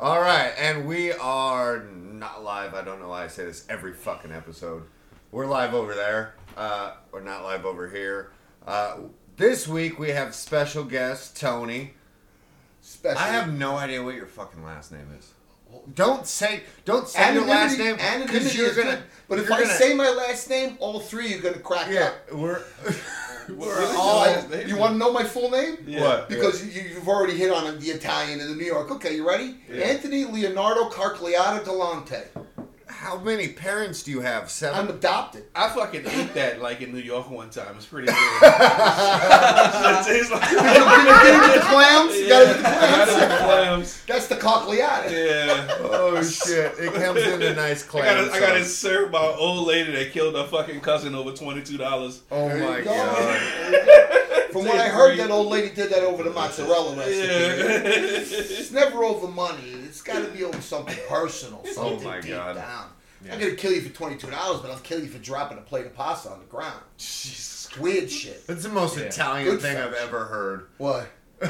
All right, and we are not live. I don't know why I say this every fucking episode. We're live over there. We're not live over here. This week we have special guest Tony. Special. I have no idea what your fucking last name is. Don't say your last name because you're gonna. But if I say my last name, all three you're gonna crack up. We're all. You want to know my full name? Yeah. What? Because you've already hit on the Italian and the New York. Okay, you ready? Yeah. Anthony Leonardo Cargliato Delonte. How many parents do you have? 7? I'm adopted. I fucking ate that like in New York one time. It's pretty good. It's like, you get the clams? You gotta get the clams. That's the Cargliato. Yeah. Oh shit! It comes in a nice clams. I gotta serve my old lady that killed her fucking cousin over $22. Oh my god. From what I heard, that old lady did that over the mozzarella recipe. Yeah. It's never over money. It's got to be over something personal. Something deep down. Yeah. I'm going to kill you for $22, but I'll kill you for dropping a plate of pasta on the ground. Jesus. Weird shit. That's the most Italian thing I've ever heard. What? The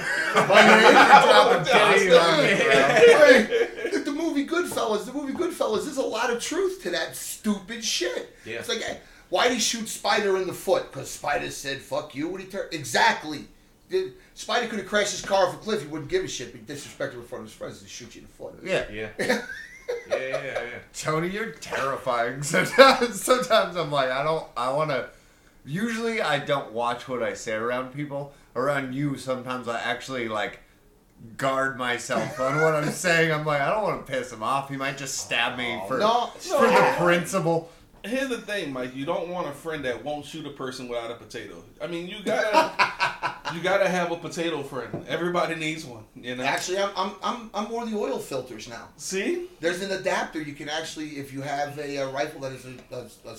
movie Goodfellas, there's a lot of truth to that stupid shit. Yeah. It's like, hey, why'd he shoot Spider in the foot? Because Spider said, fuck you. When he exactly. Spider could have crashed his car off a cliff. He wouldn't give a shit. Be disrespectful in front of his friends and shoot you in the foot. Yeah. Tony, you're terrifying. Sometimes I'm like, usually I don't watch what I say around people. Around you, sometimes I actually like guard myself on what I'm saying. I'm like, I don't want to piss him off. He might just stab me for the principle. Here's the thing, Mike. You don't want a friend that won't shoot a person without a potato. I mean, you gotta have a potato friend. Everybody needs one. You know. Actually, I'm more the oil filters now. See, there's an adapter. You can actually, if you have a rifle that is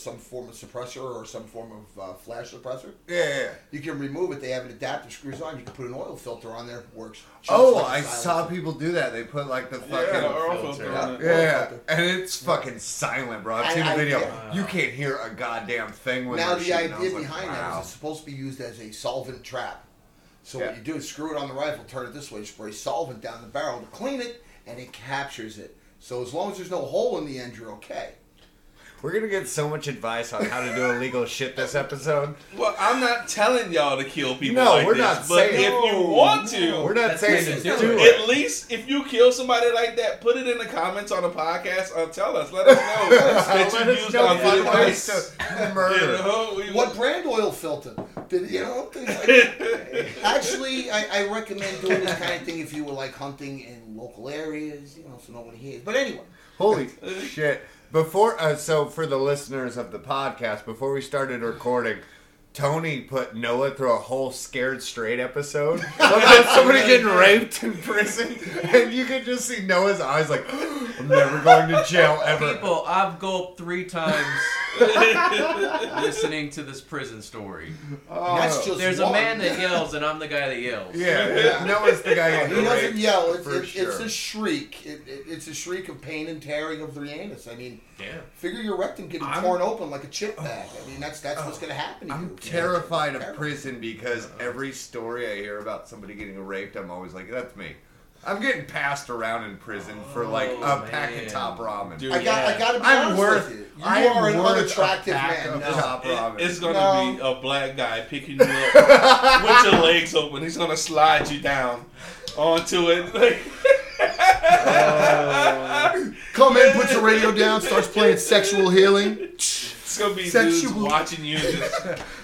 some form of suppressor or some form of flash suppressor. Yeah. You can remove it. They have an adapter screws on. You can put an oil filter on there. It works. I saw people do that. They put like the fucking oil filter on it. Yeah, and it's fucking silent, bro. I've seen the video. You can't hear a goddamn thing when now the idea behind that is it's supposed to be used as a solvent trap. So what you do is screw it on the rifle, turn it this way, spray solvent down the barrel to clean it, and it captures it. So as long as there's no hole in the end, you're okay. We're going to get so much advice on how to do illegal shit this episode. Well, I'm not telling y'all to kill people We're not saying to do it. At least if you kill somebody like that, put it in the comments on the podcast or tell us. Let us know. What brand oil filter? Actually, I recommend doing this kind of thing if you were like hunting in local areas, so no one hears. But anyway. Holy shit. Before, so for the listeners of the podcast, before we started recording, Tony put Noah through a whole Scared Straight episode about somebody getting raped in prison, and you could just see Noah's eyes like, I'm never going to jail ever. People, I've gulped 3 times listening to this prison story. There's a man that yells, and I'm the guy that yells. Yeah. Noah's the guy that yells. He doesn't yell. It's a shriek. It's a shriek of pain and tearing of the anus. I mean, figure your rectum getting torn open like a chip bag. I mean, that's what's going to happen to you. I'm terrified of prison because every story I hear about somebody getting raped, I'm always like, that's me. I'm getting passed around in prison for like a pack of Top Ramen. Dude, I gotta be honest with you. You are an unattractive man. It's gonna be a black guy picking you up with your legs open. He's gonna slide you down onto it. Come in, put your radio down, starts playing Sexual Healing. It's gonna be dudes watching you just.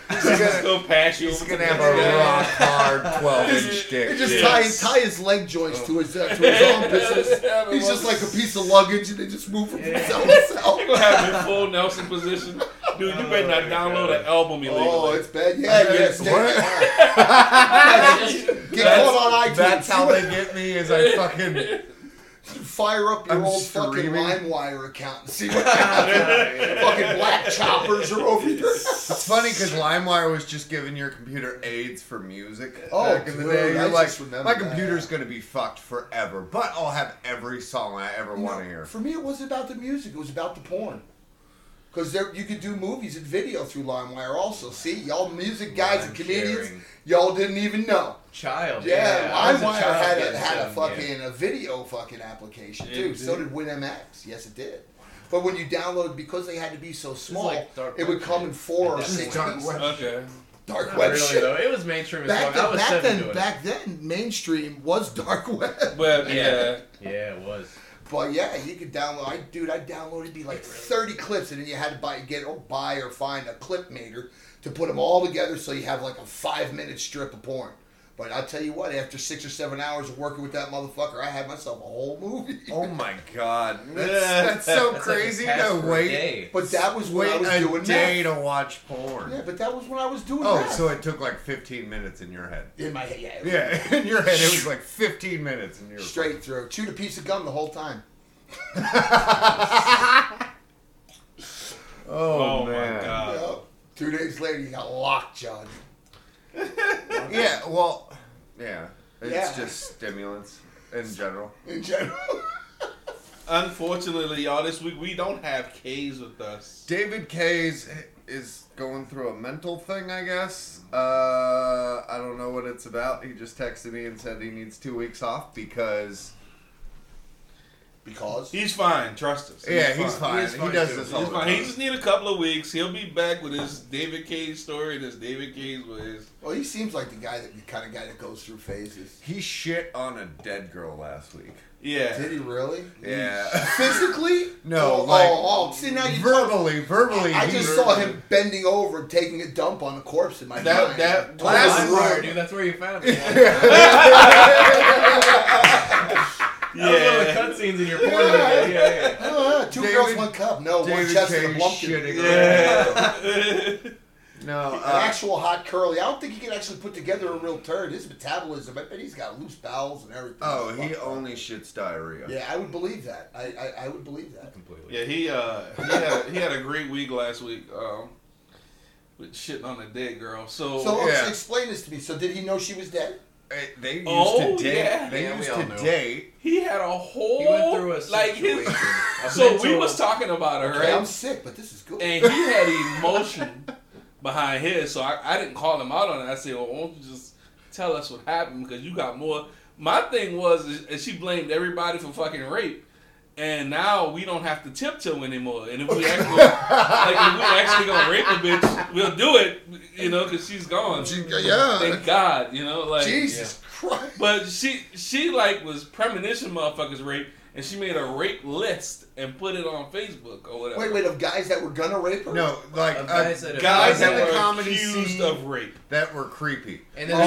He's gonna have a rock hard 12-inch dick. They just tie his leg joints to his armpits. He's just like a piece of luggage, and they just move from cell to cell. You're gonna have him in full Nelson position, dude. You better not download an album illegally. Oh, it's bad. Get caught on iTunes. That's how they get me. Is I fucking. Fire up your old fucking LimeWire account and see what happens. Fucking black choppers are over here. It's funny because LimeWire was just giving your computer AIDS for music back in the day. You're like, my computer's going to be fucked forever, but I'll have every song I ever want to hear. For me, it wasn't about the music. It was about the porn. Because you could do movies and video through LimeWire also. See, y'all music guys and comedians, y'all didn't even know. LimeWire had a fucking a video fucking application too. So did WinMX. Yes, it did. But when you download, because they had to be so small, it would come in 4 or 6 pieces. Dark web shit. Though. It was mainstream as fuck. Back then, mainstream was dark web. Yeah, it was. But yeah, you could download. I downloaded like 30 clips, and then you had to buy or find a clip maker to put them all together, so you have like a 5-minute strip of porn. But I'll tell you what, after 6 or 7 hours of working with that motherfucker, I had myself a whole movie. Oh my god, that's so crazy. Wait. But that was when I was doing a day to watch porn. Yeah, but that was when I was doing. Oh, so it took like 15 minutes in your head. In my head, yeah. In your head, it was like 15 minutes. In your straight through, chewed a piece of gum the whole time. oh man. My god. You know, 2 days later, you got locked, John. Just stimulants in general. Unfortunately, y'all, this week we don't have Kays with us. David Kays is going through a mental thing, I guess. I don't know what it's about. He just texted me and said he needs 2 weeks off because he's fine, trust us. He's fine. He does this all the time. He just need a couple of weeks. He'll be back with his David Kays story and his David Kays ways. Well, he seems like the kind of guy that goes through phases. He shit on a dead girl last week. Yeah. Did he really? Yeah. Physically? No. See, now you verbally. I just saw him bending over, taking a dump on the corpse in my mind. That's where you found him. That was one of the cutscenes in your porn video. Yeah. Two girls, one cup. No, David one chest K. and a lumpkin. Yeah. No, an actual hot curly. I don't think he can actually put together a real turd. His metabolism, I bet he's got loose bowels and everything. Oh, he only shits diarrhea. Yeah, I would believe that. I would believe that completely. Yeah, he had a great week last week. With shitting on a dead girl. So explain this to me. So did he know she was dead? They used to date. Yeah. They used to date. He had a whole. He went through a situation. So we was talking about her, right? I'm sick, but this is good. And he had emotion behind his, so I didn't call him out on it. I said, well, won't you just tell us what happened? Because you got more. My thing was, is she blamed everybody for fucking rape. And now we don't have to tiptoe anymore. And if we actually, gonna rape a bitch, we'll do it, you know, because she's gone. Thank God, you know, like Jesus Christ. But she was premonition motherfuckers rape, and she made a rape list and put it on Facebook or whatever. Wait, of guys that were gonna rape her? No, like guys that were comedy accused of rape that were creepy. And then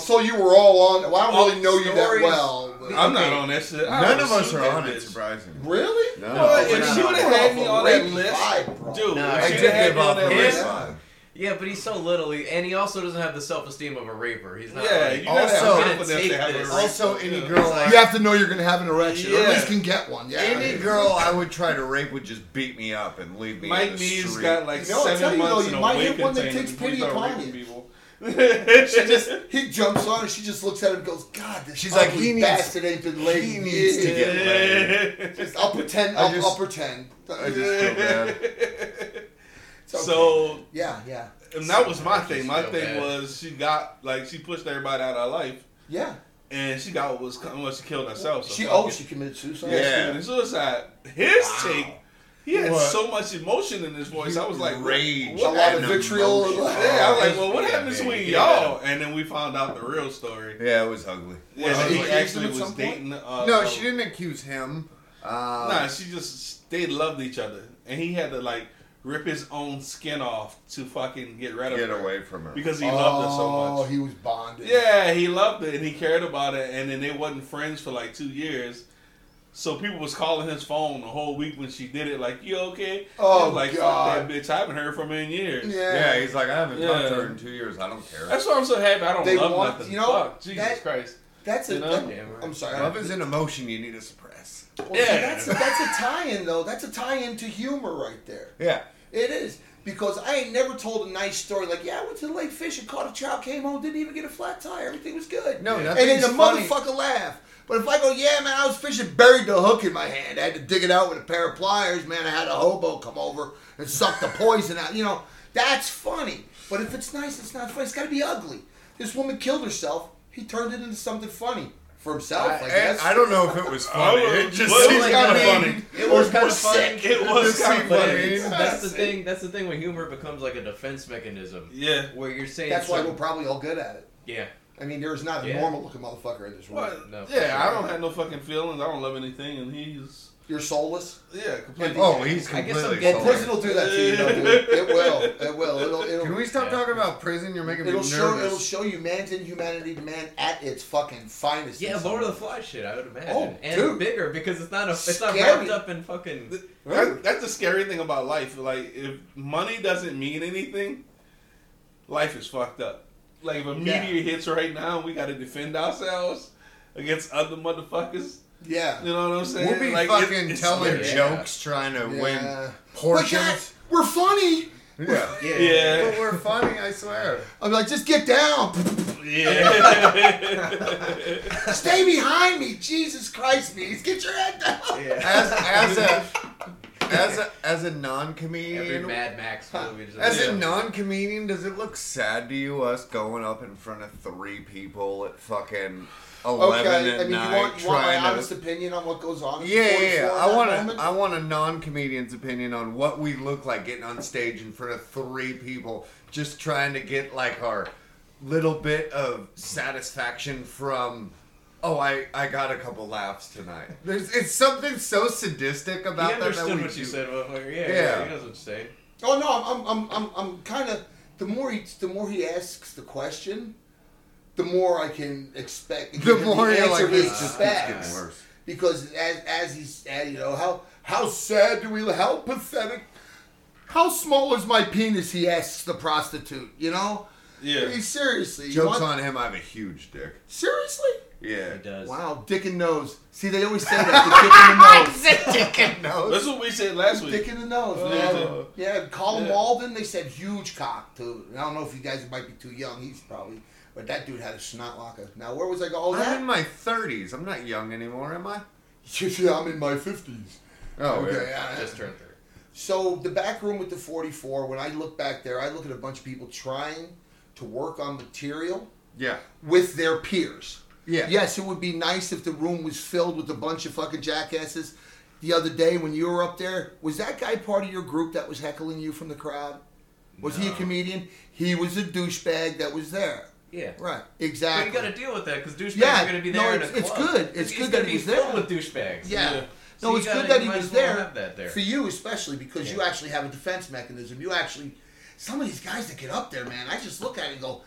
so you were all on. Well, I don't really know you that well. I'm not on that shit. None of us are on it, surprisingly. Really? No. If she would have had me on that list, dude. No, she didn't give off the rape vibe. Yeah, but he's so little, and he also doesn't have the self-esteem of a raper. He's not. Yeah, you have to also, any girl you have to know you're going to have an erection, or at least can get one. Yeah, any girl I would try to rape would just beat me up and leave me. Mike Mee's got like 7 months in a wake container. You might get one that takes pity upon you. He jumps on and she just looks at him and goes, God, this bastard ain't been laid. He needs to get laid. I'll pretend. I just feel bad. Okay. So yeah. And that was my thing. My thing was she pushed everybody out of her life. Yeah. And she got what was coming when she killed herself. She committed suicide. Yeah. She committed suicide. He had so much emotion in his voice. I was like, rage. What? A lot of vitriol. I was like, well, what happened between y'all? And then we found out the real story. Yeah, it was ugly. Yeah, he actually was dating. She didn't accuse him. They loved each other, and he had to rip his own skin off to fucking get rid of her. Get away from her. Because he loved her so much. Oh, he was bonded. Yeah, he loved it, and he cared about it, and then they wasn't friends for 2 years. So people was calling his phone the whole week when she did it, like, you okay? Oh, God. Fuck that bitch. I haven't heard from her in years. Yeah, he's like, I haven't talked to her in 2 years. I don't care. That's why I'm so happy. I don't love nothing. You know, fuck, Jesus Christ. That's a... I'm sorry. Love is an emotion you need to suppress. Well, that's a tie-in, though. That's a tie-in to humor right there. Yeah. It is. Because I ain't never told a nice story I went to the lake fishing, caught a trout, came home, didn't even get a flat tire. Everything was good. No, nothing. And then the motherfucker laughed. But if I go, yeah, man, I was fishing, buried the hook in my hand. I had to dig it out with a pair of pliers, man. I had a hobo come over and suck the poison out. You know, that's funny. But if it's nice, it's not funny. It's got to be ugly. This woman killed herself. He turned it into something funny for himself. I don't know if it was funny. It just seemed kind of funny. It was kind of funny. It was kind of funny. That's the thing. That's the thing when humor becomes like a defense mechanism. Yeah. Where you're saying that's why we're probably all good at it. Yeah. I mean, there's not a normal looking motherfucker in this room. Well, no, yeah, I don't have no fucking feelings. I don't love anything, and he's... You're soulless? Yeah, completely. Oh, he's completely soulless. Well, prison will do that to you, though, dude. It will. It will. It'll Can we stop talking about prison? You're making me nervous. It'll show you man's inhumanity to man at its fucking finest. Yeah, Lord of the Flies shit, I would imagine. Oh, and dude. Bigger, because it's not wrapped up in fucking... That's the scary thing about life. Like, if money doesn't mean anything, life is fucked up. Like, if a meteor hits right now, we got to defend ourselves against other motherfuckers. Yeah. You know what I'm saying? We'll be like, fucking telling jokes, trying to win portions. We're funny! Yeah. But we're funny, I swear. I'm like, just get down! Yeah. Stay behind me! Jesus Christ, knees! Get your head down! Yeah. As a non-comedian... Every Mad Max movie... As a non-comedian, does it look sad to you, us going up in front of three people at fucking 11 at night? You want my honest opinion on what goes on? Yeah. I want a non-comedian's opinion on what we look like getting on stage in front of three people, just trying to get, like, our little bit of satisfaction from... Oh, I got a couple laughs tonight. It's something so sadistic about that. He understood what you said, motherfucker. Yeah, he knows what you say. Oh no, I'm kind of. The more he asks the question, the more I can expect. The more the answer like, is just getting worse. Because as he's, you know, how sad do we? How pathetic? How small is my penis? He asks the prostitute. You know. Yeah. I mean, seriously. Joke's on him. I have a huge dick. Seriously. Yeah. He does. Wow, dick and nose. See, they always say that. The dick and the nose. Dick and nose. That's what we said last week. Dick and the nose, man. Yeah, Colin Walden, they said huge cock, dude. I don't know if you guys might be too young. He's probably... But that dude had a snot locker. Now, where was I going? I'm in my 30s. I'm not young anymore, am I? Yeah, I'm in my 50s. Oh, okay. Yeah. I just turned 30. So, the back room with the 44, when I look back there, I look at a bunch of people trying to work on material with their peers. Yeah. Yes, it would be nice if the room was filled with a bunch of fucking jackasses. The other day when you were up there, was that guy part of your group that was heckling you from the crowd? Was he a comedian? He was a douchebag that was there. Yeah. Right. Exactly. But you got to deal with that because douchebags are going to be there in a club. It's good. It's good that he was there. He's going to be filled with douchebags. Yeah. So it's good that he was there for you especially because you actually have a defense mechanism. You actually... Some of these guys that get up there, man, I just look at it and go...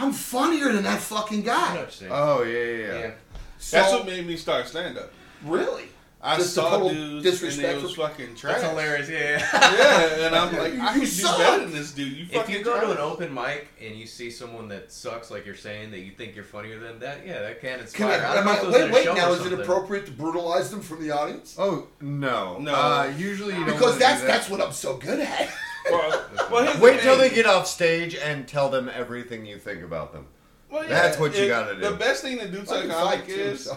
I'm funnier than that fucking guy. Oh, yeah. So, that's what made me start stand-up. Really? I just saw dudes and they was fucking trash. That's hilarious, yeah. And I'm like, I could do better than this dude. If you go to an open mic and you see someone that sucks, like you're saying, that you think you're funnier than that, that can inspire. Now is it appropriate to brutalize them from the audience? Oh, no. Usually you don't because that's what I'm so good at. Well, wait till they get off stage and tell them everything you think about them. Well, yeah, that's what you gotta do. The best thing to do to a comic is,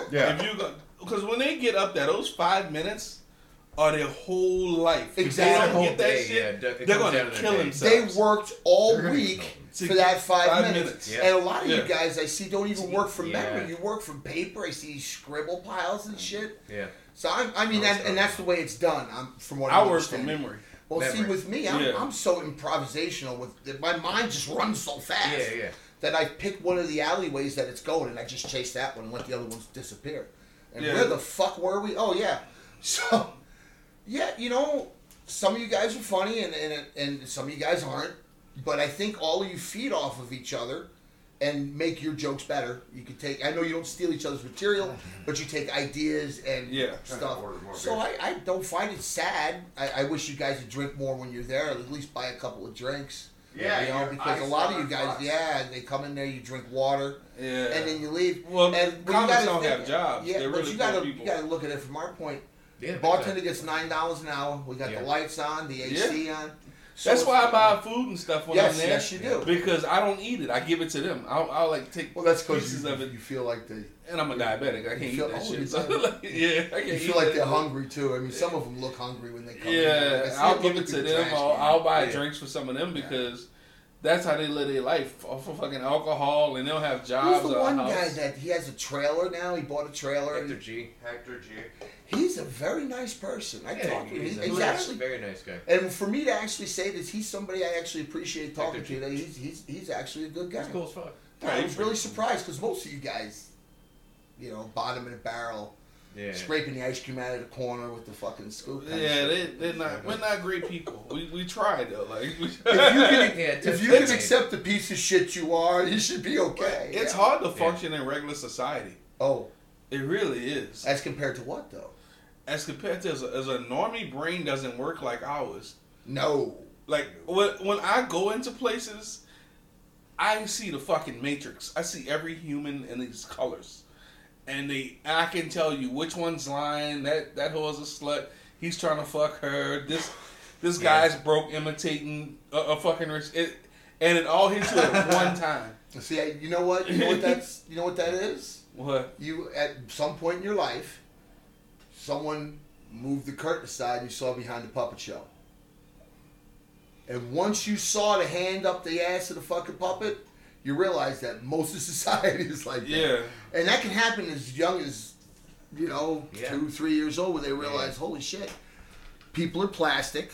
because when they get up there, those 5 minutes are their whole life. Exactly. If they don't get that shit, they're gonna kill themselves. They worked all week for that 5 minutes. Yeah. And a lot of you guys I see don't even work from memory. You work from paper. I see scribble piles and shit. Yeah. So I mean, that's the way it's done. I work from memory. Well, memory. See, with me, I'm so improvisational. My mind just runs so fast that I pick one of the alleyways that it's going, and I just chase that one and let the other ones disappear. And where the fuck were we? Oh, yeah. So, you know, some of you guys are funny, and some of you guys aren't. But I think all of you feed off of each other and make your jokes better. You can take... I know you don't steal each other's material, but you take ideas and stuff. So I don't find it sad. I wish you guys would drink more when you're there. At least buy a couple of drinks. Yeah. You know, because a lot of you guys, they come in there, you drink water, and then you leave. Well, and comics don't have jobs. Yeah, they're really cool people. You got to look at it from our point. Yeah, the bartender gets $9 an hour. We got the lights on, the AC on. So that's why I buy food and stuff when I'm there. Yes, you do. Because I don't eat it. I give it to them. I'll like take pieces of it. You feel like they... And I'm a diabetic. I can't eat that shit. So, like, I can't feel like they're hungry, too. I mean, some of them look hungry when they come in. Like, I'll give it to them. I'll buy drinks for some of them because that's how they live their life. Off of fucking alcohol, and they'll have jobs. Who's the one guy that he has a trailer now? He bought a trailer. Hector G. He's a very nice person. I talk to him. He's actually a very nice guy. And for me to actually say this, he's somebody I actually appreciate talking to. That he's actually a good guy. He's cool as fuck. No, I was really surprised because most of you guys, you know, bottom in a barrel, scraping the ice cream out of the corner with the fucking scoop. Yeah, they're not. We're not great people. We try though. Like if you can accept the piece of shit you are, you should be okay. It's hard to function in regular society. Oh, it really is. As compared to what though? As compared to as a normie brain doesn't work like ours. No. Like, when I go into places, I see the fucking Matrix. I see every human in these colors. And I can tell you which one's lying, that whore's a slut, he's trying to fuck her, this guy's broke imitating a fucking rich... and it all hits you at one time. See, you know what? You know what that is? What? You, at some point in your life... Someone moved the curtain aside and you saw behind the puppet show. And once you saw the hand up the ass of the fucking puppet, you realize that most of society is like that. Yeah. And that can happen as young as, 2, 3 years old, where they realize, holy shit, people are plastic.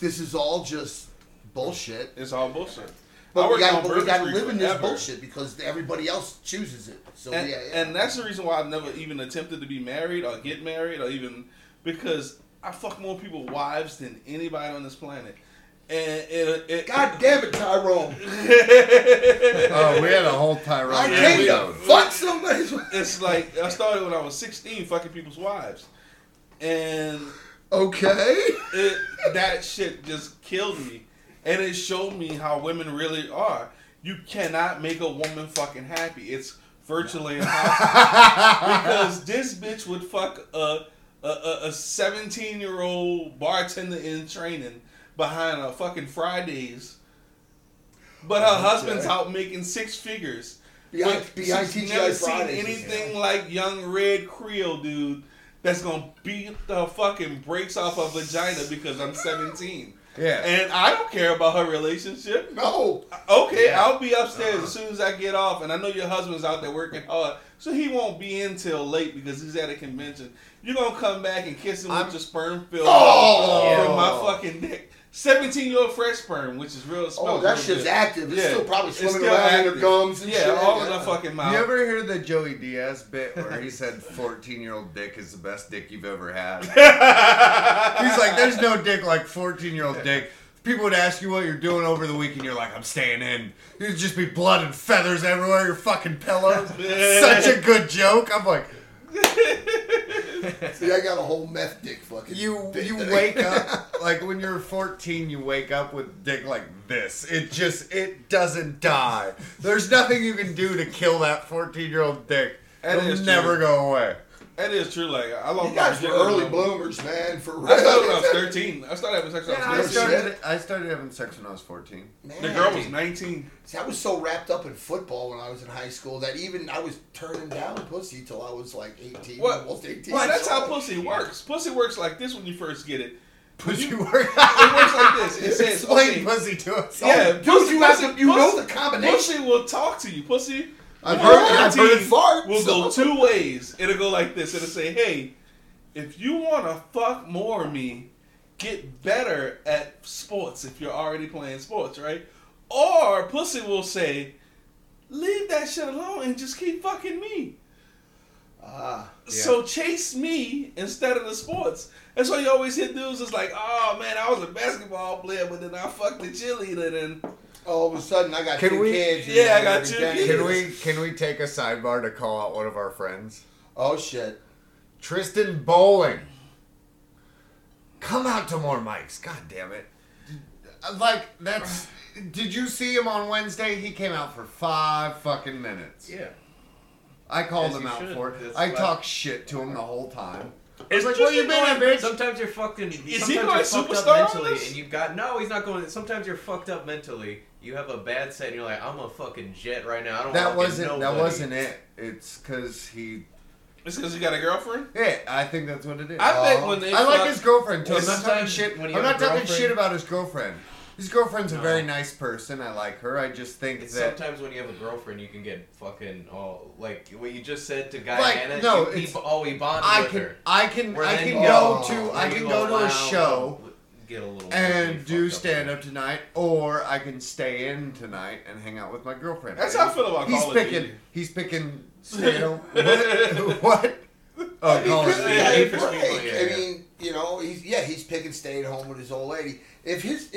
This is all just bullshit. It's all bullshit. But we got to live in this bullshit because everybody else chooses it. So and that's the reason why I've never even attempted to be married or get married or even... Because I fuck more people's wives than anybody on this planet. And God damn it, Tyrone. Oh, we had a whole Tyrone. I came to fuck somebody's wife. It's like, I started when I was 16 fucking people's wives. And... Okay. That shit just killed me. And it showed me how women really are. You cannot make a woman fucking happy. It's virtually impossible. Because this bitch would fuck a 17-year-old bartender in training behind a fucking Fridays. But her husband's out making six figures. She's never seen anything like young red Creole dude that's going to beat the fucking brakes off her vagina because I'm 17. Yeah. And I don't care about her relationship. No. Okay, yeah. I'll be upstairs as soon as I get off, and I know your husband's out there working hard, so he won't be in till late because he's at a convention. You're going to come back and kiss him with your sperm filled from my fucking dick. 17-year-old fresh sperm, which is real smelly. Oh, that shit's active. It's still probably swimming around in your gums and shit. Yeah, all in the fucking mouth. You ever hear the Joey Diaz bit where he said 14-year-old dick is the best dick you've ever had? He's like, there's no dick like 14-year-old dick. People would ask you what you're doing over the weekend. You're like, I'm staying in. There'd just be blood and feathers everywhere. Your fucking pillows. Such a good joke. I'm like... See, I got a whole meth dick fucking. You wake up like when you're 14. You wake up with dick like this. It doesn't die. There's nothing you can do to kill that 14-year-old dick. It'll never go away. That is true. Like I love you guys were early bloomers, man. For real. I started when I was 13. I started having sex when I was 13. I started having sex when I was 14. Man. The girl was 19. See, I was so wrapped up in football when I was in high school that even I was turning down pussy till I was like 18, almost 18. Well, that's how pussy works. Pussy works like this when you first get it. It works like this. It says, "Explain pussy to us." Yeah, pussy, you know the combination. Pussy will talk to you. Pussy. I've heard it fart. We'll go two ways. It'll go like this. It'll say, hey, if you want to fuck more of me, get better at sports if you're already playing sports, right? Or pussy will say, leave that shit alone and just keep fucking me. So chase me instead of the sports. That's why you always hear dudes is like, oh, man, I was a basketball player, but then I fucked the cheerleader and... All of a sudden, I got kids. Yeah, I got 2 kids. Can we take a sidebar to call out one of our friends? Oh, shit. Tristan Bowling. Come out to more mics. God damn it. Did you see him on Wednesday? He came out for 5 fucking minutes. Yeah. I called him out for it. I talked shit to him the whole time. It's like, where you been, bitch? Sometimes you're fucked in. Is he going superstar mentally, and you've got no. He's not going. Sometimes you're fucked up mentally. You have a bad set, and you're like, I'm a fucking jet right now. I don't. That wasn't it. It's because he. It's because he got a girlfriend? Yeah, I think that's what it is. I like his girlfriend, too. I'm not talking shit. I'm not talking shit about his girlfriend. His girlfriend's a very nice person. I like her. I just think that sometimes when you have a girlfriend, you can get fucking all like what you just said to Guy Anna. No, people always bond with her. I can go to a show, get a little and do stand up tonight, or I can stay in tonight and hang out with my girlfriend. That's how I feel about Call of Duty. He's picking. Stale. What? Oh, I mean, you know, he's picking stay at home with his old lady. If his,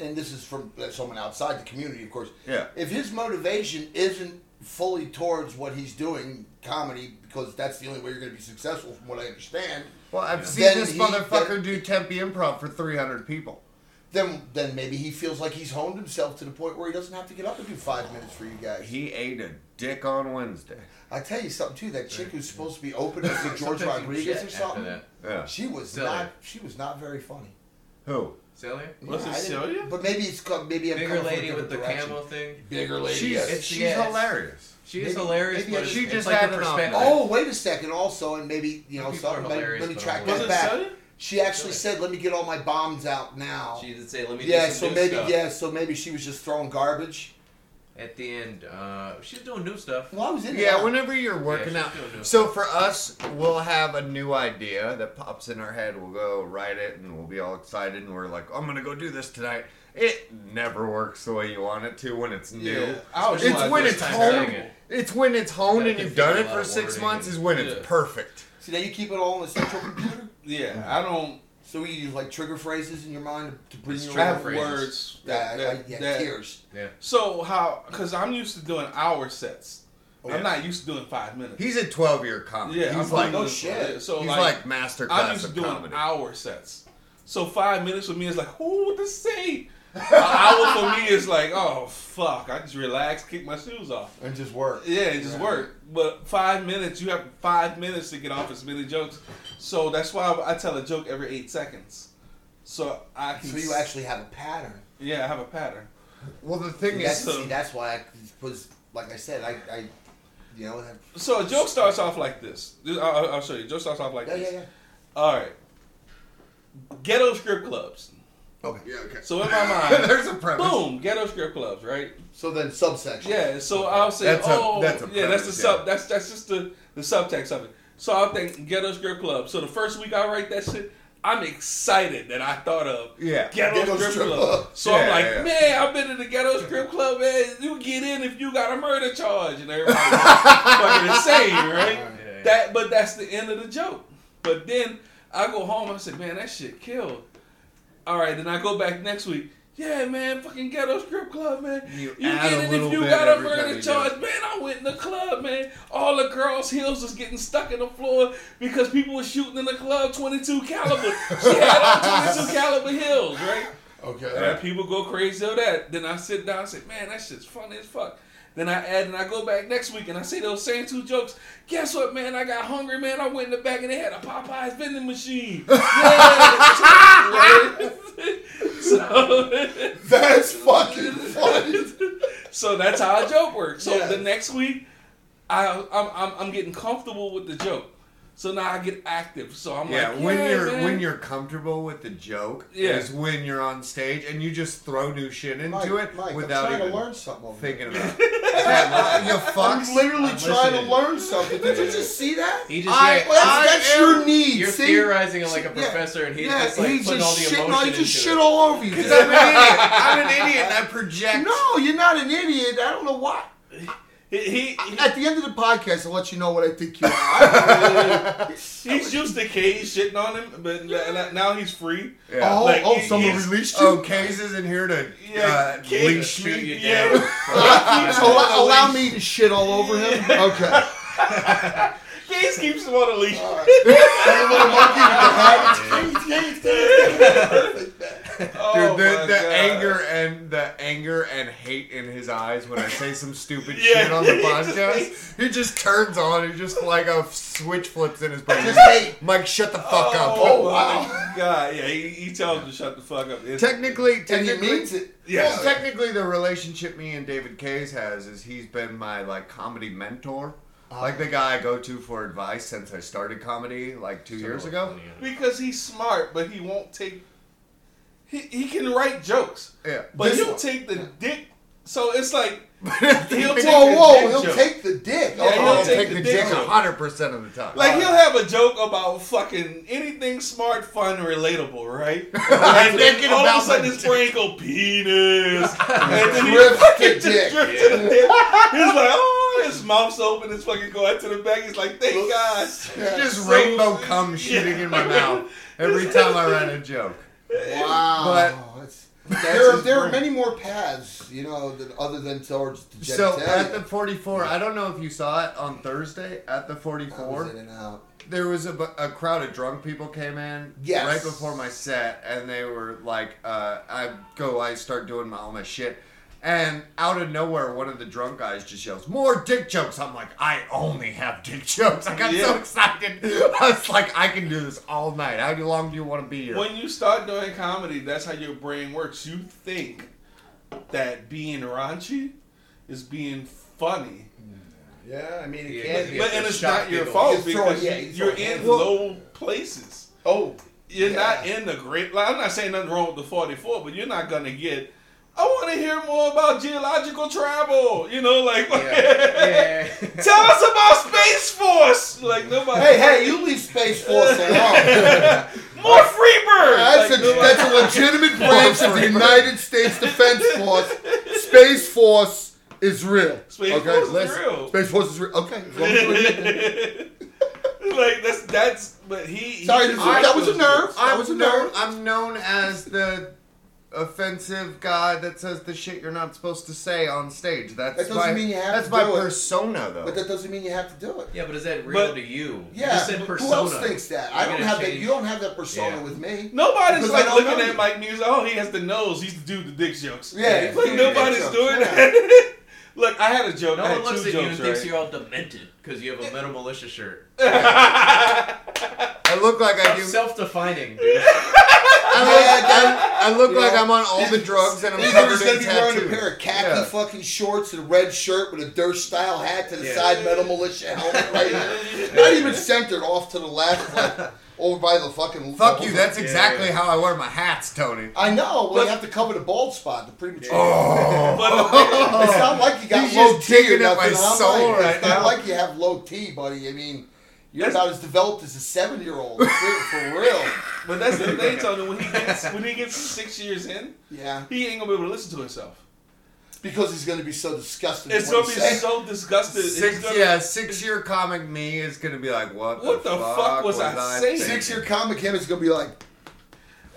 and this is from someone outside the community, of course. Yeah. If his motivation isn't fully towards what he's doing, comedy, because that's the only way you're going to be successful, from what I understand. Well, I've seen this motherfucker do Tempe Improv for 300 people. Then maybe he feels like he's honed himself to the point where he doesn't have to get up and do 5 minutes for you guys. He ate a dick on Wednesday. I tell you something too. That chick who's supposed to be opening for George Rodriguez or something. Yeah. She was not very funny. Who? Celia? Was it Celia? But maybe it's bigger lady with the camo thing. Bigger lady. She's hilarious. She is hilarious. Maybe she just had a perspective. Oh, wait a second. Also, and maybe you know something. Let me track that back. Was it Celia? She actually said, "Let me get all my bombs out now." She did say, "Let me." Yeah, do some so maybe stuff. Yeah, so maybe she was just throwing garbage. At the end, she's doing new stuff. Well, I was in. Yeah, whenever you're working out. So for us, we'll have a new idea that pops in our head. We'll go write it, and we'll be all excited, and we're like, "I'm gonna go do this tonight." It never works the way you want it to when it's new. Yeah. It's when it's honed. It's when it's honed, and you've done it for 6 months. Is when it's perfect. See, now you keep it all in the central computer. Yeah, I don't. So you use like trigger phrases in your mind to bring your own words. That tears. Yeah. So how? Because I'm used to doing hour sets. Oh, I'm not used to doing 5 minutes. He's a 12-year comedy. Yeah, he's like no shit. So he's like master class. I'm used to doing hour sets. So 5 minutes for me is like, ooh, what to say? An hour for me is like, oh fuck, I just relax, kick my shoes off, and just work. Yeah, and just work. But 5 minutes, you have 5 minutes to get off as many jokes. So that's why I tell a joke every 8 seconds. So I can. So you actually have a pattern. Yeah, I have a pattern. Well, the thing is, that's why I was like I said, I you know. So a joke starts off like this. I'll show you. A joke starts off like this. Yeah, yeah. All right. Ghetto strip clubs. Okay. Yeah, okay. So in my mind, there's a premise. Boom, ghetto strip clubs, right? So then subsection. Yeah. So I'll say, that's just the subtext of it. So I'll think ghetto strip club. So the first week I write that shit, I'm excited that I thought of ghetto strip club. So I'm like, man, I've been in the ghetto strip club, man. You get in if you got a murder charge, and everybody's fucking insane, right? Yeah. But that's the end of the joke. But then I go home, I say, man, that shit killed. All right, then I go back next week. Yeah, man, fucking ghetto strip club, man. You get it if you got a murder charge. Man, I went in the club, man. All the girls' heels was getting stuck in the floor because people were shooting in the club 22 caliber. She had all 22 caliber heels, right? Okay. And people go crazy over that. Then I sit down and say, man, that shit's funny as fuck. Then I add, and I go back next week, and I say those same two jokes. Guess what, man? I got hungry, man. I went in the back, and they had a Popeye's vending machine. Yeah. So, that's fucking funny. So that's how a joke works. So the next week, I'm getting comfortable with the joke. So now I get active. So I'm like, when you're comfortable with the joke is when you're on stage and you just throw new shit into without even to learn something thinking about it. You fucks. I'm literally trying to learn something. Did you just see that? He just, that's your need. You're theorizing like a professor and he's just like putting all the emotion into it. Just shit all over you. Because I'm an idiot. I'm an idiot and I project. No, you're not an idiot. I don't know why. He at the end of the podcast, I'll let you know what I think you are. He's used to Kays shitting on him, but now he's free. Yeah. Someone releashed you? Oh, Kays isn't here to leash me? Allow me to shit all over him? Okay. Kays keeps him on a leash. Right. Little monkey with the hat. Dude, the anger and hate in his eyes when I say some stupid shit on the podcast. He just turns on. He just like a switch flips in his brain. Just hate. Mike, shut the fuck up. Oh wow. God, yeah, he tells him to shut the fuck up. It's, technically, he means it. Yes. Well, technically, the relationship me and David Kays has is he's been my like comedy mentor. Like the guy I go to for advice since I started comedy like 2 years ago. Because he's smart, but he won't take... He can write jokes. Yeah. But he'll take the dick. So it's like... He'll take the dick. Yeah, he'll take the dick 100% of the time. Like he'll have a joke about fucking anything smart, fun, relatable, right? And then all of a sudden his brain go, penis. And then he fucking just drips to the dick. He's like, oh. His mouth's open, it's fucking going to the back. He's like, thank God. It's just rainbow cum shooting in my mouth every time I write a joke. Wow. But there are many more paths, you know, other than towards the genitalia. So at the 44, I don't know if you saw it on Thursday, at the 44, was in and out. There was a crowd of drunk people came in right before my set, and they were like, I start doing all my shit. And out of nowhere, one of the drunk guys just yells, more dick jokes. I'm like, I only have dick jokes. I got so excited. I was like, I can do this all night. How long do you want to be here? When you start doing comedy, that's how your brain works. You think that being raunchy is being funny. Yeah, I mean, it can be. But it's not your fault because you're in low places. Oh, you're not in the great... Like, I'm not saying nothing wrong with the 44, but you're not going to get... I want to hear more about geological travel. You know, like, tell us about Space Force. Like, nobody. Hey, you leave Space Force at home. More Freebird. That's a legitimate branch of the United States Defense Force. Space Force is real. Space Force is real. Okay. Like that's. But he. Sorry, that was a nerve. I'm known as the offensive guy that says the shit you're not supposed to say on stage. That's my persona, though. But that doesn't mean you have to do it. Yeah, but is that real to you? Yeah. You just said persona. Who else thinks that? You don't have that persona with me. Nobody's like looking at Mike Muse. Oh, he has the nose. He's the dude with the dick jokes. Yeah. Like nobody's doing that. Look, I had a joke. No one looks at you and thinks you're all demented because you have a Metal Militia shirt. I look like I do. Self-defining, dude. I look like I'm on all the drugs and I'm covered in tattoos. He's going to be wearing a pair of khaki fucking shorts and a red shirt with a Durst-style hat to the side, Metal Militia helmet right here. Not even centered, off to the left, like, over by the fucking... Fuck you, that's exactly how I wear my hats, Tony. I know, well, you have to cover the bald spot, the premature. Oh. It's not like you got low T or nothing. It's not like you have low T, buddy. I mean... You're not as developed as a 7-year-old, for real. But that's the thing, Tony. When he gets 6 years in, he ain't gonna be able to listen to himself because he's gonna be so disgusted. It's gonna be so disgusted. 6 year comic me is gonna be like, what the fuck was I saying? 6 year comic him is gonna be like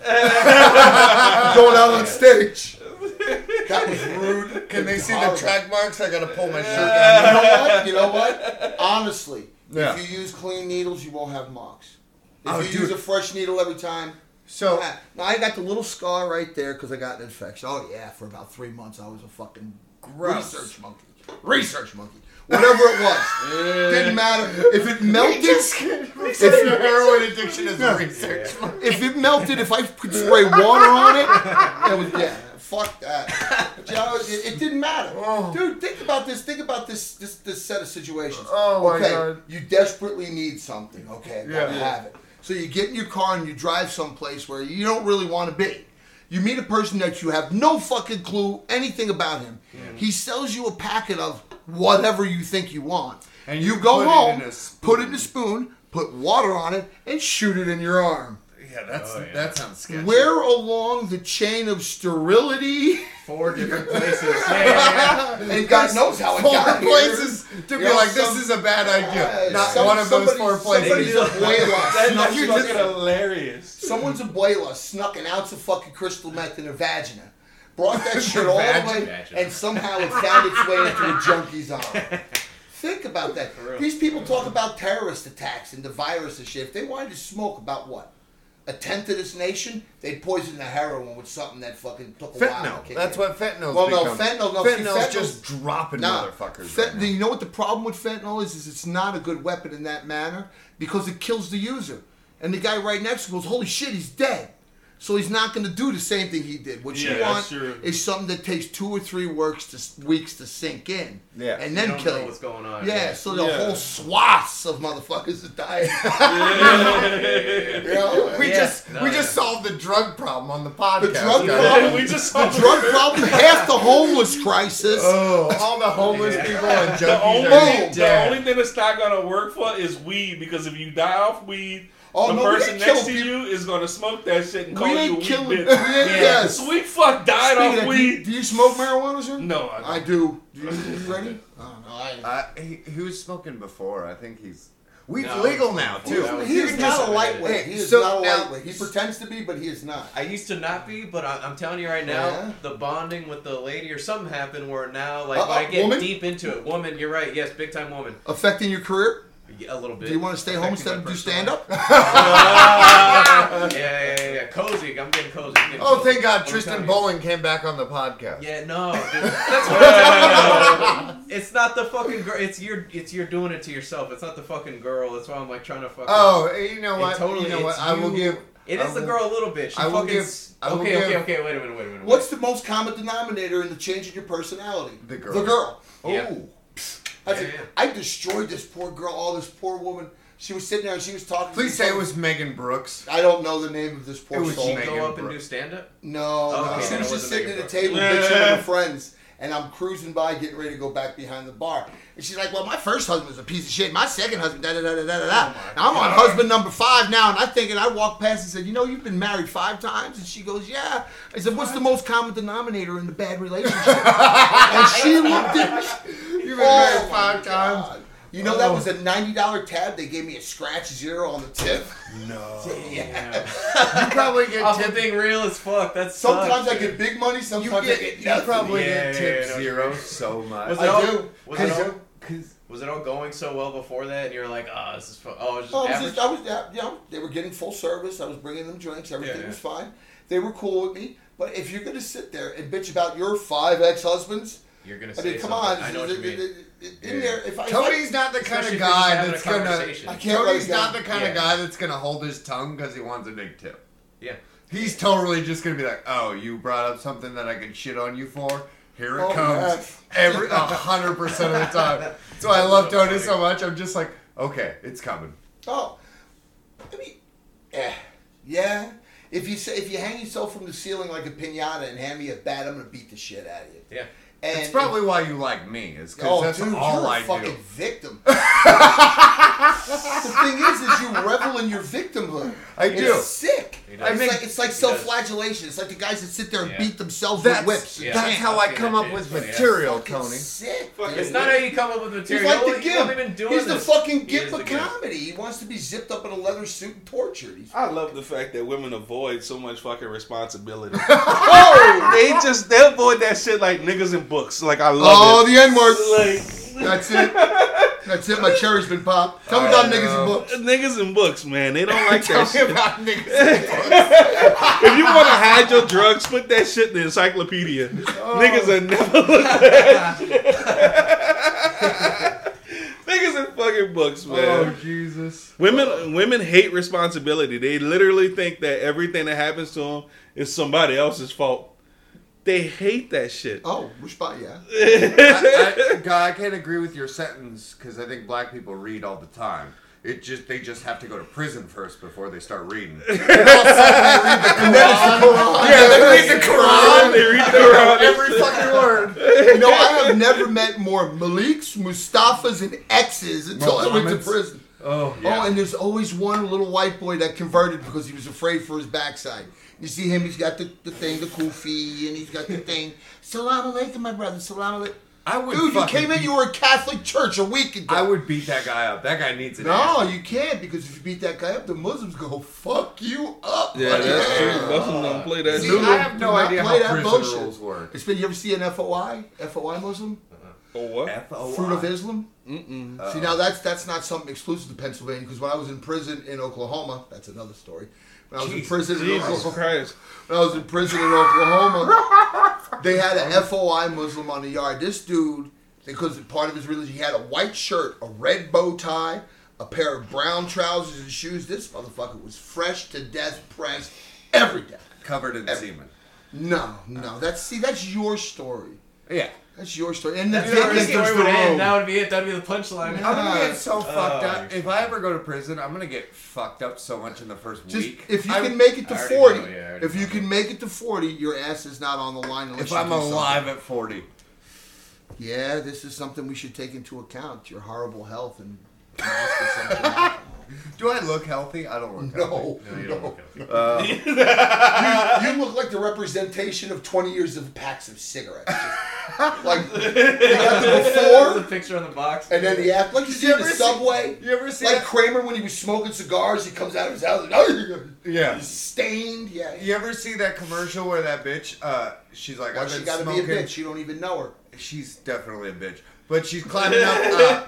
going out on stage. That was rude. Can they see the track marks? I gotta pull my shirt down. You know what? Honestly. Yeah. If you use clean needles, you won't have marks. If you use a fresh needle every time. So now I got the little scar right there because I got an infection. Oh yeah, for about 3 months I was a fucking research monkey. Whatever it was, didn't matter. If it melted, if heroin addiction is research. If it melted, if I could spray water on it, it was fuck that. It didn't matter. Oh. Dude, think about this. Think about this set of situations. Oh, my God. You desperately need something, okay? You have it. So you get in your car and you drive someplace where you don't really want to be. You meet a person that you have no fucking clue anything about him. Mm. He sells you a packet of whatever you think you want. And you go home, put it in a spoon, put water on it, and shoot it in your arm. Yeah, that sounds sketchy. Where along the chain of sterility? 4 different places. And God knows how it got here. 4 places to be like, this is a bad idea. Not one of those 4 places. Somebody's abuela snuck. You're just hilarious. Someone's abuela snuck an ounce of fucking crystal meth in her vagina. Brought that shit all the way, and somehow it found its way into a junkie's arm. Think about that. These people talk about terrorist attacks and the virus and shit. If they wanted to smoke about what? a tenth of this nation, they poisoned the heroin with something that fucking took a while. Fentanyl. That's what fentanyl's fentanyl's just dropping motherfuckers. Right now. You know what the problem with fentanyl is? It's not a good weapon in that manner because it kills the user. And the guy right next to him goes, holy shit, he's dead. So he's not going to do the same thing he did. What you want is something that takes 2 or 3 weeks to sink in. Yeah. And then kill him. What's going on. Yeah, so the whole swaths of motherfuckers are dying. We just solved the drug problem on the podcast. The drug problem? We just solved the drug problem? Half the homeless crisis. Oh, all the homeless people and junkies. The only thing that's not going to work for is weed, because if you die off weed, the person next to you is going to smoke that shit and call you a weed bitch. Yes. Sweet fuck died off weed. Do you smoke marijuana, sir? No, I don't. I do. You ready? Who's smoking before? I think he's... Weed's legal now, too. He's not a lightweight. He's not a lightweight. He pretends to be, but he is not. I used to not be, but I'm telling you right now, the bonding with the lady or something happened where now, like, when I get deep into it. Woman, you're right. Yes, big time woman. Affecting your career? Yeah, a little bit. Do you want to stay home instead of do stand-up? Yeah. Cozy. I'm getting cozy. Thank God Tristan Bowling came back on the podcast. Yeah, no. Dude, that's what I'm saying. It's not the fucking girl. It's you're doing it to yourself. It's not the fucking girl. That's why I'm like trying to fucking... Oh, you know what? Totally, you know what? I will give... It is the girl a little bit. She fucking... Okay. Wait a minute. What's the most common denominator in the change in your personality? The girl. Oh. Yeah. I destroyed this poor girl, this poor woman. She was sitting there and she was talking. Please say it was Megan Brooks. I don't know the name of this poor soul. Did she go up and do stand-up? No. She was just sitting at a table bitching with her friends. And I'm cruising by, getting ready to go back behind the bar. And she's like, well, my first husband was a piece of shit. My second husband, da-da-da-da-da-da. I'm on husband number 5 now. And I think, and I walked past and said, you know, you've been married 5 times? And she goes, yeah. I said, what's the most common denominator in the bad relationship? And she looked at me. You've been married 5 times? You know, that was a $90 tab. They gave me a $0 on the tip. No. Yeah. You probably get tipped. Being real as fuck. That's sometimes I get big money. Sometimes I get nothing. You probably get tipped $0 so much. Was it all going so well before that? And you're like, this is fun. They were getting full service. I was bringing them drinks. Everything was fine. They were cool with me. But if you're going to sit there and bitch about your 5 ex-husbands, you're going to say something. Come on. I know what you mean. Cody's not the kind of guy that's gonna hold his tongue because he wants a big tip. Yeah, he's totally just gonna be like, "Oh, you brought up something that I can shit on you for. Here it comes." Yes. 100% of the time. So I love Tony so much. I'm just like, okay, it's coming. Oh, I mean, yeah. If you hang yourself from the ceiling like a piñata and hand me a bat, I'm gonna beat the shit out of you. Yeah. It's probably why you like me, is because you're a fucking victim. The thing is you revel in your victimhood. I do. It's sick. It's like self-flagellation. It's like the guys that sit there and beat themselves with whips. Yeah. That's how I come up with material, Tony. Sick. It's not how you come up with material. He's like the Gimp. He's the fucking Gimp of comedy. He wants to be zipped up in a leather suit and tortured. I love the fact that women avoid so much fucking responsibility. They avoid that shit like niggas and books. Like, I love it. The N-word. Like, That's it. My cherry's been popped. Tell me about niggas and books. Niggas and books, man. They don't like that shit. Tell me about niggas and books. If you want to hide your drugs, put that shit in the encyclopedia. Niggas are never look at that shit. Niggas and fucking books, man. Oh, Jesus. Women hate responsibility. They literally think that everything that happens to them is somebody else's fault. They hate that shit. Oh, respect, yeah. God, I can't agree with your sentence because I think black people read all the time. They just have to go to prison first before they start reading. They read the Quran. Yeah, they read the Quran. Every fucking word. You know, I have never met more Malik's, Mustafa's, and X's until I went to prison. Oh, yeah. Oh, and there's always one little white boy that converted because he was afraid for his backside. You see him, he's got the thing, the kufi, and he's got the thing. Salaam alaikum, my brother, salaam alaikum. Dude, you came in, you were a Catholic church a week ago. I would beat that guy up. That guy needs an ass. No, you can't, because if you beat that guy up, the Muslims go, fuck you up. Yeah, that's true. Muslims don't play that. See, I have no idea how prison rules work. You ever see an FOI Muslim? Oh, what? F-O-I. Fruit of Islam? Mm-mm. See, now that's not something exclusive to Pennsylvania, because when I was in prison in Oklahoma, that's another story. When I was in prison in Oklahoma, they had an FOI Muslim on the yard. This dude, because part of his religion, he had a white shirt, a red bow tie, a pair of brown trousers and shoes. This motherfucker was fresh to death, pressed every day. Covered in semen. No. That's your story. Yeah. That's your story. And that's your story would end. That would be it. That would be the punchline. I'm going to get so fucked up. If I ever go to prison, I'm going to get fucked up so much in the first week. If you can make it to 40, if you can make it to 40, your ass is not on the line. If I'm alive at 40. Yeah, this is something we should take into account. Your horrible health and... Do I look healthy? I don't look healthy. No, you don't look healthy. You look like the representation of 20 years of packs of cigarettes. Just, like, you got the before. There's a picture on the box. And then the after. Like, you ever see the subway? You ever see like Kramer when he was smoking cigars, he comes out of his house and he's stained. Yeah. You ever see that commercial where that bitch, she's like, I've been smoking. Well, she gotta be a bitch. You don't even know her. She's definitely a bitch. But she's climbing up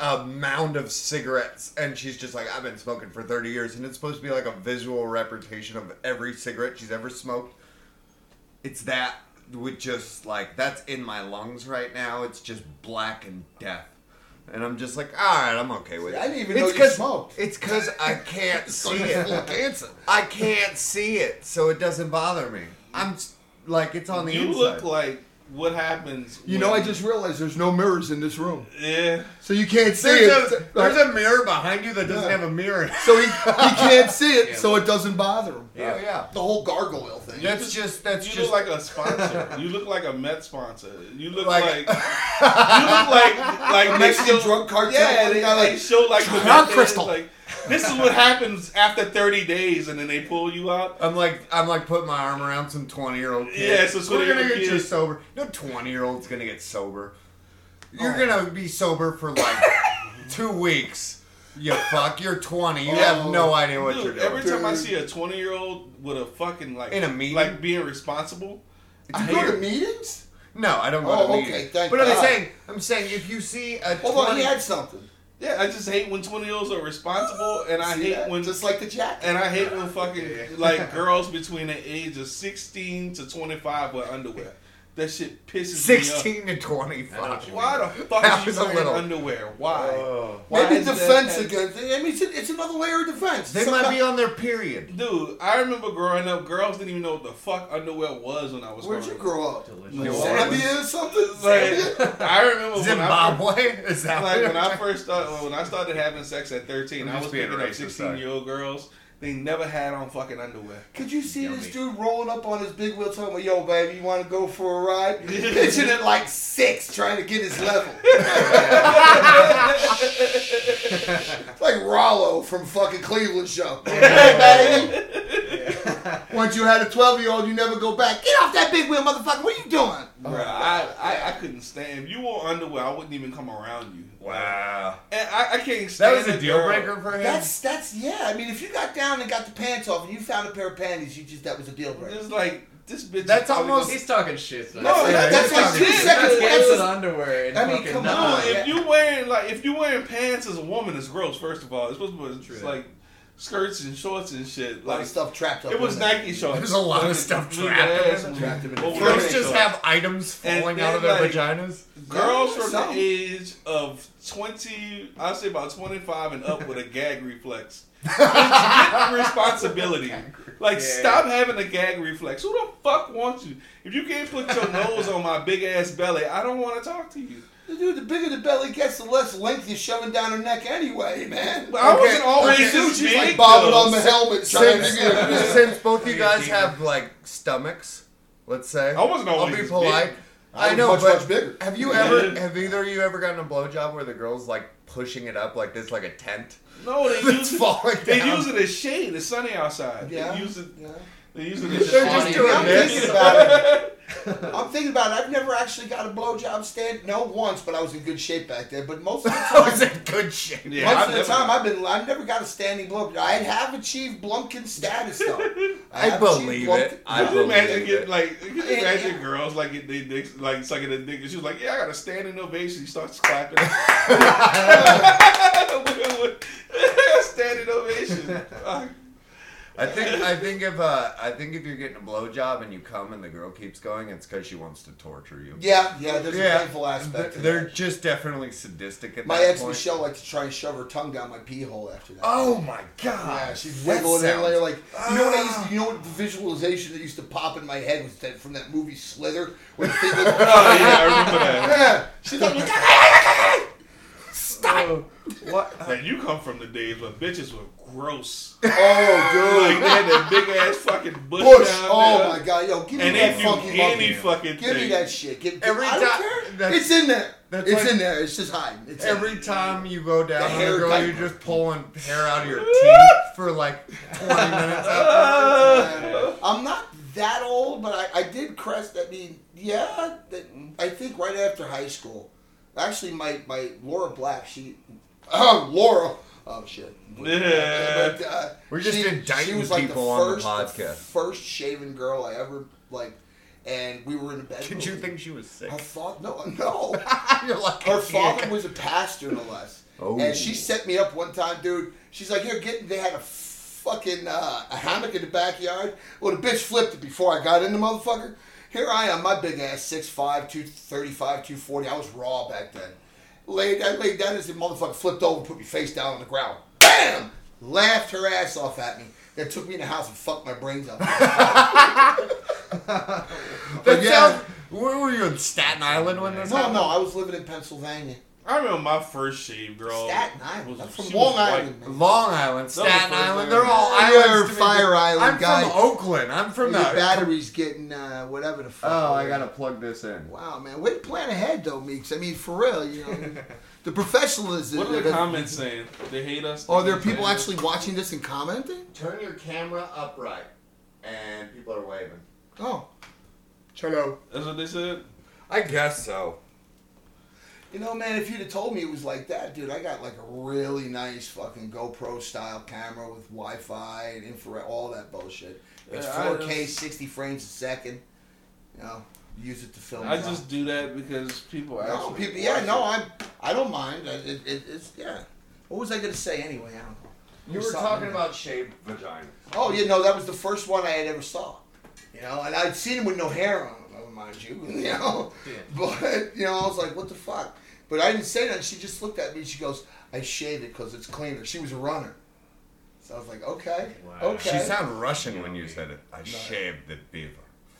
a mound of cigarettes, and she's just like, I've been smoking for 30 years, and it's supposed to be like a visual representation of every cigarette she's ever smoked. It's that with just like, that's in my lungs right now. It's just black and death. And I'm just like, all right, I'm okay with it. I didn't even know you smoked. It's because I can't see it. I can't see it, so it doesn't bother me. I'm like, it's on the inside. You look like... What happens? I just realized there's no mirrors in this room. Yeah. So you can't see it. There's a mirror behind you that doesn't have a mirror. So he can't see it, so it doesn't bother him. Yeah. Oh, yeah. The whole gargoyle thing. You look like a sponsor. You look like a Met sponsor. You look like... you look like Mexican drug cartel. Yeah, they got like... show like the Met crystal. Like, this is what happens after 30 days, and then they pull you out. I'm like putting my arm around some 20-year-old kid. Yeah, so we're gonna get you sober. No 20-year-old's gonna get sober. You're gonna be sober for like 2 weeks. You fuck. You're 20. You have no idea what you're doing. Every time I see a 20-year-old with a fucking like in a meeting, like being responsible. Do you go to meetings? No, I don't go to meetings. Okay, thank God. I'm saying if you see a hold on, he had something. Yeah, I just hate when 20-year-olds are responsible, and I hate when... Just like the jacket. And I hate when fucking, like, girls between the age of 16 to 25 wear underwear. That shit pisses me up. 16 to 25. Why the fuck are you wearing underwear? Why? Why? Maybe defense against... I mean, it's another layer of defense. They might be on their period. Dude, I remember growing up, girls didn't even know what the fuck underwear was when I was growing up. Where'd you grow up? Zambia or something? Like, I remember Zimbabwe? Is that like when I first started... When I started having sex at 13, I was picking up 16-year-old girls. They never had on fucking underwear. Could you see this dude rolling up on his big wheel talking about, yo, baby, you want to go for a ride? Pitching at like 6 trying to get his level. It's like Rollo from fucking Cleveland show. Hey, baby. Yeah. Once you had a 12-year-old, you never go back. Get off that big wheel, motherfucker. What are you doing? Bro, I couldn't stand. If you wore underwear, I wouldn't even come around you. Wow. And I can't stand that was a deal breaker for him? That's yeah. I mean, if you got down and got the pants off and you found a pair of panties, that was a deal breaker. It's like, this bitch... That's almost... He's talking shit, though. No, that's like 2 seconds. Pants and underwear and fucking... I mean, come on. If you're wearing pants as a woman, it's gross, first of all. It's supposed to be like... skirts and shorts and shit. A lot of stuff trapped up. It was Nike shorts. There's a lot of stuff trapped in it. Girls just have items falling out of their vaginas. Girls from the age of 20, I'd say about 25 and up with a gag reflex. It's responsibility. Like, stop having a gag reflex. Who the fuck wants you? If you can't put your nose on my big ass belly, I don't want to talk to you. Dude, the bigger the belly gets, the less length you're shoving down her neck anyway, man. Well, I wasn't always this big. She's like bobbing on the helmet. Since both you guys have, like, stomachs, let's say. I wasn't always I'll be polite. Big. I know, much, but much bigger. Have you ever, have either of you gotten a blowjob where the girl's, like, pushing it up like this, like a tent? No, they use it as shade. It's sunny outside. Yeah. They use it. They're just doing this. Thinking about it. I'm thinking about it. I've never actually got a blowjob stand. No, once, but I was in good shape back then. But most of the time, I was in good shape. Yeah, most of the time, I've never got a standing blowjob. I have achieved Blumpkin status though. I believe it. Could you imagine girls like sucking a dick? And she was like, "Yeah, I got a standing ovation." She starts clapping. Standing ovation. I think if you're getting a blowjob and you come and the girl keeps going, it's because she wants to torture you. Yeah. There's a painful aspect. They're just definitely sadistic at that point. My ex Michelle liked to try and shove her tongue down my pee hole after that. Oh my god! Yeah, she'd wiggle and later like you know what the visualization that used to pop in my head was that from that movie Slither. When people oh yeah, I remember that. Yeah, she's like. What? Man, you come from the days when bitches were gross. Oh, dude. Like, they had that big ass fucking bush down there. Oh, my God. Yo, give me that fucking thing. Give me that shit. I don't care. It's in there. It's in there. It's just hiding. Every time you go down on a girl, you're just pulling hair out of your teeth for like 20 minutes after. I'm not that old, but I did crest. I mean, yeah, I think right after high school. Actually, my Laura Black, we're just indicting people on the podcast. First shaven girl I ever and we were in a bed. Did you think she was sick? Her father, no. Her father was a pastor, no less. Oh. And she set me up one time, dude. She's like, they had a fucking a hammock in the backyard. Well, the bitch flipped it before I got in the motherfucker. Here I am, my big ass, 6'5", 235, 240. I was raw back then. I laid down as the motherfucker flipped over and put my face down on the ground. Bam! Laughed her ass off at me. Then took me in the house and fucked my brains out. Where were you, in Staten Island when this happened? No, I was living in Pennsylvania. I remember my first shave, girl. Staten Island. I'm from Long Island. Long Island, Staten Island. They're all islands. Fire Island. I'm from Oakland. I'm from the battery's getting whatever the fuck. Oh, I gotta plug this in. Wow, man, way to plan ahead though, Meeks. I mean, for real, you know, the professionalism. What are the comments saying? They hate us. Oh, there are people actually watching this and commenting. Turn your camera upright, and people are waving. Oh, hello. That's what they said. I guess so. You know, man, if you'd have told me it was like that, dude, I got like a really nice fucking GoPro style camera with Wi-Fi and infrared, all that bullshit. It's 4K, 60 frames a second. You know, use it to film. I just do that because people ask. No, people. Yeah, no, I don't mind. It's yeah. What was I gonna say anyway? I don't know. You were talking about shaved vagina. Oh, you know, that was the first one I had ever saw. You know, and I'd seen him with no hair on him. Mind you know, yeah. But you know, I was like, "What the fuck?" But I didn't say that. She just looked at me. And she goes, "I shaved it because it's cleaner." She was a runner, so I was like, "Okay, wow. Okay." She sounded Russian when you said it. I shaved the beaver.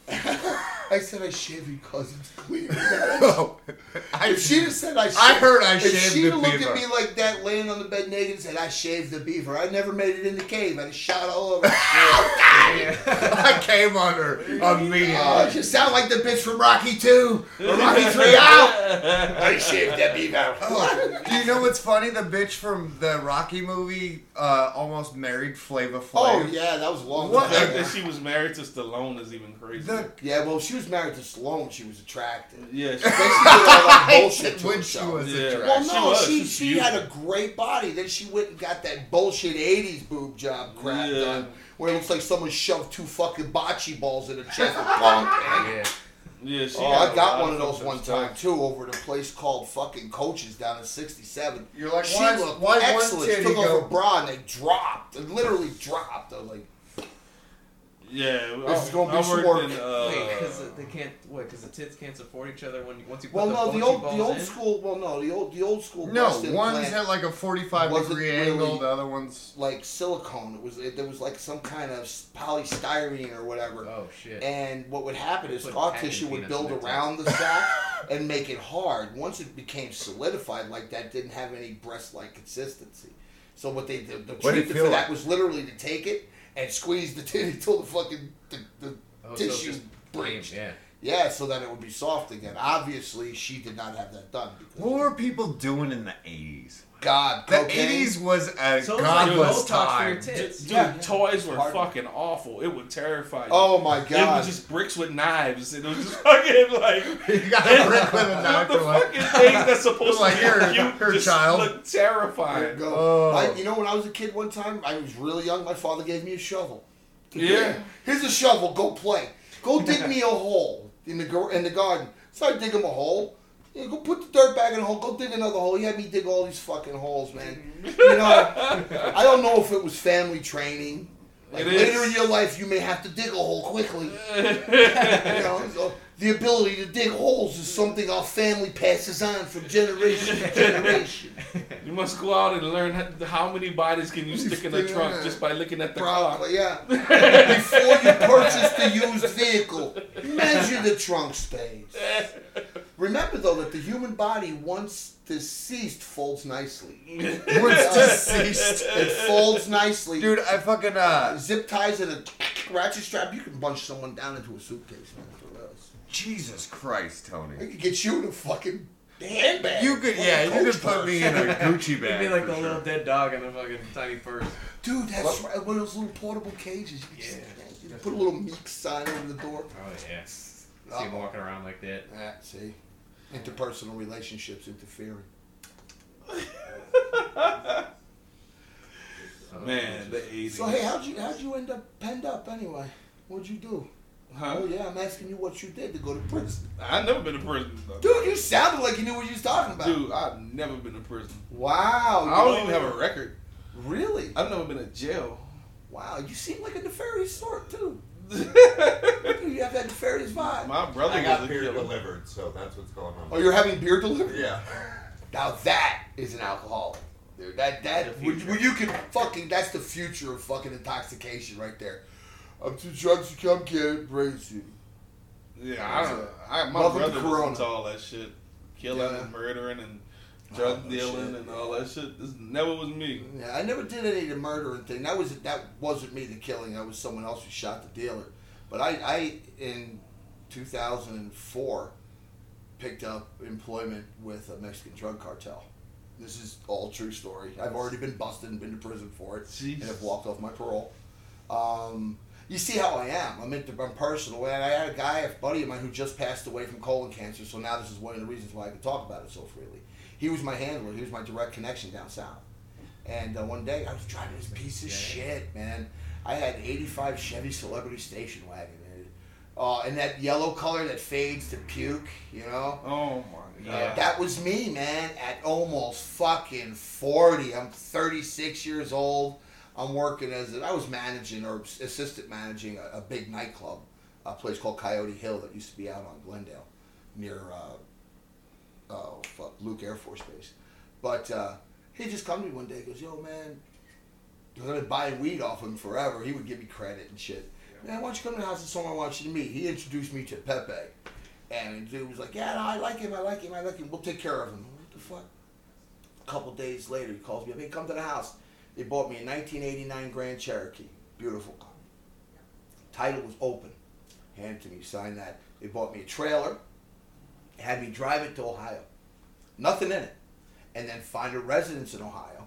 I said I shaved it because it's cleaner. If she just said I shaved, I heard I shaved the beaver. If she looked at me like that, laying on the bed naked, and said I shaved the beaver, I never made it in the cave. I shot all over. I came on her immediately. Oh, you sound like the bitch from Rocky 2 or Rocky 3 out. I shaved that beaver. Oh, do you know what's funny? The bitch from the Rocky movie almost married Flava Flav. Oh yeah, that was a long time. The fact that she was married to Stallone is even crazy. Well, she was married to Stallone. She was attractive. Yeah, she did all that bullshit when she was attractive. Well, no, she had a great body. Then she went and got that bullshit 80s boob job crap done. Where it looks like someone shoved two fucking bocce balls in a chest of punk. Yeah. I got one of those one time too over at a place called fucking Coaches down in 67. You're like, she looked excellent. She took off her bra and they dropped. It literally dropped. I was like, yeah, this is gonna be some work. Because they can't. What? Because the tits can't support each other once you put the old school. Well, no, the old school. No, one's at like a 45-degree angle. The other one's like silicone. There was like some kind of polystyrene or whatever. Oh shit! And what would happen is scar tissue would build around the sack and make it hard. Once it became solidified like that, didn't have any breast-like consistency. So what they did, the treatment for that was literally to take it. And squeeze the titty till the fucking tissue breached. Yeah, so that it would be soft again. Obviously, she did not have that done. What were people doing in the 80s? God, the '80s was a godless time. Dude, toys were fucking awful. It would terrify you. Oh my God! It was just bricks with knives. It was just fucking like you got a brick with a knife. The fucking things that's supposed to be her child look terrifying. Oh. You know, when I was a kid, one time I was really young. My father gave me a shovel. Yeah, here's a shovel. Go play. Go dig me a hole in the garden. So I dig him a hole. Yeah, go put the dirt back in the hole. Go dig another hole. He had me dig all these fucking holes, man. You know, I don't know if it was family training. Like later in your life, you may have to dig a hole quickly. You know, so the ability to dig holes is something our family passes on from generation to generation. You must go out and learn how many bodies can you stick in the trunk just by looking at the clock. Yeah. Before you purchase the used vehicle, measure the trunk space. Remember, though, that the human body, once deceased, folds nicely. Once deceased, it folds nicely. Dude, I fucking zip ties and a ratchet strap. You can bunch someone down into a suitcase, man. Jesus Christ, Tony! I could get you in a fucking handbag. You could, you could put me in a Gucci bag. You'd be like the little dead dog in a fucking tiny purse. Dude, that's right. One of those little portable cages. You put a little meek sign over the door. Oh yeah. See him walking around like that. See, interpersonal relationships interfering. Man, the '80s. So hey, how'd you end up penned up anyway? What'd you do? Huh? Oh, yeah, I'm asking you what you did to go to prison. I've never been to prison. Though. Dude, you sounded like you knew what you was talking about. Dude, I've never been to prison. Wow. I don't even have a record. Really? I've never been to jail. Wow, you seem like a nefarious sort, too. You have that nefarious vibe. My brother got beer delivered, so that's what's going on. Oh, you're having beer delivered? Yeah. Now that is an alcoholic. Dude, you can fucking, that's the future of fucking intoxication right there. I'm too drunk to come get it, crazy. Yeah, I don't know. My brother was into all that shit. Killing and murdering and drug dealing and all that shit. This never was me. Yeah, I never did any of the murdering thing. That wasn't me, the killing. That was someone else who shot the dealer. But I in 2004, picked up employment with a Mexican drug cartel. This is all true story. I've already been busted and been to prison for it. Jeez. And have walked off my parole. You see how I am. I'm personal. And I had a buddy of mine who just passed away from colon cancer, so now this is one of the reasons why I can talk about it so freely. He was my handler. He was my direct connection down south. And one day, I was driving this piece of shit, man. I had an 85 Chevy Celebrity Station Wagon. And that yellow color that fades to puke, you know? Oh, my God. Yeah, that was me, man, at almost fucking 40. I'm 36 years old. I'm working I was managing or assistant managing a big nightclub, a place called Coyote Hill that used to be out on Glendale near Luke Air Force Base. But he just come to me one day and goes, yo, man, I've been buying weed off him forever. He would give me credit and shit. Yeah. Man, why don't you come to the house and someone I want you to meet? He introduced me to Pepe. And the dude was like, yeah, no, I like him. We'll take care of him. What the fuck? A couple days later, he calls me up. Hey, come to the house. They bought me a 1989 Grand Cherokee. Beautiful car. Title was open. Handed to me. Signed that. They bought me a trailer. Had me drive it to Ohio. Nothing in it. And then find a residence in Ohio.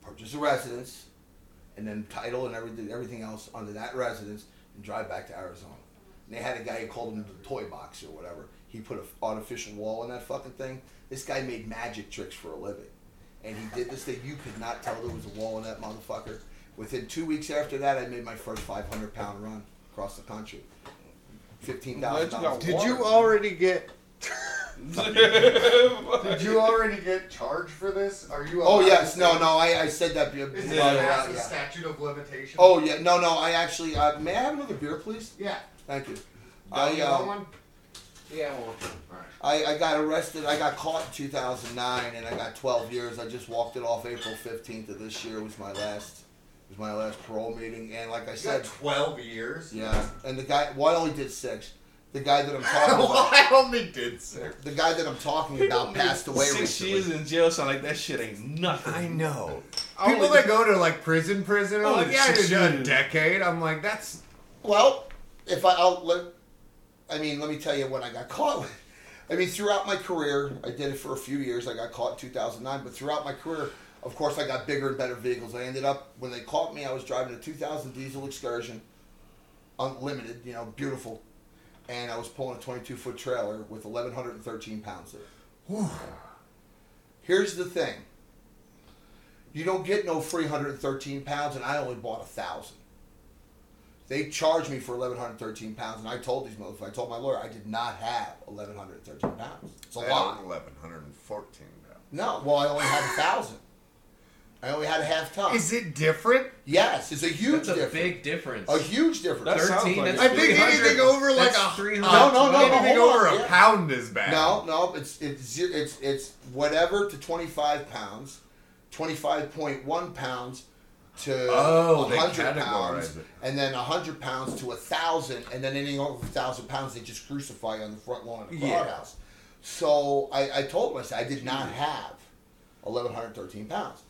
Purchase a residence. And then title and everything else under that residence. And drive back to Arizona. And they had a guy who called him the toy box or whatever. He put an artificial wall in that fucking thing. This guy made magic tricks for a living. And he did this thing. You could not tell there was a wall in that motherfucker. Within 2 weeks after that, I made my first 500-pound run across the country. $15,000. Did you already get charged for this? Are you? Oh yes. No. I said that. Is it past the statute of limitations? Oh yeah. No. I actually. May I have another beer, please? Yeah. Thank you. One? Yeah, well, all right. I got arrested. I got caught in 2009, and I got 12 years. I just walked it off April 15th of this year. Was my last parole meeting, and like I said, 12 years. Yeah, and the guy. Well, I only did 6. The guy that I'm talking about. The guy that I'm talking about passed away recently. 6 years in jail sound like that shit ain't nothing. I know. People that go to like prison are like, yeah, I did a decade. I'm like, that's well, if I outlive. I mean, let me tell you what I got caught with. I mean, throughout my career, I did it for a few years. I got caught in 2009, but throughout my career, of course, I got bigger and better vehicles. I ended up, when they caught me, I was driving a 2000 diesel Excursion, unlimited, you know, beautiful, and I was pulling a 22-foot trailer with 1,113 pounds in it. Whew. Here's the thing. You don't get no 313 pounds, and I only bought 1,000. They charged me for 1,113 pounds, and I told these motherfuckers, I told my lawyer, I did not have 1,113 pounds. It's a lot. 1,114 pounds. No, well, I only had 1,000. I only had a half ton. Is it different? Yes, it's a huge difference. That's a big difference. A huge difference. That 13, like I think anything over like a... Anything over a pound is bad. No, it's whatever to 25 pounds, 25.1 pounds to 100 pounds, and then 100 pounds to 1,000, and then anything over 1,000 pounds, they just crucify you on the front lawn of the courthouse. Yeah. So I told myself I did not have 1,113 pounds.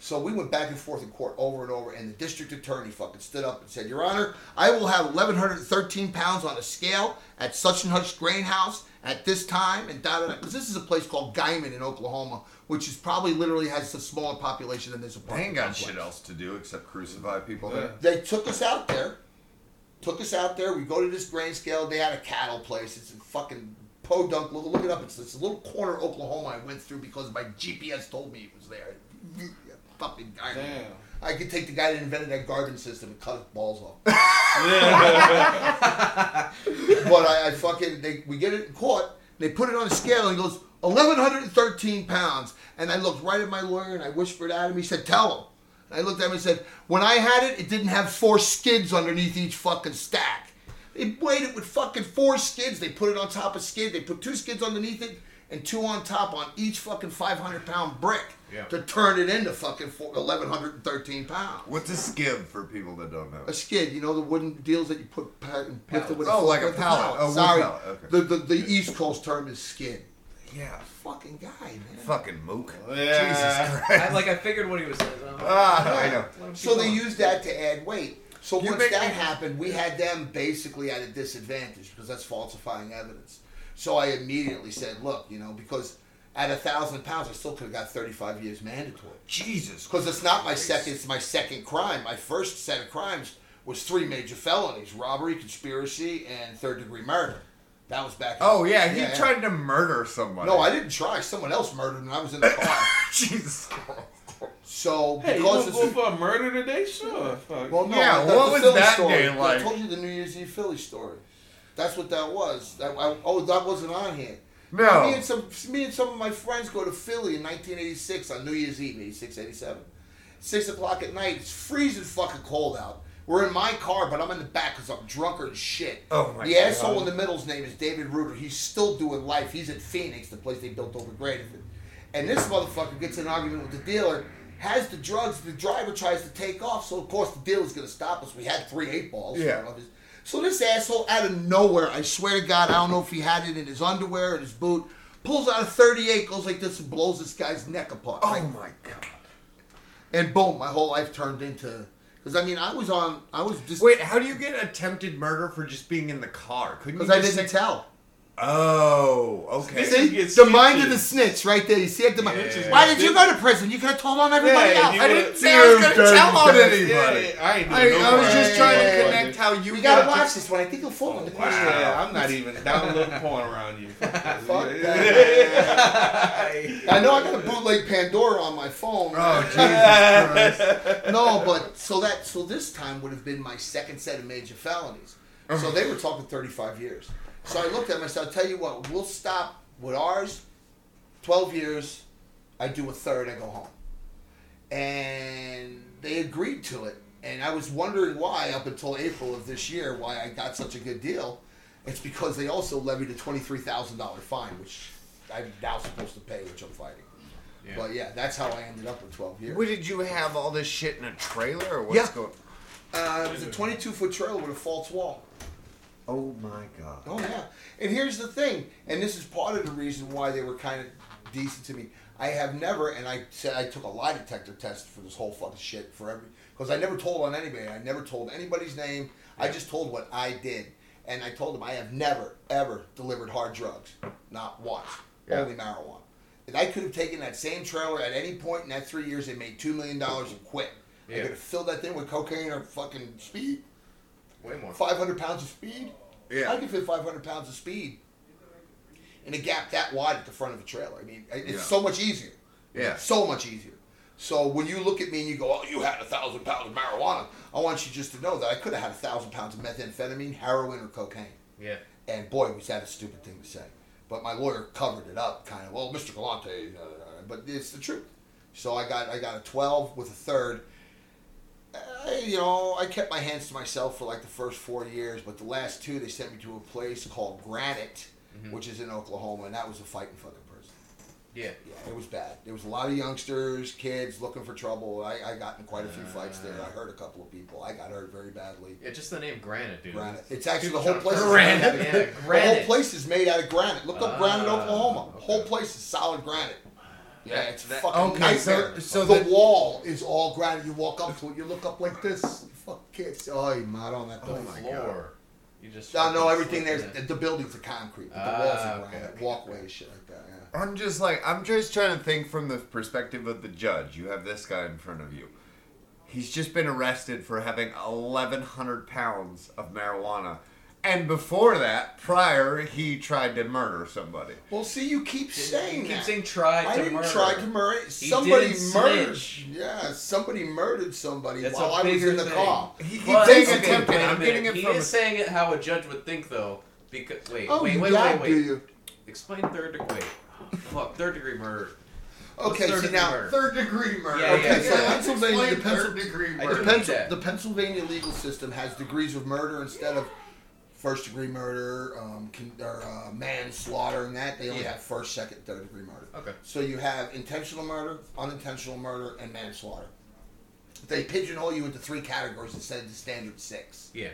So we went back and forth in court over and over, and the district attorney fucking stood up and said, Your Honor, I will have 1,113 pounds on a scale at such and such grain house at this time, and da-da-da. Because this is a place called Guyman in Oklahoma, which is probably literally has a smaller population than this apartment. They ain't got shit else to do except crucify people there. They took us out there. We go to this grain scale. They had a cattle place. It's a fucking podunk. Look it up. It's this little corner of Oklahoma I went through because my GPS told me it was there. Fucking guy. Damn. I could take the guy that invented that garden system and cut his balls off. But we get it in court. They put it on a scale and he goes 1,113 pounds. And I looked right at my lawyer and I whispered at him. He said, "Tell him." And I looked at him and said, "When I had it, it didn't have four skids underneath each fucking stack. They weighed it with fucking four skids. They put it on top of skid. They put two skids underneath it." And two on top on each fucking 500-pound brick to turn it into fucking 1,113 pounds. What's a skid for people that don't know? A skid, you know, the wooden deals that you put and picked it with. Oh, like a pallet. Oh, sorry, pallet. Okay. The East Coast term is skid. Yeah, fucking guy, man. Fucking mook. Yeah. Jesus Christ. I figured what he was saying. I know. So they used that to add weight. So once that happened, we had them basically at a disadvantage because that's falsifying evidence. So I immediately said, look, you know, because at 1,000 pounds, I still could have got 35 years mandatory. Jesus. Because it's not my second, it's my second crime. My first set of crimes was three major felonies, robbery, conspiracy, and third-degree murder. That was back in he tried to murder somebody. No, I didn't try. Someone else murdered and I was in the car. Jesus Christ. So, because it's... Hey, you going for a murder today? Sure. Fuck. Well, no, yeah, what was Philly that story. Day like? I told you the New Year's Eve Philly story. That's what that was. That wasn't on here. No. Me and some of my friends go to Philly in 1986 on New Year's Eve, 86, 87. 6 o'clock at night. It's freezing fucking cold out. We're in my car, but I'm in the back because I'm drunker as shit. Oh, my God. The asshole in the middle's name is David Ruder. He's still doing life. He's in Phoenix, the place they built over Granite. And this motherfucker gets in an argument with the dealer, has the drugs, the driver tries to take off, so of course the dealer's going to stop us. We had 3 8-balls. Yeah. So this asshole, out of nowhere, I swear to God, I don't know if he had it in his underwear or his boot, pulls out a .38, goes like this, and blows this guy's neck apart. Oh, my God. And boom, my whole life turned into... Because, I mean, I was just... Wait, how do you get attempted murder for just being in the car? Because I didn't tell. Oh, okay. See, the mind of the snitch right there. You see it? Yeah. Why did you go to prison? You could have told on everybody else. I didn't say I was going to tell on anybody. Yeah, I was just trying to connect how you... We got to watch this one. I think you'll fall on the question. Wow, I'm not even downloading porn around you. Fuck that. I know I got a bootleg Pandora on my phone. Oh, Jesus Christ. No, but so this time would have been my second set of major felonies. So they were talking 35 years. So I looked at him and I said, I'll tell you what, we'll stop with ours, 12 years, I do a third, I go home. And they agreed to it. And I was wondering why, up until April of this year, why I got such a good deal. It's because they also levied a $23,000 fine, which I'm now supposed to pay, which I'm fighting. Yeah. But yeah, that's how I ended up with 12 years. What, did you have all this shit in a trailer? Or what's going on? It was a 22-foot trailer with a false wall. Oh, my God. Oh, yeah. And here's the thing, and this is part of the reason why they were kind of decent to me. I have never, and I said I took a lie detector test for this whole fucking shit, because I never told on anybody. I never told anybody's name. I just told what I did. And I told him I have never, ever delivered hard drugs. Not once. Yeah. Only marijuana. And I could have taken that same trailer at any point in that 3 years and made $2 million and quit. Yeah. I could have filled that thing with cocaine or fucking speed. Way more. 500 pounds of speed? Yeah. I could fit 500 pounds of speed in a gap that wide at the front of a trailer. I mean, it's so much easier. Yeah. So much easier. So when you look at me and you go, oh, you had 1,000 pounds of marijuana, I want you just to know that I could have had 1,000 pounds of methamphetamine, heroin, or cocaine. Yeah. And boy, was that a stupid thing to say. But my lawyer covered it up, kind of, well, Mr. Galante, but it's the truth. So I got a 12 with a third. I kept my hands to myself for like the first 4 years, but the last two, they sent me to a place called Granite, which is in Oklahoma, and that was a fighting fucking prison. Yeah. Yeah, it was bad. There was a lot of youngsters, kids looking for trouble. I got in quite a few fights there. I hurt a couple of people. I got hurt very badly. Yeah, just the name Granite, dude. Granite. It's actually the whole place. Granite. Yeah, Granite. The whole place is made out of granite. Look up Granite, Oklahoma. The whole place is solid granite. Yeah, it's fucking nightmare. So the wall is all granite. You walk up to it, you look up like this. Fuck kids. Oh, you're not on that thing. Floor. You just no, everything there's the buildings are concrete, but the walls are granite, walkways, shit like that. Yeah. I'm just trying to think from the perspective of the judge. You have this guy in front of you. He's just been arrested for having 1,100 pounds of marijuana. And before that, prior, he tried to murder somebody. Well, see, you keep saying that. You keep saying I didn't try to murder. Somebody murdered somebody while I was in the car. He is saying it how a judge would think, though. Because wait. Explain third degree. Fuck, third degree murder. Okay, so now third degree murder. Yeah, okay, the Pennsylvania legal system has degrees of murder instead of first-degree murder, manslaughter, and that. They only have first, second, third-degree murder. Okay. So you have intentional murder, unintentional murder, and manslaughter. They pigeonhole you into three categories instead of the standard six. Yeah.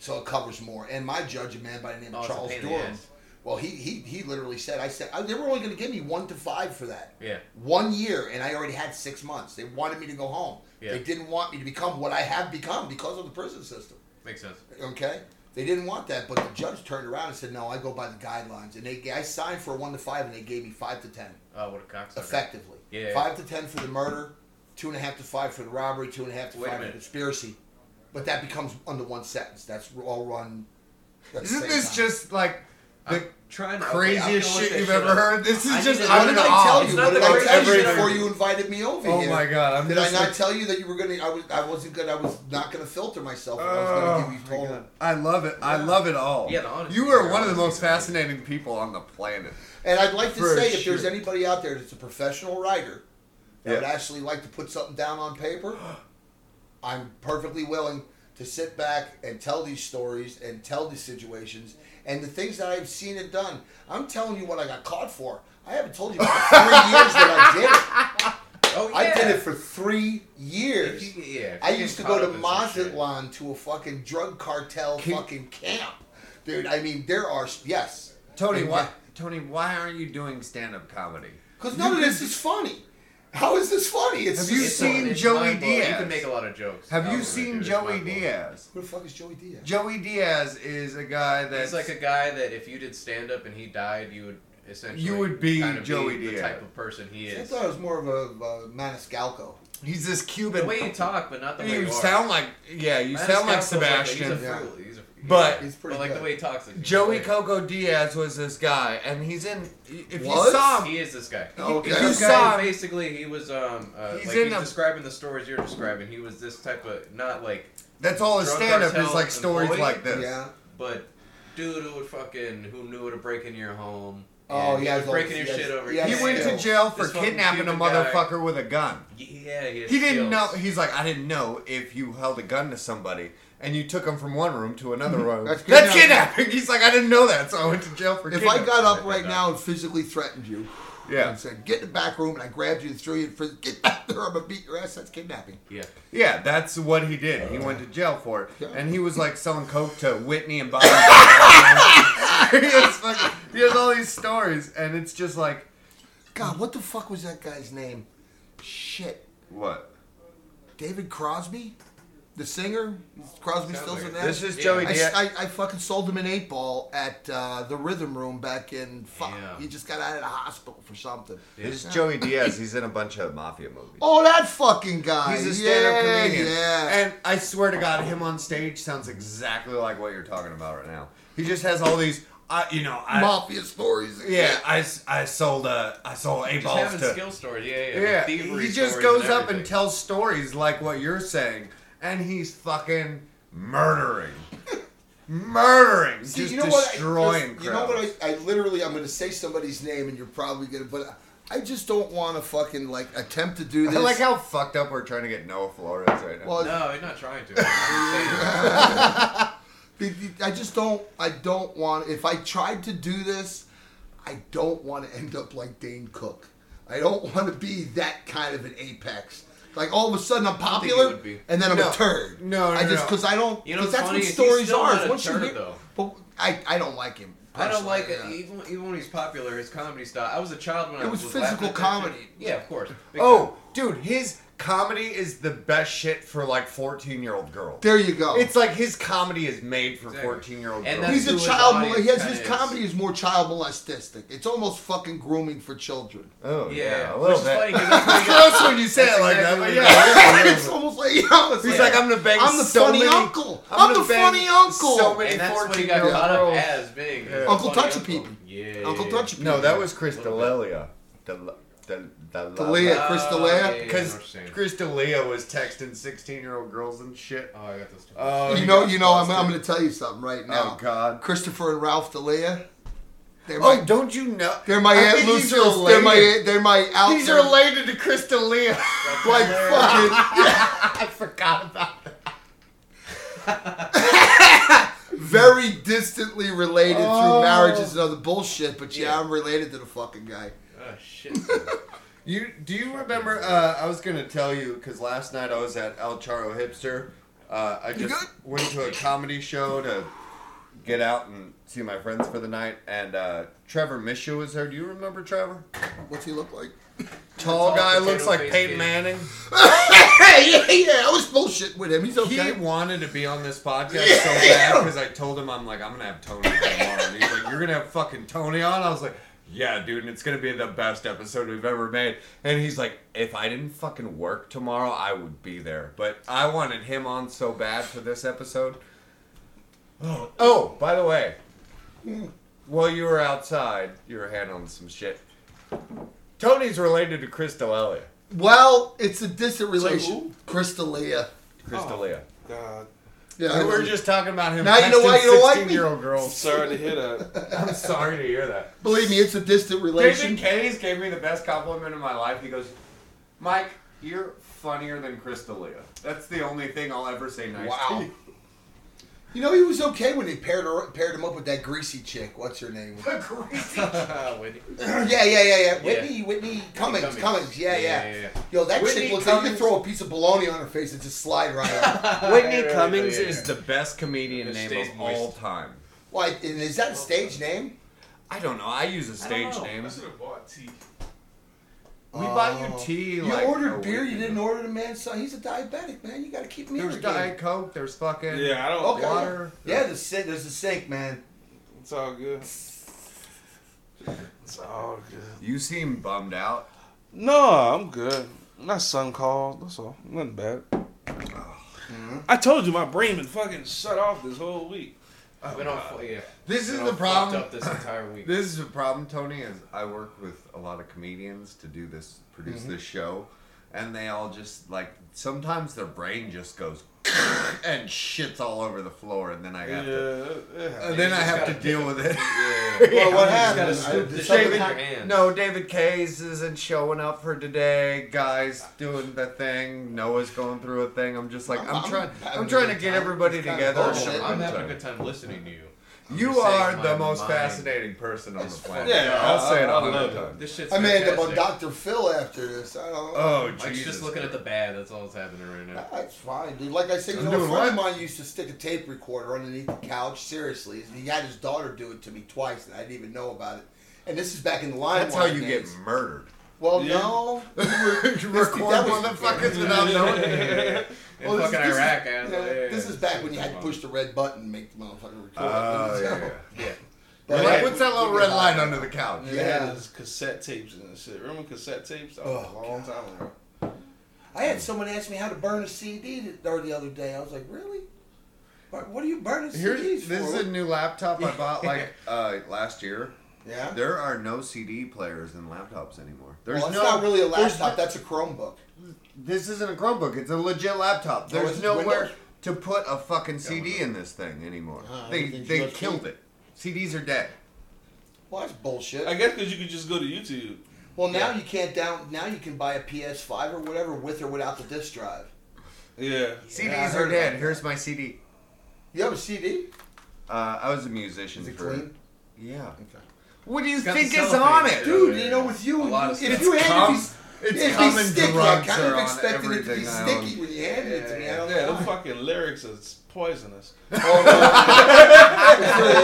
So it covers more. And my judge, a man by the name of Charles Durham, well, he literally said, they were only going to give me 1 to 5 for that. Yeah. 1 year, and I already had 6 months. They wanted me to go home. Yeah. They didn't want me to become what I have become because of the prison system. Makes sense. Okay? They didn't want that, but the judge turned around and said, "No, I go by the guidelines." And I signed for a 1 to 5, and they gave me 5 to 10. Oh, what a cocksucker! Effectively, yeah. 5 to 10 for the murder, 2.5 to 5 for the robbery, 2.5 to 5 for the conspiracy. But that becomes under one sentence. That's all run. Isn't this time. Just like the craziest shit you've ever heard? This is just. What did I tell you? What did I tell you before you invited me over here? Oh my god! Did I not tell you that you were gonna? I was not gonna filter myself. I was gonna give you total. I love it. I love it all. Yeah, honestly, you are one of the most fascinating people on the planet. And I'd like to say, if there's anybody out there that's a professional writer that would actually like to put something down on paper, I'm perfectly willing to sit back and tell these stories and tell these situations. And the things that I've seen and done, I'm telling you what I got caught for. I haven't told you about the 3 years that I did it. Oh, yeah. I did it for 3 years. I used to go to Mazatlan to a fucking drug cartel fucking camp. Dude, I mean, there are... Yes. Tony, why aren't you doing stand-up comedy? Because none of this is funny. How is this funny? Have you seen Joey Diaz? You can make a lot of jokes. Have you seen Joey Diaz? Who the fuck is Joey Diaz? Joey Diaz is a guy that's... He's like a guy that if you did stand-up and he died, you would essentially... You would be kind of Joey Diaz. The type of person he is. I thought it was more of a Maniscalco. He's this Cuban... The way you talk, but not the way you are. You sound like Sebastian. But the way he talks. Joey Coco Diaz was this guy, and he's in. If you saw him, he is this guy. Okay. If you saw him, basically he was. He's describing the stories you're describing. He was this type of not like. That's all his stand-up is like stories like this. Yeah. But dude, who knew to break into your home. Oh, yeah. He went to jail for kidnapping a motherfucker with a gun. Yeah, he didn't know. He's like, I didn't know if you held a gun to somebody and you took him from one room to another room. That's kidnapping. He's like, I didn't know that, so I went to jail for kidnapping. If I got up right now and physically threatened you and said, get in the back room, and I grabbed you and threw you, get back there, I'm going to beat your ass, that's kidnapping. Yeah. Yeah, that's what he did. He went to jail for it. Yeah. And he was like selling coke to Whitney and Bobby. He has all these stories, and it's just like... God, what the fuck was that guy's name? Shit. What? David Crosby? The singer, Crosby, Stills, and Nash. This is Joey Diaz. I fucking sold him an 8-ball at the Rhythm Room back in. He just got out of the hospital for something. This is Joey Diaz. He's in a bunch of mafia movies. Oh, that fucking guy. He's a stand-up comedian. Yeah. And I swear to God, him on stage sounds exactly like what you're talking about right now. He just has all these. Mafia stories. Yeah, I sold 8 balls. Just having skill stories. Yeah. He just goes up and tells stories like what you're saying, and he's fucking murdering, see, just destroying. You know what? I literally, I'm going to say somebody's name, and you're probably going to, but I just don't want to fucking attempt to do this. I like how fucked up we're trying to get Noah Flores right now. Well, no, he's not trying to. I just don't. I don't want. If I tried to do this, I don't want to end up like Dane Cook. I don't want to be that kind of an apex. Like all of a sudden I'm popular, and then I'm a turd. I don't. You know, that's funny, what stories are. Once you hear, though. But I don't like him. I don't like it. Even when he's popular, his comedy style. I was a child when I was physical comedy. Yeah, of course. Dude, his comedy is the best shit for 14-year-old girls. There you go. It's like his comedy is made for 14-year-old girls. He's a child. His comedy is more child molestistic. It's almost fucking grooming for children. Oh yeah, a little bit. It's gross when you say it like that. But yeah, it's almost like he's like, I'm gonna bang. I'm the funny uncle. I'm the funny uncle. So many 14-year-old girls as big. Uncle Touch a People. Yeah. Uncle Touch a People. No, that was Chris D'Elia. Chris D'Elia? Because Chris D'Elia was texting 16-year-old girls and shit. Oh, I got this. You know, I'm going to tell you something right now. Oh, God. Christopher and Ralph D'Elia. Don't you know? They're my Aunt Lucille. They're my out. These are related to Chris D'Elia. Like, fucking. I forgot about that. Very distantly related through marriages and other bullshit, but yeah, I'm related to the fucking guy. Oh, shit. Do you remember, I was going to tell you, because last night I was at El Charo Hipster. I just went to a comedy show to get out and see my friends for the night, and Trevor Michaud was there. Do you remember Trevor? What's he look like? Tall guy, looks like Peyton Manning. I was bullshitting with him. He's okay. He wanted to be on this podcast so bad, because I told him, I'm going to have Tony on. And he's like, you're going to have fucking Tony on? I was like, yeah, dude, and it's going to be the best episode we've ever made. And he's like, if I didn't fucking work tomorrow, I would be there. But I wanted him on so bad for this episode. Oh, by the way, while you were outside, you were handling some shit. Tony's related to Chris D'Elia. Well, it's a distant relation. Chris D'Elia. Chris D'Elia. God. Yeah, we were just talking about him. Now you know why you don't like me. Girls. Sorry to hear that. I'm sorry to hear that. Believe me, it's a distant relation. David Kays gave me the best compliment of my life. He goes, Mike, you're funnier than Chris D'Elia. That's the only thing I'll ever say nice to you. You know, he was okay when they paired him up with that greasy chick. What's her name? The greasy chick. Whitney. Yeah. Whitney Cummings. Yeah. Yo, that Whitney chick looks like you could throw a piece of bologna on her face and just slide right out. Whitney Cummings is the best comedian name of all time. Why? And is that a stage name? I don't know. I use a stage name. I should have bought tea. We bought you tea. You ordered beer. You didn't order the man's son. He's a diabetic, man. You got to keep him in the game. There's Diet Coke. There's fucking water. Yeah, there's a sink, man. It's all good. You seem bummed out. No, I'm good. My son called. That's all. Nothing bad. I told you my brain been fucking shut off this whole week. This is the problem, Tony, is I work with a lot of comedians to do this, produce this show, and they all just, sometimes their brain just goes and shit's all over the floor, and then I have to deal with it. Well, what happens? David Kays isn't showing up for today. Guys doing the thing. Noah's going through a thing. I'm just like, I'm trying to get everybody together. I'm having a good time listening to you. You are the most fascinating person on the planet. Yeah, I'll say it 100 times. This shit's fantastic. I may end up on Dr. Phil after this. I don't know. Oh, Jesus. I'm just looking at the bad. That's all that's happening right now. That's fine, dude. Like I said, a friend of mine used to stick a tape recorder underneath the couch. Seriously. He had his daughter do it to me twice, and I didn't even know about it. And this is back in the limelight. That's how you get murdered. Well, yeah. No. You record motherfuckers without knowing it. In well, fucking Iraq. This is back when you had to push the red button to make the motherfucker record. Yeah. But like, what's that little red light under the couch? Yeah, there's cassette tapes and shit. Remember cassette tapes? Oh, a long time ago. I had someone ask me how to burn a CD the other day. I was like, really? What are you burning CDs for? This is a new laptop I bought like last year. Yeah. There are no CD players in laptops anymore. It's not really a laptop. That's a Chromebook. This isn't a Chromebook. It's a legit laptop. There's nowhere to put a fucking CD in this thing anymore. They killed it. CDs are dead. Well, that's bullshit. I guess because you could just go to YouTube. Well, now you can't Now you can buy a PS5 or whatever with or without the disc drive. Yeah. CDs are dead. Here's my CD. You have a CD? I was a musician. Is it clean? Yeah. Okay. What do you think is on it? Dude, you know, with you, it's sticky. I kind of expected it to be sticky when you handed it to me. I don't know. The fucking lyrics are poisonous. Oh, no. The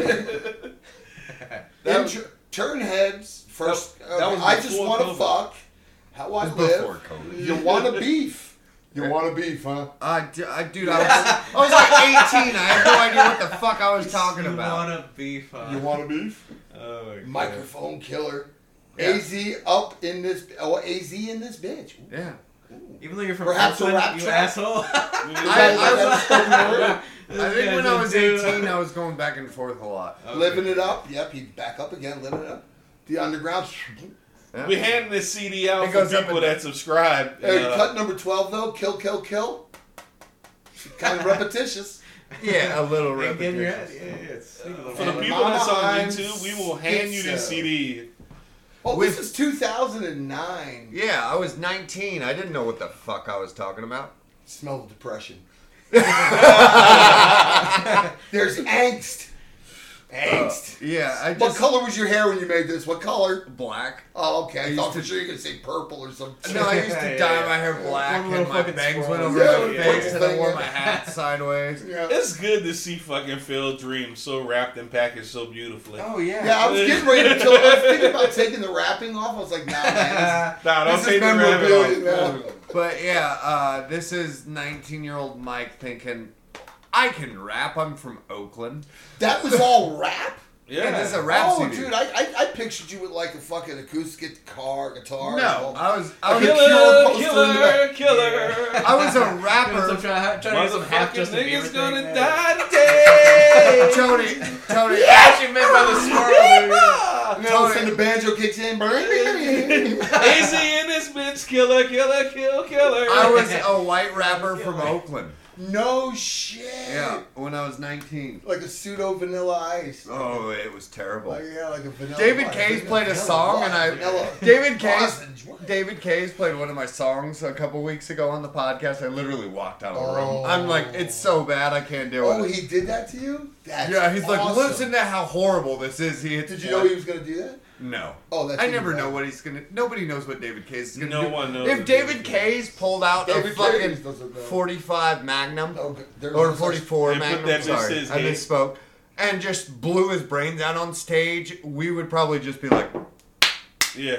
lyrics part of it. Turn heads. First, I just want to fuck. How I live. You want to beef. You want to beef, huh? Dude, I was like 18. I had no idea what the fuck I was talking about. You want to beef, huh? You want to beef? Oh, my God. Microphone killer. Yeah. AZ up in this... Oh, AZ in this bitch. Ooh. Yeah. Ooh. Even though you're from Oakland, you asshole. I think when I was 18, I was going back and forth a lot. Okay. Living it up. Yep, he'd back up again, living it up. The underground... Yeah. We hand this CD out for people that subscribe. Cut number 12, though. Kill, kill, kill. Kind of repetitious. Yeah, a little repetitious. For the people that's on YouTube, we will hand you this CD. Oh, this is 2009. Yeah, I was 19. I didn't know what the fuck I was talking about. Smell of depression. There's angst. Angst. Yeah. What color was your hair when you made this? What color? Black. Oh, okay. I thought for sure you could say purple or something. No, I used to dye my hair black and my bangs went over my face and I wore my hat sideways. Yeah. It's good to see fucking Phil Dream so wrapped and packaged so beautifully. Oh, yeah. Yeah, I was getting ready to tell you. I was thinking about taking the wrapping off. I was like, nah, man. Don't take the wrapping off. But, yeah, this is 19-year-old Mike thinking... I can rap. I'm from Oakland. That was all rap? Yeah, this is a rap CD. Oh, dude, I pictured you with like a fucking acoustic guitar. No, I was a killer. I was a rapper. Trying to get some half Justin Bieber thing. Gonna die today. Tony. Yeah, she meant by the swirl. No, and the banjo kicks in. Easy in this bitch, killer. I was a white rapper from Oakland. No shit. Yeah, when I was 19. Like a pseudo Vanilla Ice. Oh, it was terrible. Like a Vanilla Ice. David Kays played a song, and David Kays played one of my songs a couple weeks ago on the podcast. I literally walked out of the room. I'm like, it's so bad, I can't do it. Oh, he did that to you? That's yeah, he's awesome. Like, listen to how horrible this is. Did you know he was going to do that? No. Oh, that's I never know what he's gonna. Nobody knows what David Kays is gonna do. No one knows. If David Kays pulled out a fucking 45 Magnum or 44 Magnum, sorry, I misspoke, and just blew his brains out on stage, we would probably just be like, yeah,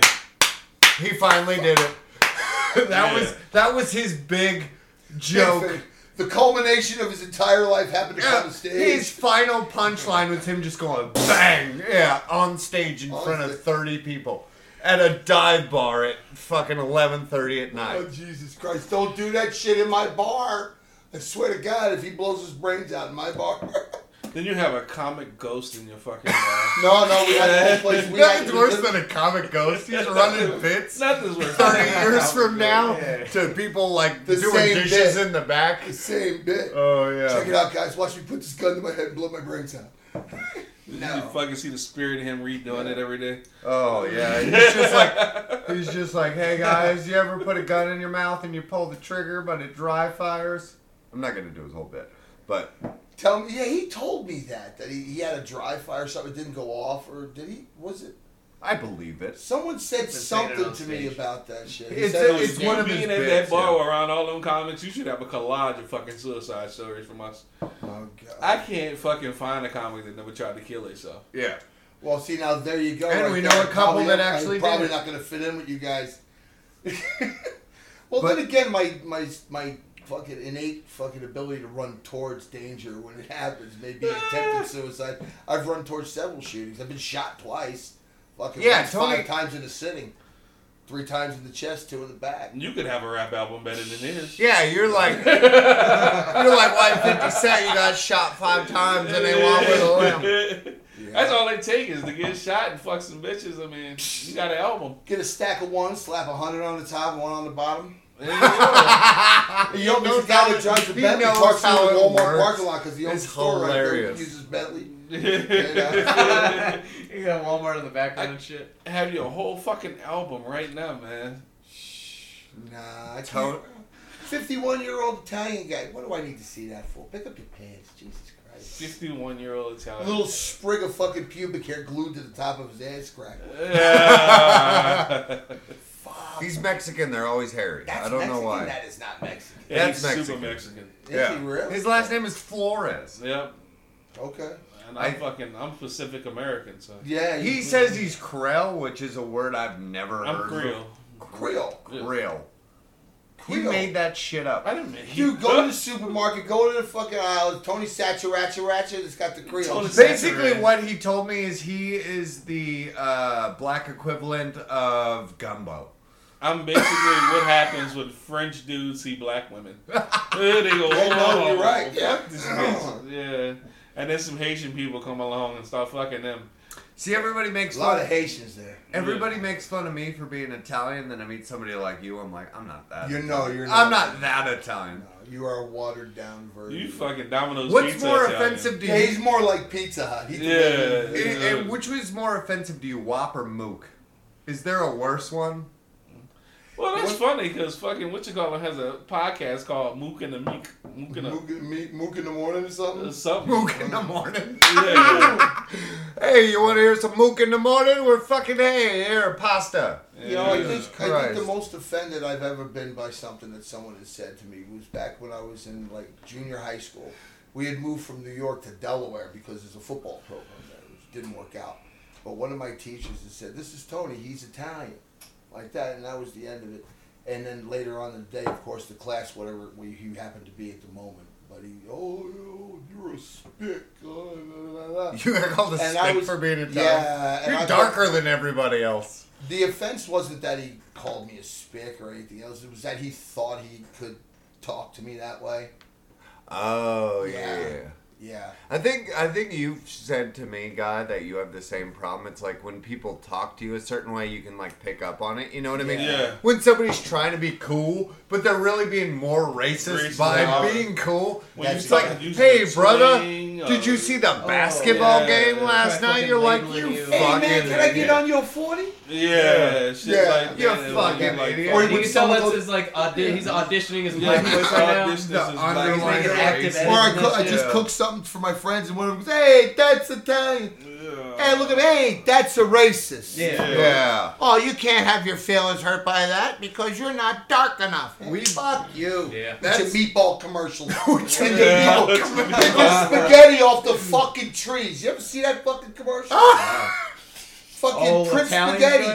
he finally did it. That was his big joke. The culmination of his entire life happened on stage. His final punchline was him just going bang, yeah, on stage in front of 30 people at a dive bar at fucking 11:30 at night. Oh, Jesus Christ. Don't do that shit in my bar. I swear to God, if he blows his brains out in my bar. Then you have a comic ghost in your fucking bar. No, we had a whole place. Nothing's worse than a comic ghost. He's running bits. Nothing's worse. 30 years from now to people like doing dishes in the back. The same bit. Oh, yeah. Check it out, guys. Watch me put this gun to my head and blow my brains out. You fucking see the spirit of him redoing it every day. Oh, yeah. He's just like, hey, guys, you ever put a gun in your mouth and you pull the trigger but it dry fires? I'm not going to do his whole bit, but... Tell me, yeah, he told me that he had a dry fire or something. It didn't go off, or did he? Was it? I believe it. Someone said something to me about that shit. It's one of his being at that bar around all them comics, you should have a collage of fucking suicide stories from us. Oh, God. I can't fucking find a comic that never tried to kill itself. Yeah. Well, see, now there you go. And right, we know there. A couple probably that actually probably did. Not going to fit in with you guys. Well, but, then again, my fucking innate fucking ability to run towards danger when it happens, maybe attempted suicide. I've run towards several shootings. I've been shot twice. Fucking five times in the sitting. 3 times in the chest, 2 in the back. You could have a rap album better than his. Yeah, you're like, why 50 Cent, you got shot 5 times and they walk with a limb. Yeah. That's all they take is to get shot and fuck some bitches. I mean, you got an album. Get a stack of 1, slap 100 on the top and 1 on the bottom. You don't know how to judge the Bentley parks in the Walmart parking lot because he owns a store right there. He uses Bentley. You got Walmart in the background and shit. I have your whole fucking album right now, man. Nah, I can't. 51-year-old Italian guy. What do I need to see that for? Pick up your pants, Jesus Christ. 51-year-old Italian. A little sprig of fucking pubic hair glued to the top of his ass crack. Yeah. He's Mexican. They're always hairy. That's I don't Mexican, know why. That is not Mexican. Yeah, that's Mexican. Super Mexican. Yeah. Is he really? His last name is Flores. Yep. Okay. And I'm Pacific American, so. Yeah. He says he's Creole, which is a word I've never heard. I'm Creole. Creole. He made that shit up. I didn't mean it. Dude, go to the supermarket, go to the fucking aisle. Tony Satcharacha, it's got the Creole. Basically, what he told me is he is the black equivalent of gumbo. I'm basically what happens when French dudes see black women. They go, oh, you're right. Yeah. And then some Haitian people come along and start fucking them. See, everybody makes fun. A lot of Haitians there. Everybody makes fun of me for being Italian. Then I meet somebody like you. I'm like, I'm not that. You're not. I'm not that Italian. No, you are a watered down version. You fucking Domino's What's Pizza. What's more Italian. Offensive to you? Yeah, he's more like Pizza Hut. Which was more offensive to you, Wop or Mook? Is there a worse one? Well, that's funny because fucking Witchagala has a podcast called Mook and the Meek. Mook in the morning or something? Mook in the morning. Yeah. Hey, you want to hear some Mook in the morning? We're fucking here, pasta. Yeah. You know, I think the most offended I've ever been by something that someone had said to me was back when I was in like junior high school. We had moved from New York to Delaware because there's a football program there, which didn't work out. But one of my teachers had said, "This is Tony. He's Italian." Like that, and that was the end of it. And then later on in the day, of course, the class, whatever he happened to be at the moment, but he, you're a spick. You got called a spick for being Italian. Yeah, you're darker than everybody else. The offense wasn't that he called me a spick or anything else. It was that he thought he could talk to me that way. Oh, yeah. I think you've said to me, Guy, that you have the same problem. It's like when people talk to you a certain way, you can like pick up on it. You know what I mean? Yeah. When somebody's trying to be cool, but they're really being more racist by being cool. It's like, hey, brother, did you see the basketball game last night? You're like, you fucking idiot. Hey, man, can I get on your 40? Yeah. You're fucking idiot. Or you can tell that's like, he's auditioning his black voice right now. He's making active edits. Or I just cooked something for my friends, and one of them goes, "Hey, that's Italian." Yeah. Hey, look at me. Hey, that's a racist. Yeah. Oh, you can't have your feelings hurt by that because you're not dark enough. We fuck you. Yeah. That's your meatball commercials. Spaghetti off the fucking trees. You ever see that fucking commercial? Prince Spaghetti.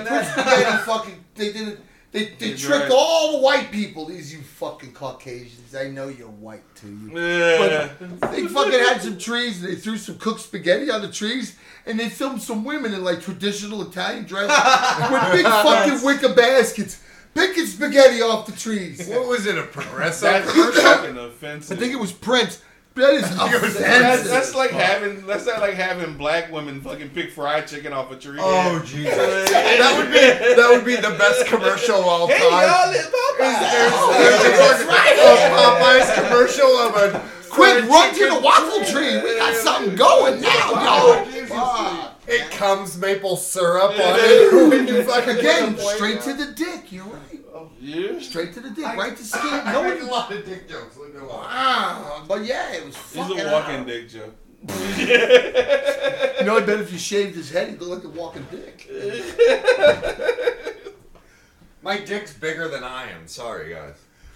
Fucking. They didn't. They tricked all the white people. These you fucking Caucasians. I know you're white too. But they fucking had some trees. They threw some cooked spaghetti on the trees, and they filmed some women in like traditional Italian dress with big fucking wicker baskets picking spaghetti off the trees. What was it? A progressive? That's fucking offensive. I think it was Prince. That is offensive. That's like having black women fucking pick fried chicken off a tree. Oh Jesus! that would be the best commercial of all time. Hey y'all, it's Popeyes. There's a Popeyes commercial of a quick run to the waffle tree. We got something going now, y'all. It comes maple syrup on it. Again, straight to the dick. You're right. Yeah. Straight to the dick, right to skin. I make a lot of dick jokes. Like but yeah, it was fucking He's a walking dick joke. You know, I bet if you shaved his head, he'd look like a walking dick. My dick's bigger than I am. Sorry, guys.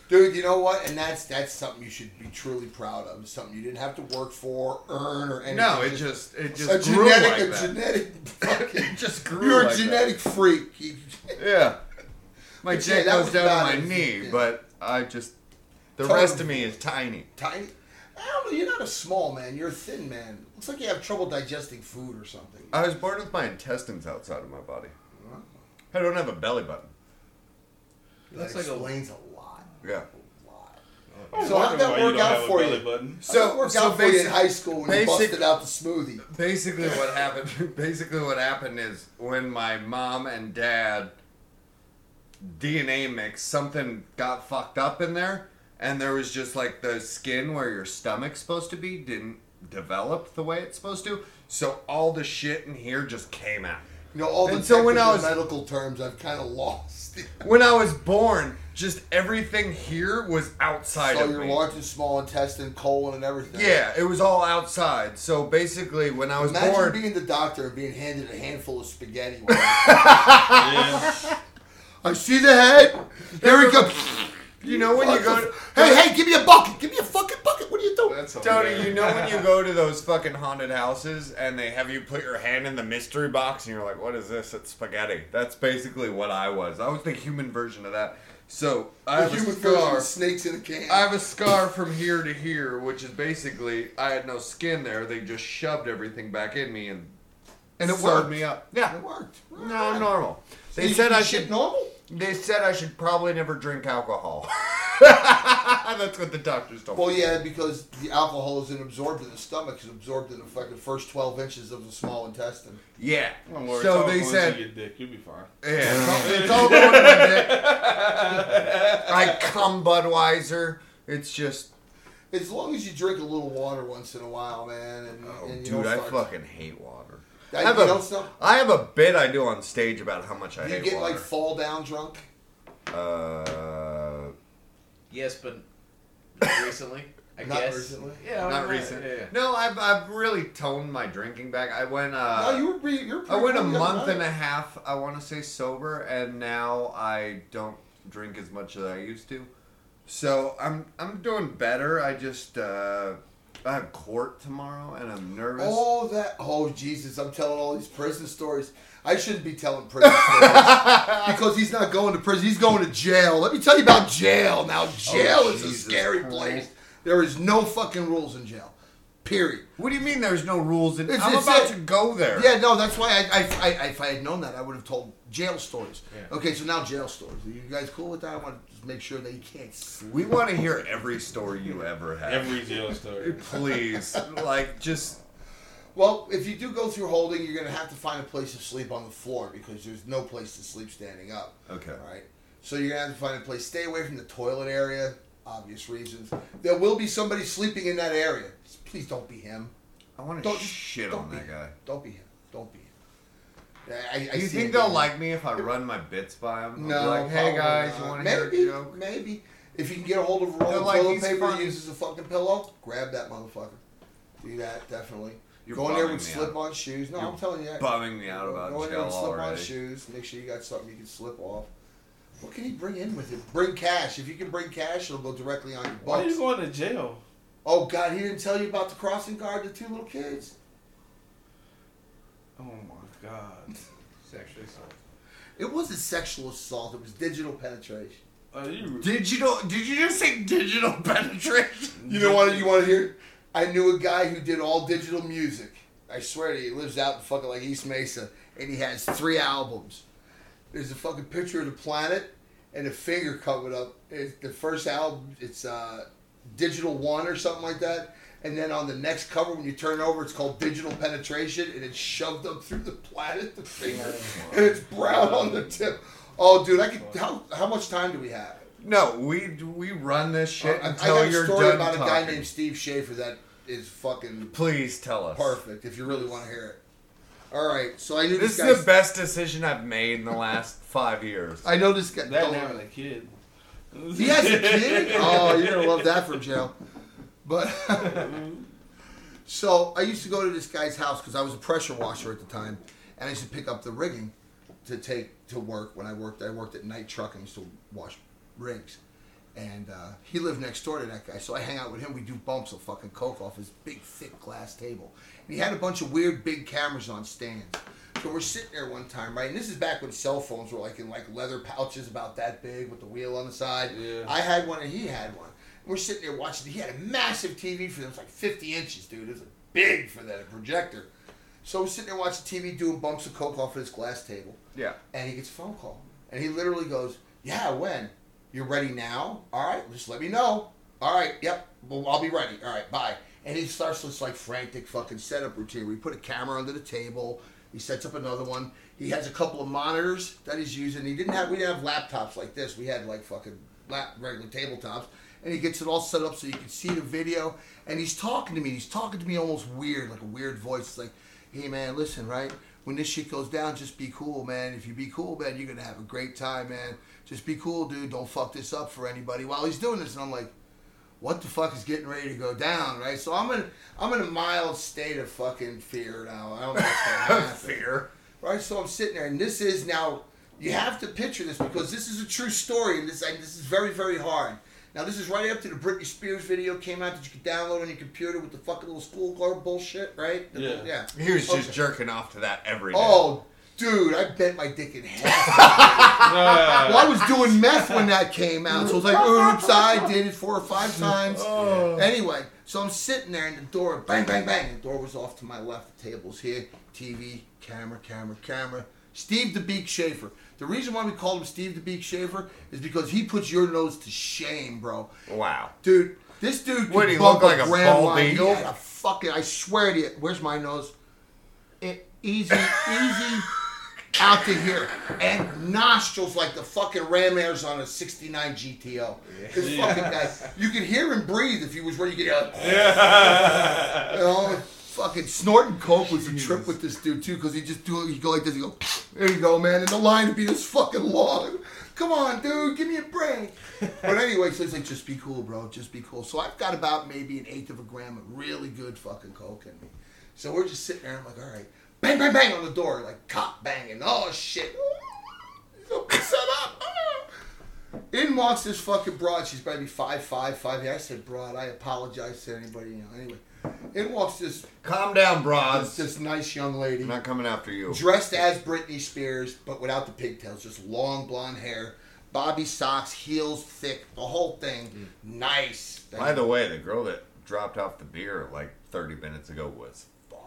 Dude, you know what? And that's something you should be truly proud of. It's something you didn't have to work for, earn, or anything. No, it just grew genetic, like that. It just grew. You're like a genetic freak. Yeah. My dick goes down to my knee, yeah. But I just rest of me is tiny. Tiny? I don't know. You're not a small man. You're a thin man. Looks like you have trouble digesting food or something. I was born with my intestines outside of my body. Huh? I don't have a belly button. That explains a lot. Yeah. A lot. Oh, so how'd that work out for you? So in high school when you busted out the smoothie. Basically what happened is when my mom and dad DNA mix, something got fucked up in there, and there was just like the skin where your stomach's supposed to be didn't develop the way it's supposed to, so all the shit in here just came out. You know, all the medical terms I've kind of lost. When I was born, just everything here was outside of me. So your large and small intestine, colon, and everything. Yeah, it was all outside. So basically, when I was born... Imagine being the doctor and being handed a handful of spaghetti. Yeah. I see the head. There we go. You know when you go to... Hey, give me a bucket. Give me a fucking bucket. What are you doing? Tony, you know when you go to those fucking haunted houses and they have you put your hand in the mystery box and you're like, what is this? It's spaghetti. That's basically what I was. I was the human version of that. So, I have a scar. Snakes in a can. I have a scar from here to here, which is basically, I had no skin there. They just shoved everything back in me and it worked me up. Yeah. It worked. Right. No, normal. So they said I should... normal? They said I should probably never drink alcohol. That's what the doctors told me. Well, yeah, because the alcohol isn't absorbed in the stomach. It's absorbed in the fucking first 12 inches of the small intestine. Yeah. Lord, so they said... Your dick. You'll be fine. Yeah. It's all going to my dick. I cum Budweiser. It's just... As long as you drink a little water once in a while, man. And dude, I fucking hate water. I have a bit I do on stage about how much I hate water. You get like fall down drunk? Yes, but recently, I guess. Not recently? Yeah, not recently. Yeah. No, I've really toned my drinking back. I went a month and a half, I want to say, sober, and now I don't drink as much as I used to. So I'm doing better. I just... I have court tomorrow, and I'm nervous. All that... Oh, Jesus, I'm telling all these prison stories. I shouldn't be telling prison stories. Because he's not going to prison. He's going to jail. Let me tell you about jail. Now, jail is Jesus a scary Christ. Place. There is no fucking rules in jail. Period. What do you mean there's no rules in jail? I'm about to go there. Yeah, no, that's why I if I had known that, I would have told jail stories. Yeah. Okay, so now jail stories. Are you guys cool with that? I want to just make sure that you can't sleep. We want to hear every story you ever had. Every jail story. Please. Well, if you do go through holding, you're going to have to find a place to sleep on the floor because there's no place to sleep standing up. Okay. All right? So you're going to have to find a place. Stay away from the toilet area. Obvious reasons. There will be somebody sleeping in that area. Please don't be him. I want to shit on that guy. Don't be him. Don't be him. Do you think they'll like me if I run my bits by them? No. Like, hey guys, you want to hear a joke? Maybe. If you can get a hold of a roll of toilet paper and use as a fucking pillow, grab that motherfucker. Do that, definitely. You're going there with slip-on shoes. No, I'm telling you that. Bumming me out about jail already. Go in there with slip-on shoes. Make sure you got something you can slip off. What can he bring in with him? Bring cash. If you can bring cash, it'll go directly on your butt. Why are you going to jail? Oh, God, he didn't tell you about the crossing guard, the two little kids? Oh, my God. Sexual assault. It wasn't sexual assault. It was digital penetration. Did you just say digital penetration? You know what you want to hear? I knew a guy who did all digital music. I swear to you, he lives out in fucking like East Mesa, and he has 3 albums. There's a fucking picture of the planet and a finger covered up. It's the first album, it's... Digital One or something like that, and then on the next cover when you turn over it's called Digital Penetration and it's shoved up through the planet, the finger, and it's brown on the tip. Oh dude, I could. How much time do we have? No, we run this shit until you're done talking. I got a story about a guy named Steve Schaefer that is fucking... Please tell us. Perfect, if you really want to hear it. Alright, so I knew this guy... This is the best decision I've made in the last 5 years. I know this guy... That name of the kid... He has a kid? Oh, you're going to love that from jail. But, so, I used to go to this guy's house because I was a pressure washer at the time. And I used to pick up the rigging to take to work when I worked. I worked at night truck and used to wash rigs. And he lived next door to that guy, so I hang out with him. We do bumps of fucking coke off his big, thick glass table. And he had a bunch of weird big cameras on stands. So we're sitting there one time, right? And this is back when cell phones were like in like leather pouches about that big with the wheel on the side. Yeah. I had one and he had one. And we're sitting there watching. He had a massive TV for them. It was like 50 inches, dude. It was big for that, a projector. So we're sitting there watching TV doing bumps of coke off his glass table. Yeah. And he gets a phone call. And he literally goes, yeah, when? You're ready now? All right, just let me know. All right, yep, well, I'll be ready. All right, bye. And he starts this, like, frantic fucking setup routine where he put a camera under the table. He sets up another one. He has a couple of monitors that he's using. We didn't have laptops like this. We had, like, fucking regular tabletops. And he gets it all set up so you can see the video. And he's talking to me. He's talking to me almost weird, like a weird voice. It's like, hey, man, listen, right? When this shit goes down, just be cool, man. If you be cool, man, you're going to have a great time, man. Just be cool, dude. Don't fuck this up for anybody. While he's doing this, and I'm like, what the fuck is getting ready to go down, right? So I'm in a mild state of fucking fear now. I don't know what's going to happen. Fear. Right? So I'm sitting there, and this is now, you have to picture this because this is a true story, and this is very, very hard. Now, this is right up to the Britney Spears video came out that you could download on your computer with the fucking little schoolgirl bullshit, right? Yeah. He was just jerking off to that every day. Oh, dude, I bent my dick in half. Well, I was doing meth when that came out, so I was like, oops, I did it 4 or 5 times. Oh. Anyway, so I'm sitting there, and the door, bang, bang, bang. The door was off to my left. The table's here. TV, camera. Steve the Beak Schaefer. The reason why we called him Steve the Beak Schaefer is because he puts your nose to shame, bro. Wow. Dude, this dude can bump like a bald eagle. He had a fucking, I swear to you, where's my nose? Easy out to here. And nostrils like the fucking ram airs on a 69 GTO. This fucking guy. You could hear him breathe if he was where you could hear him. Yeah. You know? Fucking snorting coke was a trip with this dude too, because he'd go like this, he'd go, there you go, man, and the line would be this fucking long. Come on, dude, give me a break. But anyway, so he's like, just be cool, bro, just be cool. So I've got about maybe an eighth of a gram of really good fucking coke in me. So we're just sitting there, I'm like, all right, bang, bang, bang on the door, like cop banging, oh shit. He's like, shut up. In walks this fucking broad, she's probably 5'5", 5'8". I said, broad, I apologize to anybody, anyway. In walks this... Calm down, broads. This nice young lady. I'm not coming after you. Dressed as Britney Spears, but without the pigtails. Just long blonde hair, bobby socks, heels thick, the whole thing. Mm-hmm. Nice. By the way, the girl that dropped off the beer like 30 minutes ago was fine.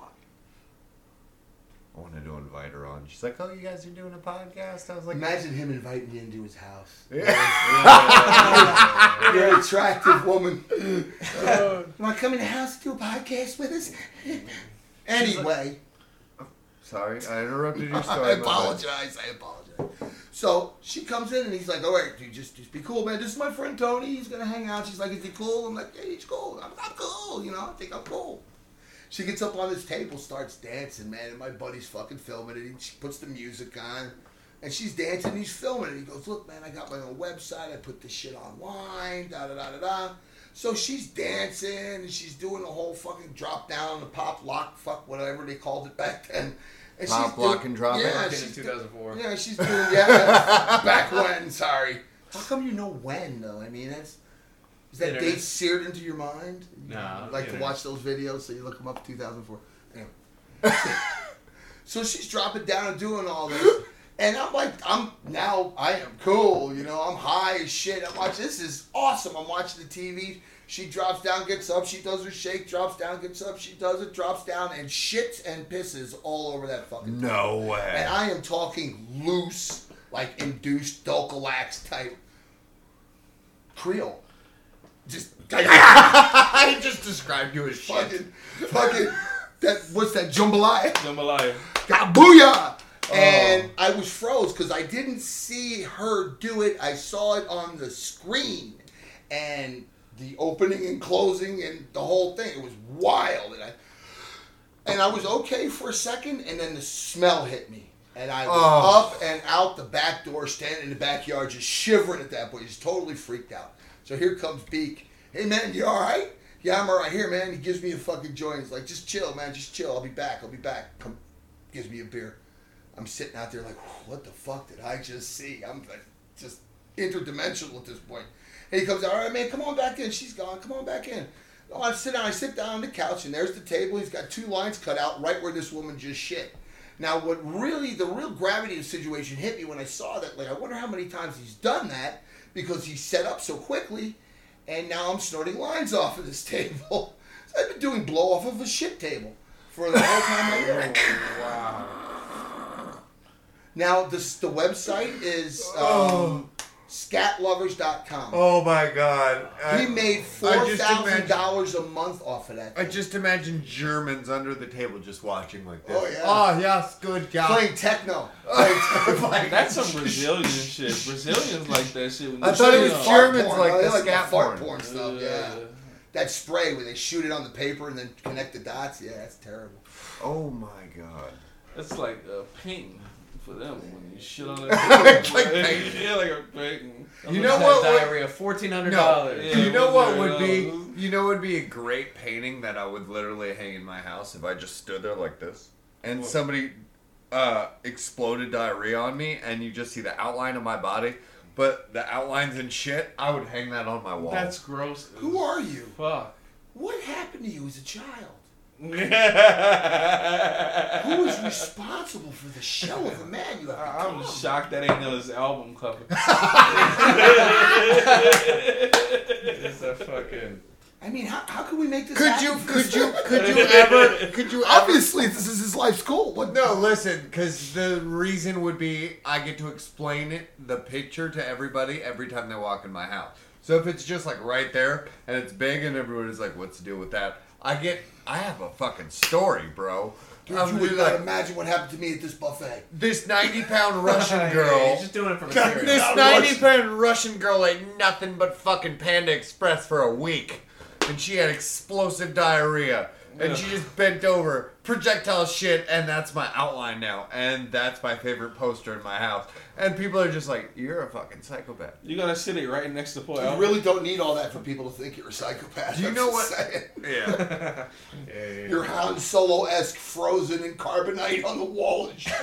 I wanted to invite her on. She's like, oh, you guys are doing a podcast? I was like... Imagine him inviting you into his house. Yeah. You're an attractive woman. Want to come in the house and do a podcast with us? Anyway. Like, sorry, I interrupted your story. I apologize. So, she comes in and he's like, all right, dude, just be cool, man. This is my friend Tony. He's going to hang out. She's like, is he cool? I'm like, yeah, he's cool. I'm cool, you know. I think I'm cool. She gets up on this table, starts dancing, man, and my buddy's fucking filming it. She puts the music on, and she's dancing, and he's filming it. He goes, look, man, I got my own website. I put this shit online, da-da-da-da-da. So she's dancing, and she's doing the whole fucking drop down, the pop, lock, fuck, whatever they called it back then. And pop, lock, and drop down. Yeah, in 2004. Yeah, she's doing, yeah, back when, sorry. How come you know when, though? I mean, that's... Is that date seared into your mind? No. Like to watch those videos, so you look them up, 2004. Anyway. So she's dropping down and doing all this. And I'm like, I am cool, you know, I'm high as shit. This is awesome. I'm watching the TV. She drops down, gets up, she does her shake, drops down, gets up, she does it, drops down, and shits and pisses all over that fucking thing. No way. And I am talking loose, like induced Dulcolax type Creole. I just described you as fucking what's that jambalaya. Kabooyah! Oh. And I was froze because I didn't see her do it. I saw it on the screen and the opening and closing and the whole thing. It was wild, and I was okay for a second, and then the smell hit me. And I was up and out the back door, standing in the backyard, just shivering at that point, just totally freaked out. So here comes Beak. Hey, man, you all right? Yeah, I'm all right. Here, man. He gives me a fucking joint. He's like, just chill, man. Just chill. I'll be back. Come. Gives me a beer. I'm sitting out there like, what the fuck did I just see? I'm like, just interdimensional at this point. And he comes out, all right, man, come on back in. She's gone. Come on back in. Oh, I sit down. I sit down on the couch, and there's the table. He's got two lines cut out right where this woman just shit. Now, what really, the real gravity of the situation hit me when I saw that. Like, I wonder how many times he's done that because he set up so quickly, and now I'm snorting lines off of this table. So I've been doing blow off of a shit table for the whole time I lived. Wow. Now, the website is scatlovers.com. Oh, my God. He made $4,000 a month off of that. I just imagine Germans under the table just watching like this. Oh, yeah. Oh, yes, good God. Playing techno. That's some Brazilian shit. Brazilians like that shit. I thought it was Germans porn, like this. Like scat porn stuff, yeah. That spray where they shoot it on the paper and then connect the dots. Yeah, that's terrible. Oh, my God. That's like painting. For them, when you shit on that paper, like, yeah, like a bacon. You know what? Diarrhea, $1,400. Yeah, you know what would be? You know, would be a great painting that I would literally hang in my house if I just stood there like this, and what? Somebody exploded diarrhea on me, and you just see the outline of my body, but the outlines and shit. I would hang that on my wall. That's gross. Who are you? Fuck. What happened to you as a child? Who is responsible for the shell of a man you have become? I'm shocked that ain't his album cover. It's a fucking. I mean, how can we make this? Could you ever? Obviously, this is his life's goal. What? No, listen, because the reason would be I get to explain it, the picture to everybody every time they walk in my house. So if it's just like right there and it's big and everyone is like, "What's the deal with that?" I have a fucking story, bro. Dude, you would not imagine what happened to me at this buffet. This 90-pound Russian girl. Yeah, just doing it for material. This 90-pound Russian girl ate nothing but fucking Panda Express for a week. And she had explosive diarrhea. And she just bent over, projectile shit, and that's my outline now. And that's my favorite poster in my house. And people are just like, you're a fucking psychopath. You're going to sit it right next to Paul. You really don't need all that for people to think you're a psychopath. Do you know what? Yeah. Yeah. Your Han Solo-esque frozen in carbonite on the wall and shit.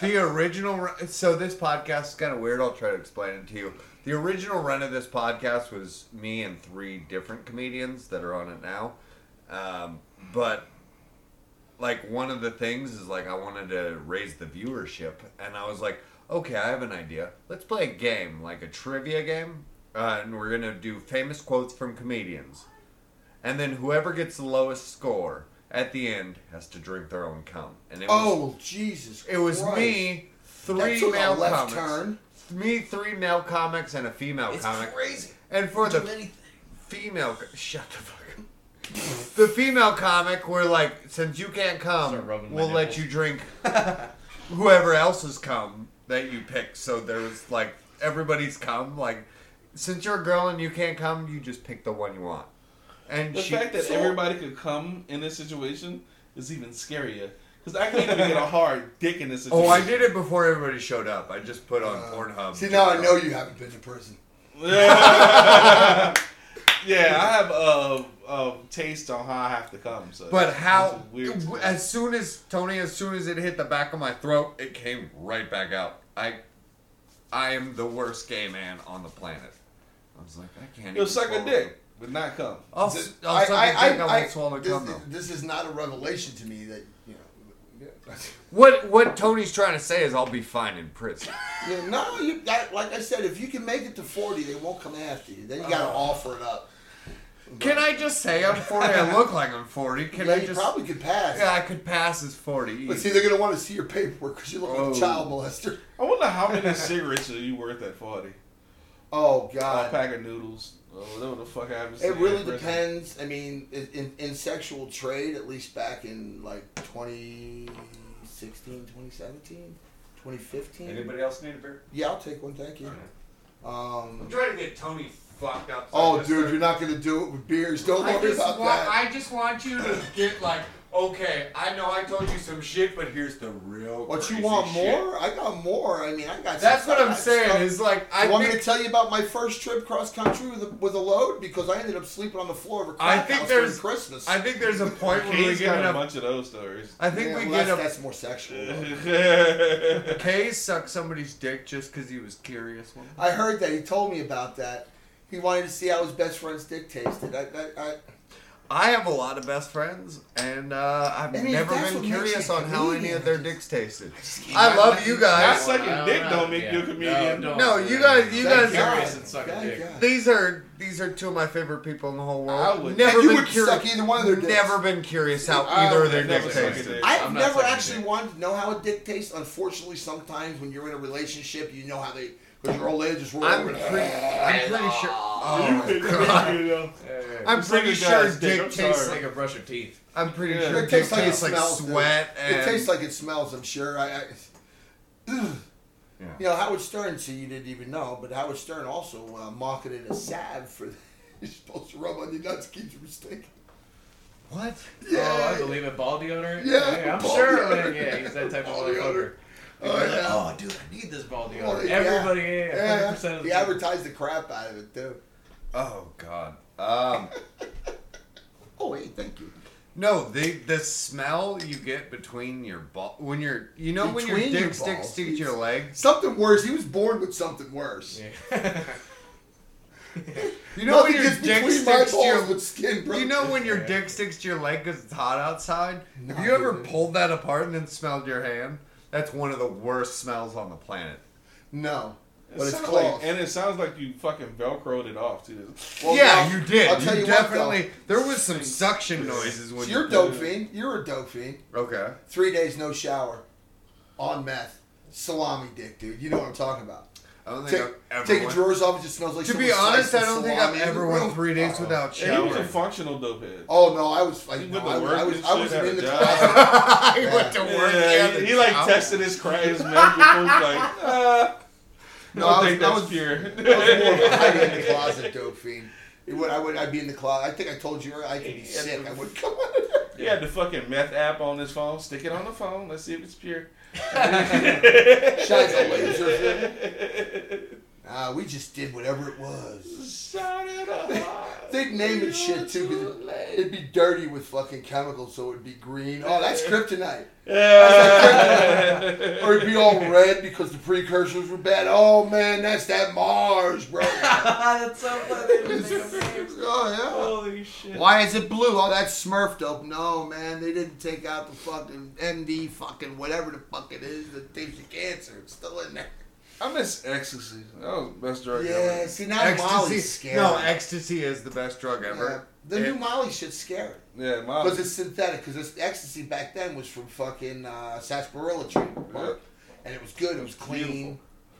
The original... So this podcast is kind of weird. I'll try to explain it to you. The original run of this podcast was me and three different comedians that are on it now. But, like, one of the things is, like, I wanted to raise the viewership. And I was like, okay, I have an idea. Let's play a game, like a trivia game. And we're going to do famous quotes from comedians. And then whoever gets the lowest score at the end has to drink their own cum. And it It was me, three male comics. Me, three male comics and a female comic. It's crazy. And for shut the fuck up. The female comic, we're like, since you can't come, we'll let you drink whoever else's cum that you pick. So there was like everybody's cum. Like, since you're a girl and you can't come, you just pick the one you want. And the fact that everybody could come in this situation is even scarier. Because I can't even get a hard dick in this situation. Oh, I did it before everybody showed up. I just put on Pornhub. See, now I know you haven't been to prison. Yeah, I have a taste on how I have to come. So as soon as it hit the back of my throat, it came right back out. I am the worst gay man on the planet. I was like, I can't. You'll suck a dick. But not cum. This is not a revelation to me that, you know. What Tony's trying to say is I'll be fine in prison. Yeah, no, like I said, if you can make it to 40, they won't come after you. Then you got to offer it up. But, can I just say I'm 40? I look like I'm 40. You probably could pass. Yeah, I could pass as 40. But see, they're going to want to see your paperwork because you look like a child molester. I wonder how many cigarettes are you worth at 40? Oh, God. A pack of noodles. Whatever the fuck happens. It really depends. I mean, in sexual trade, at least back in like 2016, 2017, 2015. Anybody else need a beer? Yeah, I'll take one. Thank you. Right. I'm trying to get Tony fucked up. So you're not going to do it with beers. Don't worry about that. I just want you to get like... okay, I know I told you some shit, but here's the real What you want shit. More? I got more. I mean, I got That's what I'm saying. Stuff. Is like I want me to tell you about my first trip cross country with a load because I ended up sleeping on the floor of a crack house during Christmas. I think there's a point where we get a bunch of those stories. I think we get that's more sexual. Kays sucked somebody's dick just because he was curious. I heard that. He told me about that. He wanted to see how his best friend's dick tasted. I have a lot of best friends, and I've never been curious on how any of their dicks tasted. I love you guys. Sucking dick don't make you a comedian. No, you guys curious and sucking dick. These are two of my favorite people in the whole world. Never been curious how either of their dicks tasted. I've never actually wanted to know how a dick tastes. Unfortunately, sometimes when you're in a relationship, you know how they. Because your old lady just rolled over. I'm pretty sure. Oh, I'm pretty sure dick tastes like a brush of teeth. I'm pretty sure it tastes like it smells. Sweat. It tastes like it smells. I'm sure. Yeah. You know, Howard Stern. See, you didn't even know, but Howard Stern also marketed a salve for. You're supposed to rub on your nuts, keep you from stinking. What? Yeah. Oh, I believe it. Ball deodorant. Yeah, I'm sure. Deodorant. Yeah, he's that type of motherfucker. Oh, dude, I need this ball deodorant. Well, everybody, 100% of the advertised the crap out of it, too. Oh, God. Oh, hey, thank you. No, the smell you get between your ball when you're, you know, between when your dick sticks to your leg. Something worse. He was born with something worse. Yeah. You know when your dick sticks to your with skin, bro. You know when your dick sticks to your leg because it's hot outside. No, have you ever pulled that apart and then smelled your hand? That's one of the worst smells on the planet. No. But it's close. And it sounds like you fucking Velcroed it off, too. Well, yeah, you did. I'll tell you definitely. What, there was some suction noises when you're dope fiend. You're a dope fiend. Okay. 3 days, no shower. On meth. Salami dick, dude. You know what I'm talking about. I don't think I've ever. Take your drawers off, it just smells like. To be honest, I don't think I've ever went 3 days without showering. He was a functional dope head. Oh no, I was. I was in the closet. He went to work. Yeah, he like tested his cries, man. Like, no, I was pure. I was more hiding in the closet, dope fiend. I'd be in the closet. I think I told you I could be sick. I would come on. He had the fucking meth app on his phone. Stick it on the phone. Let's see if it's pure. Shines a laser. We just did whatever it was. Shut it up. They'd name it shit too, because it'd be dirty with fucking chemicals, so it'd be green. Oh, that's kryptonite. Or it'd be all red because the precursors were bad. Oh man, that's that Mars, bro. That's so funny. Oh yeah. Holy shit. Why is it blue? Oh, that's Smurf dope. No man, they didn't take out the fucking MD fucking whatever the fuck it is that gives you cancer. It's still in there. I miss ecstasy. That was the best drug ever. Yeah, see, now Molly's scary. No, ecstasy is the best drug ever. Yeah. The new Molly shit's scary. Yeah, Molly. Because it's synthetic. Because ecstasy back then was from fucking sarsaparilla tree. Yeah. And it was good. It was clean.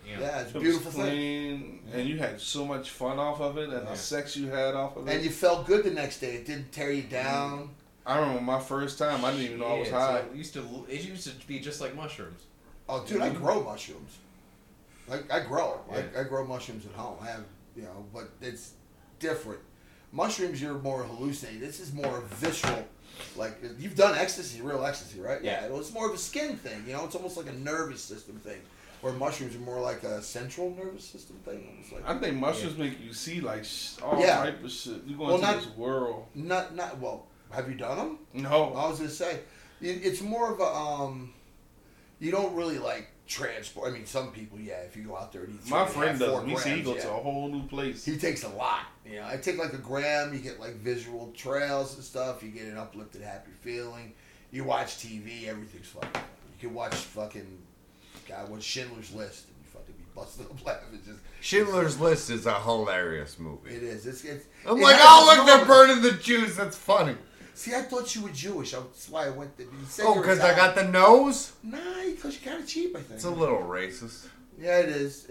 Yeah. Yeah, it was a beautiful thing. And you had so much fun off of it and the sex you had off of it. And you felt good the next day. It didn't tear you down. Mm. I remember my first time. I didn't even know I was high. So it used to be just like mushrooms. Oh, dude, I grow mushrooms. Like I grow. I grow mushrooms at home. I have, but it's different. Mushrooms, you're more hallucinating. This is more visceral. Like, you've done ecstasy, real ecstasy, right? Yeah. Well, it's more of a skin thing. It's almost like a nervous system thing. Where mushrooms are more like a central nervous system thing. Like, I think mushrooms make you see like all type of shit. You're going to this world. Well, have you done them? No. I was gonna say, it's more of a you don't really like. Transport. I mean, some people, if you go out there and eat. My friend does. He goes to a whole new place. He takes a lot. I take like a gram. You get like visual trails and stuff. You get an uplifted, happy feeling. You watch TV. Everything's fucking. You can watch fucking. God, what's Schindler's List? And you fucking be busted up laughing. Schindler's List is a hilarious movie. It is. I'm like, look, they're burning the Jews. That's funny. See, I thought you were Jewish. That's why I went there. Because I got the nose? Nah, because you're kind of cheap, I think. It's a little racist. Yeah, it is.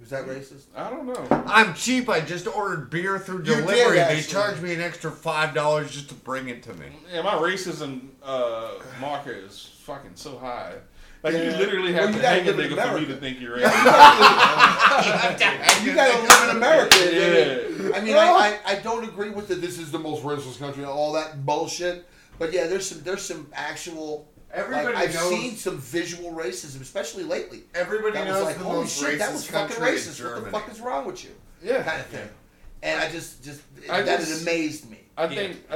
Was that racist? I don't know. I'm cheap. I just ordered beer through delivery. They charged me an extra $5 just to bring it to me. Yeah, my racism marker is fucking so high. Like, you literally have to hang a nigga for me to think you're racist. You gotta live in America. Yeah. I mean, I don't agree with that this is the most racist country and all that bullshit, But yeah, there's some actual. Everybody knows. I've seen some visual racism, especially lately. Everybody knows the most racist country is Germany. What the fuck is wrong with you? Yeah, kind of thing. And I just amazed me. I think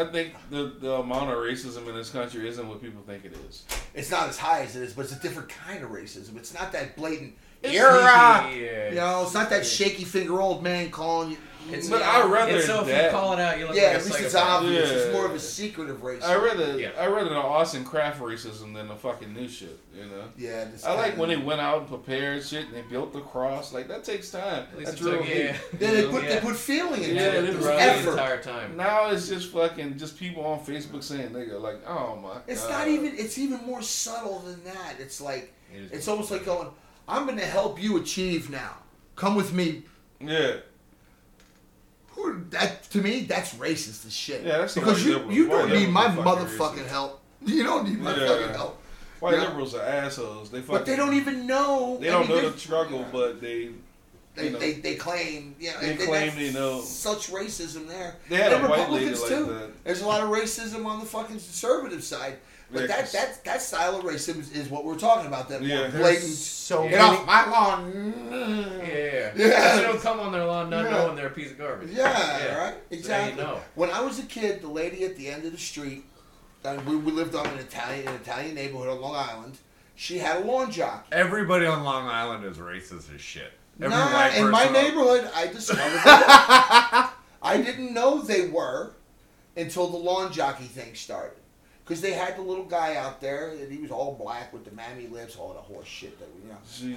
the amount of racism in this country isn't what people think it is. It's not as high as it is, but it's a different kind of racism. It's not that blatant. It's not that shaky finger old man calling you. If you call it out, you look like a psychopath. Yeah, at least it's obvious. Yeah. It's more of a secretive racism. I rather the Austin Kraft racism than the fucking new shit, you know? Yeah. I like when they went out and prepared shit and they built the cross. Like, that takes time. At least they put feeling into it. It was effort. The entire time. Now it's just fucking people on Facebook saying, nigga, like, oh my God. It's even more subtle than that. It's like, it's almost like going, I'm going to help you achieve now. Come with me. Yeah. That, to me, that's racist as shit. Yeah, that's because you don't need my motherfucking help. You don't need my fucking help. White liberals are assholes. But they don't even know. They don't know the struggle, but they claim. Yeah, they know. Such racism there. They had a white lady like that. There's a lot of racism on the fucking conservative side. But that style of racism is what we're talking about. That blatant, get off my lawn. They don't come on their lawn not knowing they're a piece of garbage. Right? Exactly. So when I was a kid, the lady at the end of the street, we lived on an Italian neighborhood on Long Island. She had a lawn jockey. Everybody on Long Island is racist as shit. In my neighborhood, I discovered that. I didn't know they were until the lawn jockey thing started. Because they had the little guy out there, and he was all black with the mammy lips, all the horse shit that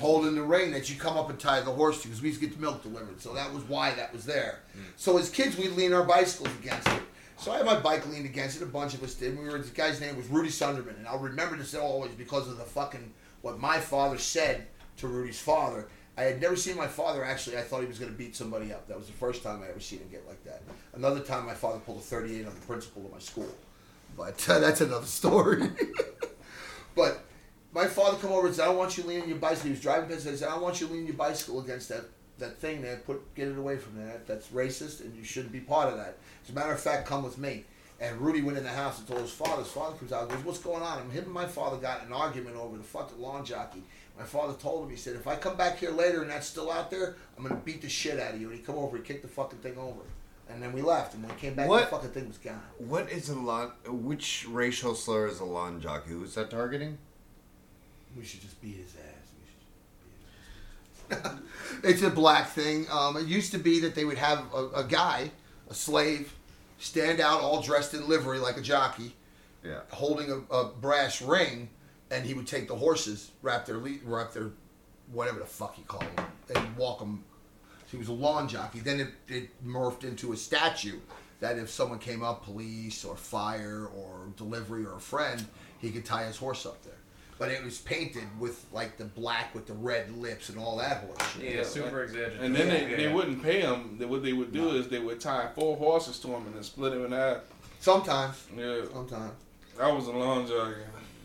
holding the ring that you come up and tie the horse to, because we used to get the milk delivered. So that was why that was there. Mm. So as kids, we'd lean our bicycles against it. So I had my bike leaned against it. A bunch of us did. This guy's name was Rudy Sunderman, and I'll remember this always because of the fucking what my father said to Rudy's father. I had never seen my father actually. I thought he was going to beat somebody up. That was the first time I ever seen him get like that. Another time, my father pulled a 38 on the principal of my school. But that's another story. But my father come over and said, I don't want you leaning your bicycle. He was driving past. I said, I don't want you leaning your bicycle against that thing there. Get it away from that. That's racist, and you shouldn't be part of that. As a matter of fact, come with me. And Rudy went in the house and told his father. His father comes out and goes, what's going on? And him and my father got an argument over the fucking lawn jockey. My father told him, he said, if I come back here later and that's still out there, I'm going to beat the shit out of you. And he come over and kicked the fucking thing over. And then we left, and when we came back, the fucking thing was gone. Which racial slur is a lawn jockey? Who's that targeting? We should just beat his ass. It's a black thing. It used to be that they would have a guy, a slave, stand out all dressed in livery like a jockey, holding a brass ring, and he would take the horses, wrap their whatever the fuck you call them, and walk them. He was a lawn jockey. Then it morphed into a statue that if someone came up, police or fire or delivery or a friend, he could tie his horse up there. But it was painted with like the black with the red lips and all that horse shit. Yeah, super exaggerated. And then they wouldn't pay him. What they would do is they would tie 4 horses to him and then split him in half. Sometimes. Yeah. Sometimes. I was a lawn jockey.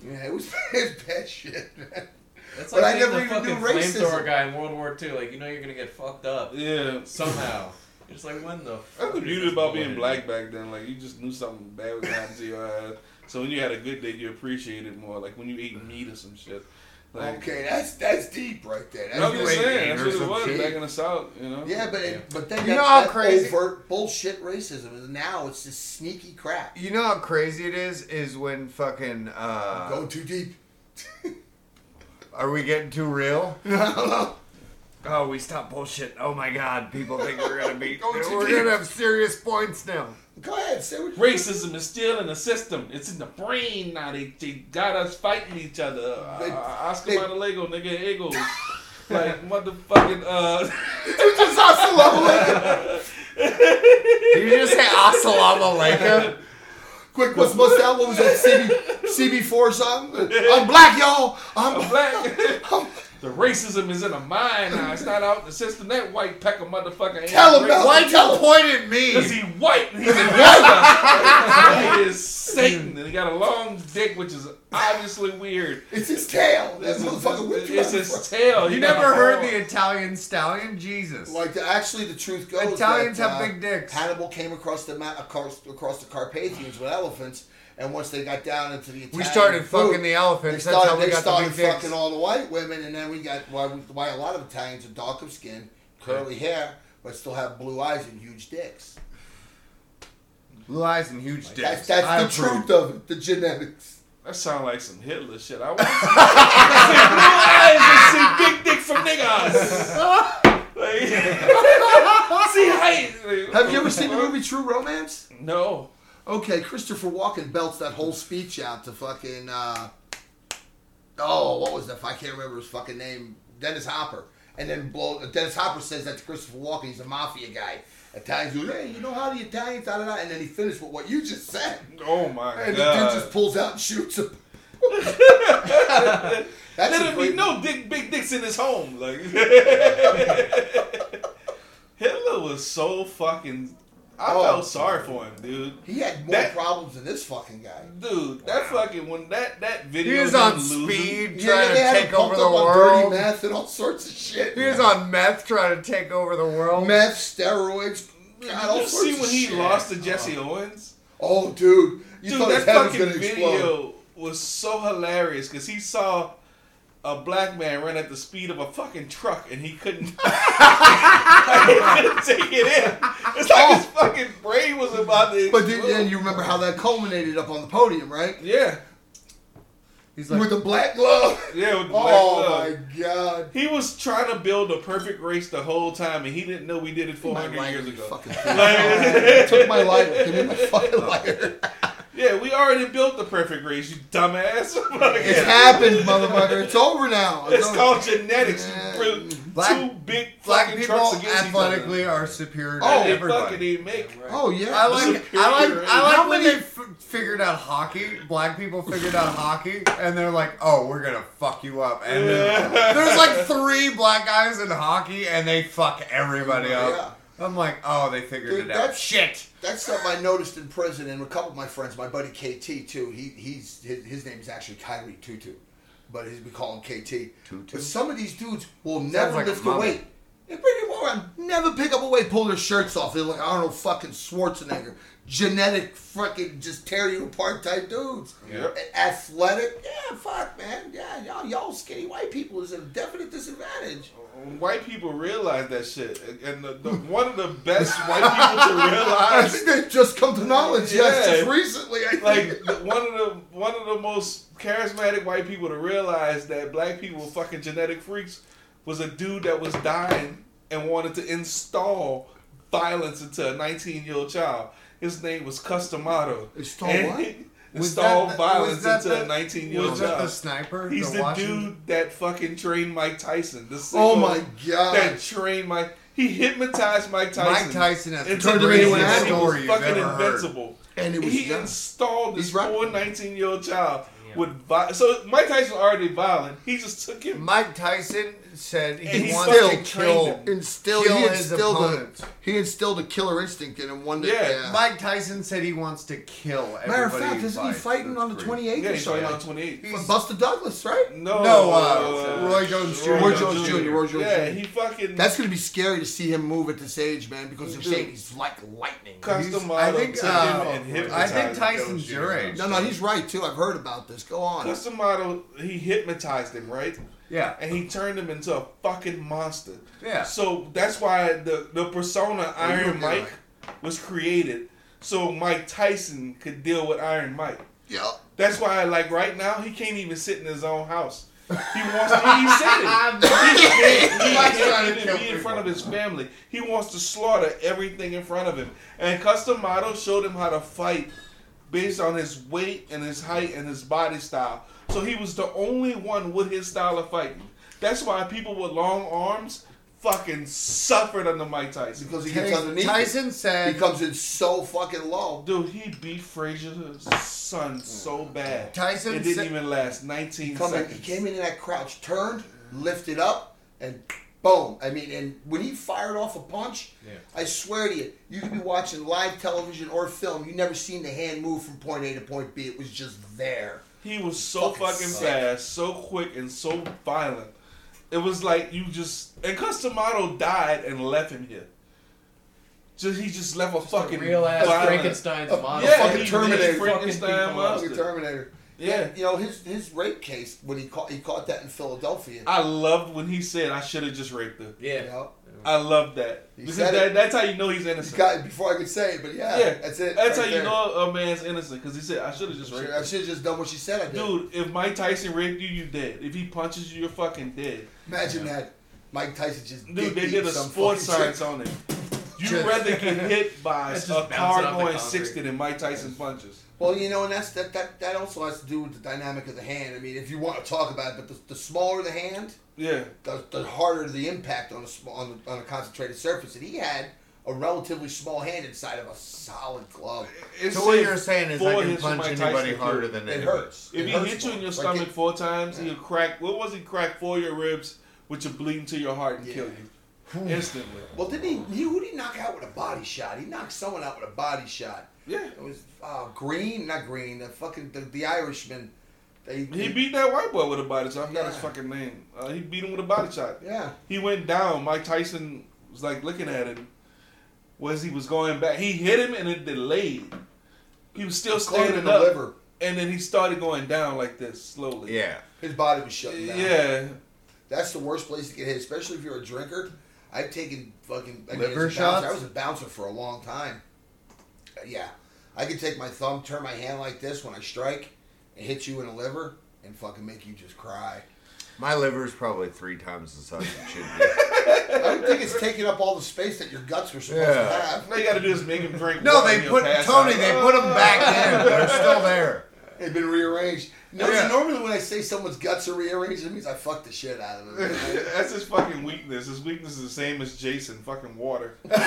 Yeah, it was bad shit, man. That's like I never even knew racism. Flamethrower guy in World War II, like you're gonna get fucked up. Yeah. Somehow. You're just like, when the fuck? That's what you did about being black back then. Like you just knew something bad was happening to your eyes. So when you had a good day, you appreciated it more. Like when you ate meat or some shit. Like, okay, that's deep right there. That's what I'm saying. That's what it was back in the South. You know. Yeah, but then that's overt bullshit racism, and now it's just sneaky crap. You know how crazy it is when fucking go too deep. Are we getting too real? No. Oh, we stopped bullshit. Oh my God, people think we're gonna be. We're gonna have serious points now. Go ahead, say what you want. Racism is still in the system. It's in the brain now. They got us fighting each other. Oscar Matalego, nigga, Eagles. Like motherfucking. You just assalamualaikum. Did you just say assalamualaikum? Quick, what's that? What was that? CB4 song? I'm black, y'all. I'm black. The racism is in the mind now. It's not out in the system. That white peck of motherfucker ain't. Tell him that. Why you point at me? Because he's white and he's a white. He is Satan and he got a long dick, which is obviously weird. It's his tail. That's motherfucker. It's his tail. You never heard the Italian stallion? Jesus. Like actually, the truth goes. Italians have big dicks. Hannibal came across the Carpathians with elephants. And once they got down into the Italian fucking the elephants. They started fucking all the white women, and then we got why a lot of Italians are dark of skin, curly hair, but still have blue eyes and huge dicks. Blue eyes and huge dicks. That's the truth of it, the genetics. That sounds like some Hitler shit. I want to see blue eyes and see big dick from niggas. Have you ever seen the movie True Romance? No. Okay, Christopher Walken belts that whole speech out to fucking, what was that? I can't remember his fucking name. Dennis Hopper. And then Dennis Hopper says that to Christopher Walken. He's a mafia guy. Italians go, hey, you know how the Italians, da, da, da. And then he finished with what you just said. Oh, my God. And the dude just pulls out and shoots him. There'll be no big dicks in his home. Like Hitler was so fucking... I felt sorry for him, dude. He had more problems than this fucking guy. Dude, that fucking... When that video... He was on speed trying to take over the world. Dirty meth and all sorts of shit. He was on meth trying to take over the world. Meth, steroids, God, all sorts of shit. Did you see when he lost to Jesse Owens? Oh, dude. You thought his head was going to explode. Dude, that fucking video was so hilarious because he saw... A black man ran at the speed of a fucking truck and he couldn't, take it in. It's like his fucking brain was about to explode. But then you remember how that culminated up on the podium, right? Yeah. He's like, with the black glove. Yeah, with the black glove. Oh my God. He was trying to build a perfect race the whole time and he didn't know we did it 400 years ago. Fucking I took my lighter. Give me my fucking lighter. Yeah, we already built the perfect race, you dumbass. It's happened, motherfucker. It's over now. It's called genetics. Two big black people athletically are superior to everybody. Oh yeah, I like when they figured out hockey. Black people figured out hockey, and they're like, "Oh, we're gonna fuck you up." And there's like three black guys in hockey, and they fuck everybody up. Yeah. I'm like, they figured it out. Shit. That's something I noticed in prison, and a couple of my friends, my buddy KT too. His name is actually Kyrie Tutu, but we call him KT. Tutu. But some of these dudes will never lift a weight. They bring him around, never pick up a weight, pull their shirts off. They're like, I don't know, fucking Schwarzenegger, genetic, fucking just tear you apart type dudes. Yep. Athletic, fuck man, y'all skinny white people is at a definite disadvantage. White people realize that shit, and the one of the best white people to realize. I think they just come to knowledge. Yeah. Yes, just recently. I think. Like one of the most charismatic white people to realize that black people were fucking genetic freaks was a dude that was dying and wanted to install violence into a 19-year-old child. His name was Cus D'Amato. Installed violence into a 19-year-old child. Was that the sniper? He's the dude that fucking trained Mike Tyson. Oh my God! That trained Mike. He hypnotized Mike Tyson. Mike Tyson has turned into a story you've never heard. He was fucking invincible. And he installed this poor 19-year-old child with violence. So Mike Tyson was already violent. He just took him. Mike Tyson said he wanted to kill his opponent. He instilled a killer instinct in him one day. Yeah. Mike Tyson said he wants to kill everybody. Matter of fact, isn't he fighting on the 28th? Yeah, he's fighting on the 28th. Buster Douglas, right? No, Roy Jones Jr. Roy Jones Jr. Yeah, he fucking... That's going to be scary to see him move at this age, man, because they're saying he's like lightning. I think Tyson's your age. No, he's right, too. I've heard about this. Go on. Cus D'Amato, he hypnotized him, right? Yeah. And he turned him into a fucking monster. Yeah. So that's why the persona Iron Mike was created so Mike Tyson could deal with Iron Mike. Yeah. That's why, like, right now, he can't even sit in his own house. He wants to... He's sitting. He can't even be in front of his family. He wants to slaughter everything in front of him. And Cus D'Amato showed him how to fight based on his weight and his height and his body style. So he was the only one with his style of fighting. That's why people with long arms fucking suffered under Mike Tyson. Because he gets underneath. Tyson said... He comes in so fucking low. Dude, he beat Frazier's son so bad. Tyson said... It didn't even last 19 seconds. He came in that crouch, turned, lifted up, and... Boom. I mean, and when he fired off a punch, I swear to you, you could be watching live television or film. You never seen the hand move from point A to point B. It was just there. He was so fucking fast, so quick, and so violent. It was like you just... And Cus D'Amato died and left him here. He just left a fucking... real-ass Frankenstein's monster. Yeah, fucking Terminator. Frankenstein monster. Terminator. Yeah. You know, his rape case, when he caught that in Philadelphia. I loved when he said, I should have just raped her. Yeah. You know? I loved that. Because that's how you know he's innocent. He got it before I could say it, but yeah, that's it. That's right how there. You know a man's innocent, because he said, I should have just raped her. I should have just done what she said I did. Dude, if Mike Tyson raped you, you're dead. If he punches you, you're fucking dead. Imagine that. Mike Tyson just... Dude, they did a sports science on it. You'd rather get hit by a car going 60 than Mike Tyson punches. Well, you know, and that's that also has to do with the dynamic of the hand. I mean, if you want to talk about it, but the smaller the hand, the harder the impact on a concentrated surface. And he had a relatively small hand inside of a solid glove. So what you're saying is I can punch anybody harder than it hurts. If he hits you in your stomach 4 times, he'll crack. What was he? Crack 4 of your ribs, which will bleed into your heart and kill you. Instantly. Well, didn't he? Who did he knock out with a body shot? He knocked someone out with a body shot. Yeah, it was Green. The fucking the Irishman. He beat that white boy with a body shot. I forgot his fucking name. He beat him with a body shot. Yeah, he went down. Mike Tyson was like looking at him. Was he was going back? He hit him and it delayed. He was still standing up, liver. And then he started going down like this slowly. Yeah, his body was shutting down. Yeah, that's the worst place to get hit, especially if you're a drinker. I've taken fucking liver shots. I was a bouncer for a long time. Yeah, I could take my thumb, turn my hand like this when I strike, and hit you in the liver, and fucking make you just cry. My liver is probably 3 times the size it should be. I don't think it's taking up all the space that your guts were supposed to have. All you got to do is make them drink. No, they put them back in. They're still there. They've been rearranged. No, normally when I say someone's guts are rearranged, it means I fucked the shit out of them. That's his fucking weakness. His weakness is the same as Jason, fucking water. Jesus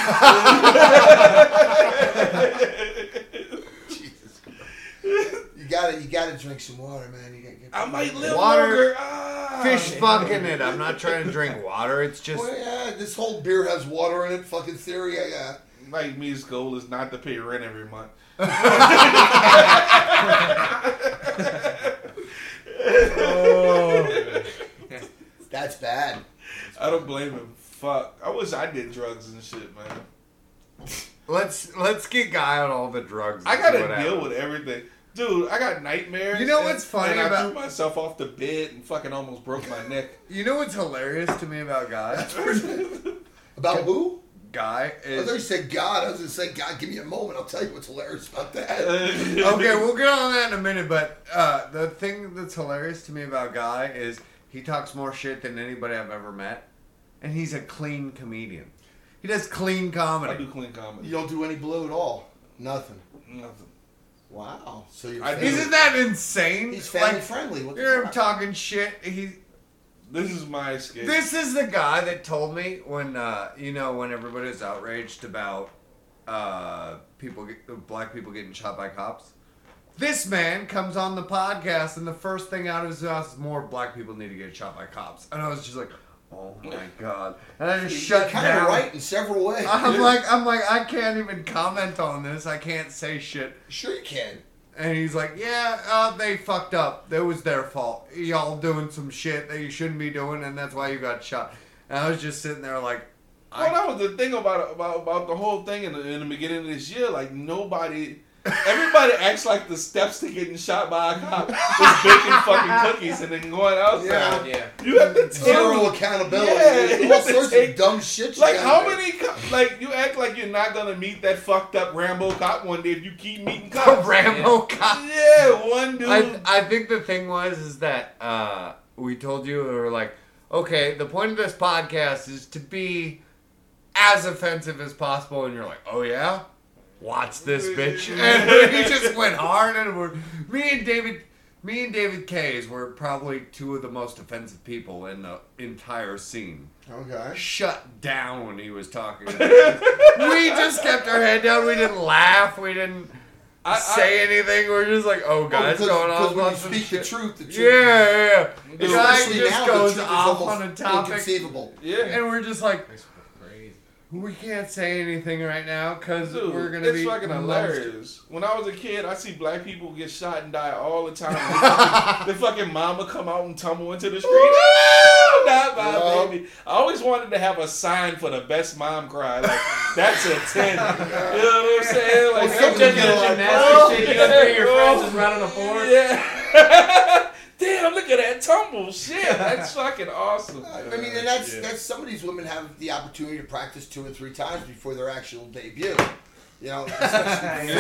Christ. You gotta drink some water, man. You gotta get I might live longer. Fish fucking it. I'm not trying to drink water. It's just... Well, yeah, this whole beer has water in it fucking theory. Like me, his goal is not to pay rent every month. Oh, that's bad. I don't blame him. Fuck. I wish I did drugs and shit, man. Let's get Guy on all the drugs. I gotta deal with everything. Dude, I got nightmares. You know what's funny about... I threw myself off the bed and fucking almost broke my neck. You know what's hilarious to me about Guy? About who? Guy is... I thought you said God. I was going to say, God, give me a moment. I'll tell you what's hilarious about that. Okay, we'll get on that in a minute, but the thing that's hilarious to me about Guy is he talks more shit than anybody I've ever met, and he's a clean comedian. He does clean comedy. I do clean comedy. You don't do any blue at all? Nothing. Wow. So you're... Isn't that insane? He's family-friendly. Like, you're him talking shit. This is my escape. This is the guy that told me when, when everybody was outraged about black people getting shot by cops. This man comes on the podcast and the first thing out of his mouth is more black people need to get shot by cops. And I was just like, oh my God. And I just shut down. You're kind of right in several ways. I'm like, I can't even comment on this. I can't say shit. Sure you can. And he's like, they fucked up. That was their fault. Y'all doing some shit that you shouldn't be doing, and that's why you got shot. And I was just sitting there like... That was the thing about the whole thing in the beginning of this year. Like, nobody... Everybody acts like the steps to getting shot by a cop is baking fucking cookies and then going outside. Yeah. You have to take zero accountability. Yeah, all sorts of dumb shit. Like how many? You act like you're not gonna meet that fucked up Rambo cop one day if you keep meeting cops. The Rambo cop. Yeah, one dude. I think the thing was that we told you we were like, okay, the point of this podcast is to be as offensive as possible, and you're like, oh yeah. Watch this, bitch. And he just went hard. And me and David Kays were probably 2 of the most offensive people in the entire scene. Okay. Shut down when he was talking. We just kept our head down. We didn't laugh. We didn't... say anything. We're just like, oh, guys, going on. When you speak the truth. Yeah. The guy just goes off on a topic. Inconceivable. Yeah. And we're just like, we can't say anything right now because we're going to be... It's fucking hilarious. When I was a kid, I see black people get shot and die all the time. The fucking mama come out and tumble into the street. Ooh, not my baby. I always wanted to have a sign for the best mom cry. Like, that's a 10. You know what I'm saying? Like, well, something gymnastics shit. You got three of your friends just running the floor. Yeah. Damn, look at that tumble. Shit, that's fucking awesome. I mean, and that's some of these women have the opportunity to practice 2 or 3 times before their actual debut. You know, especially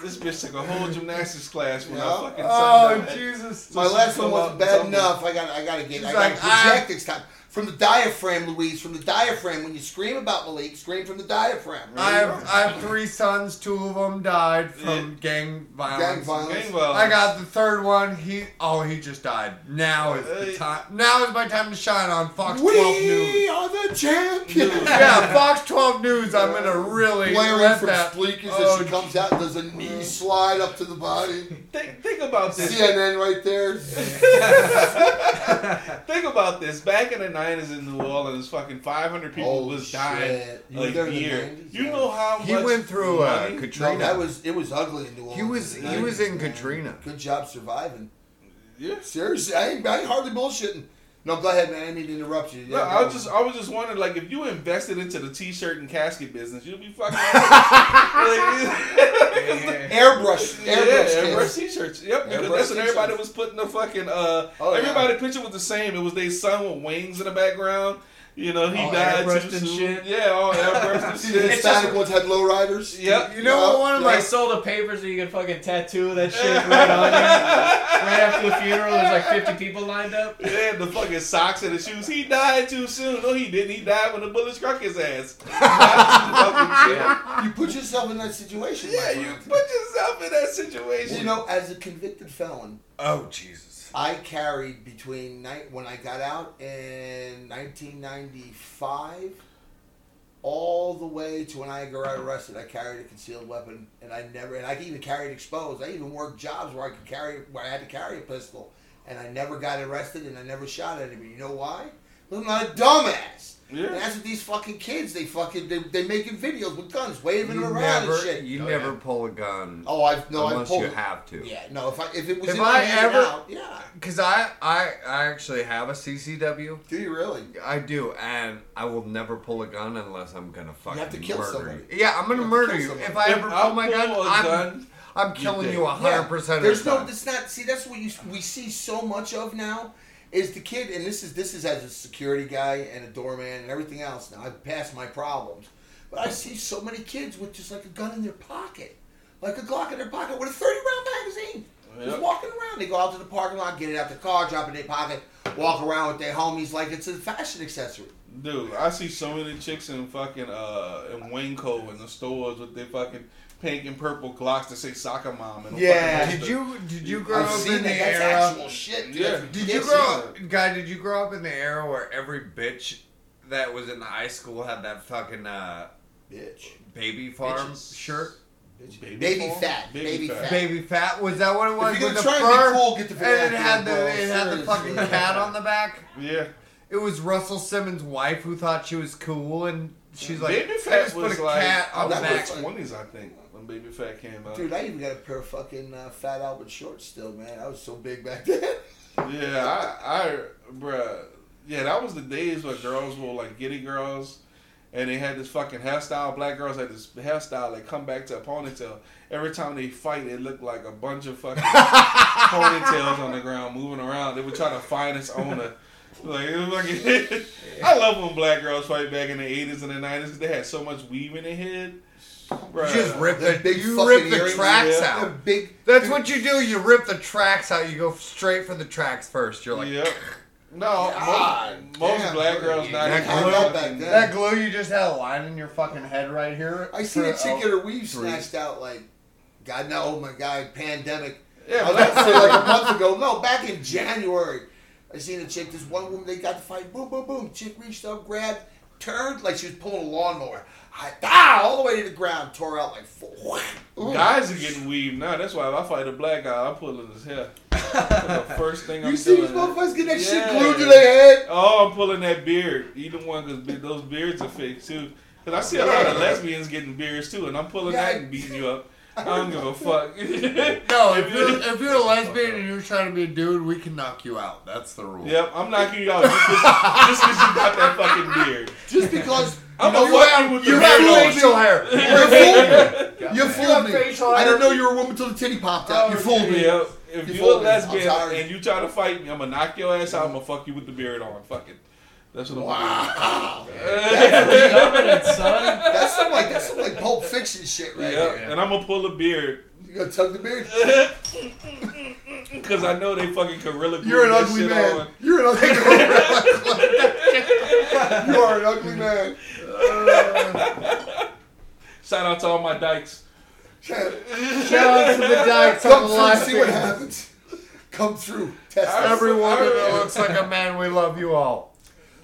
this bitch took a whole gymnastics class when I fucking said that. Oh, Jesus. My last one wasn't bad enough. I got to project this time. From the diaphragm, Louise, from the diaphragm. When you scream about Malik, scream from the diaphragm. Right? I have 3 sons. 2 of them died from gang violence. I got the third one. He just died. Now is the time. Now is my time to shine on Fox 12 News. We are the champions. Yeah, Fox 12 News. I'm going to really let that. Blaring from Spleakers as she comes out and does a knee slide up to the body. Think about this. CNN right there. Think about this. Back in the 90s in New Orleans, fucking 500 people was dying a year. You know how much he went through Katrina. No, it was ugly in New Orleans. He was in Katrina. Good job surviving. Yeah, seriously, I ain't hardly bullshitting. No, go ahead, man. I didn't mean to interrupt you. Yeah, no, I was just wondering, like, if you invested into the t-shirt and casket business, you'd be fucking airbrush t-shirts. Yep, because that's what everybody was putting the fucking. Everybody's picture was the same. It was their son with wings in the background. You know, he died too soon. Shit. Yeah, all airbrushed and shit. The Hispanic ones had lowriders. Yep. You know what? One of my sold the papers that you can fucking tattoo that shit right on you. Right after the funeral, there's like 50 people lined up. Yeah, the fucking socks and the shoes. He died too soon. No, he didn't. He died when the bullet struck his ass. You put yourself in that situation. Yeah, you put yourself in that situation. You know, as a convicted felon. Oh, Jesus. I carried between when I got out in 1995 all the way to when I got arrested. I carried a concealed weapon, and I even carried exposed. I even worked jobs where I had to carry a pistol, and I never got arrested, and I never shot anybody. You know why? Because I'm not a dumbass. Yeah. And that's what these fucking kids, they making videos with guns, waving them around and shit. You never pull a gun. Oh, I pulled, you have to. Yeah, no, if it was in my hand, because I actually have a CCW. Do you really? I do, and I will never pull a gun unless I'm gonna fucking murder you. You have to kill somebody. Yeah, I'm gonna murder you. If I ever pull my gun, I'm killing you 100% of the time. That's what we see so much of now. Is the kid, and this is as a security guy and a doorman and everything else. Now I've passed my problems, but I see so many kids with just like a gun in their pocket, like a Glock in their pocket with a 30-round magazine, just walking around. They go out to the parking lot, get it out the car, drop it in their pocket, walk around with their homies like it's a fashion accessory. Dude, I see so many chicks in fucking in Winco in the stores with their fucking pink and purple Glocks that say "Soccer Mom." And did you grow up in the era? That's actual shit, dude. Yeah. Did you grow up in the era where every bitch that was in high school had that fucking bitch baby farm shirt? Baby fat. Was that what it was? If you're gonna try to be cool, get the fur. And it had the fucking cat on the back. Yeah. It was Russell Simmons' wife who thought she was cool, and she's like, "Baby Fat was like cat on the back." 20s, I think, when Baby Fat came out. Dude, I even got a pair of fucking Fat Albert shorts still, man. I was so big back then. Yeah, bruh. Yeah, that was the days where girls were like giddy girls, and they had this fucking hairstyle. Black girls had this hairstyle that come back to a ponytail. Every time they fight, it looked like a bunch of fucking ponytails on the ground moving around. They would try to find its owner. Like, it was like I love when black girls fight back in the 80s and the 90s because they had so much weave in their head. Bruh. You just rip the tracks out. That's what you do. You rip the tracks out. You go straight for the tracks first. You're like, yep. No, most black girls not even. That glue, you just had a line in your fucking head right here. I seen a chick get her weave snatched out like, God, no, oh my God, pandemic. Yeah, I was about to say like a month ago. No, back in January. I seen a chick, this one woman, they got to fight, boom, boom, boom. Chick reached up, grabbed, turned like she was pulling a lawnmower. All the way to the ground, tore out like four. Guys are getting weaved now. That's why if I fight a black guy, I'm pulling his hair. The first thing I'm doing. You see these motherfuckers get that shit glued to their head? Oh, I'm pulling that beard. Either one, because those beards are fake too. Because I see a lot of lesbians getting beards too, and I'm pulling that and beating you up. I don't give a fuck. No, if you're a lesbian and you're trying to be a dude, we can knock you out. That's the rule. Yep, I'm knocking you out just because you got that fucking beard. Just because you have facial hair. You fooled me. I didn't know you were a woman until the titty popped out. You fooled me. Yep. If you're a lesbian and you try to fight me, I'm going to knock your ass out. I'm going to fuck you with the beard on. Fuck it. That's what I'm doing. That's some like Pulp Fiction shit right there. And I'm going to pull a beard. You going to tug the beard? Because I know they fucking gorilla. You're an ugly man. You're an ugly gorilla. You are an ugly man. Shout out to all my dykes. Shout out to the dykes. Come through, see what happens. Come through. Test everyone that looks like a man. We love you all.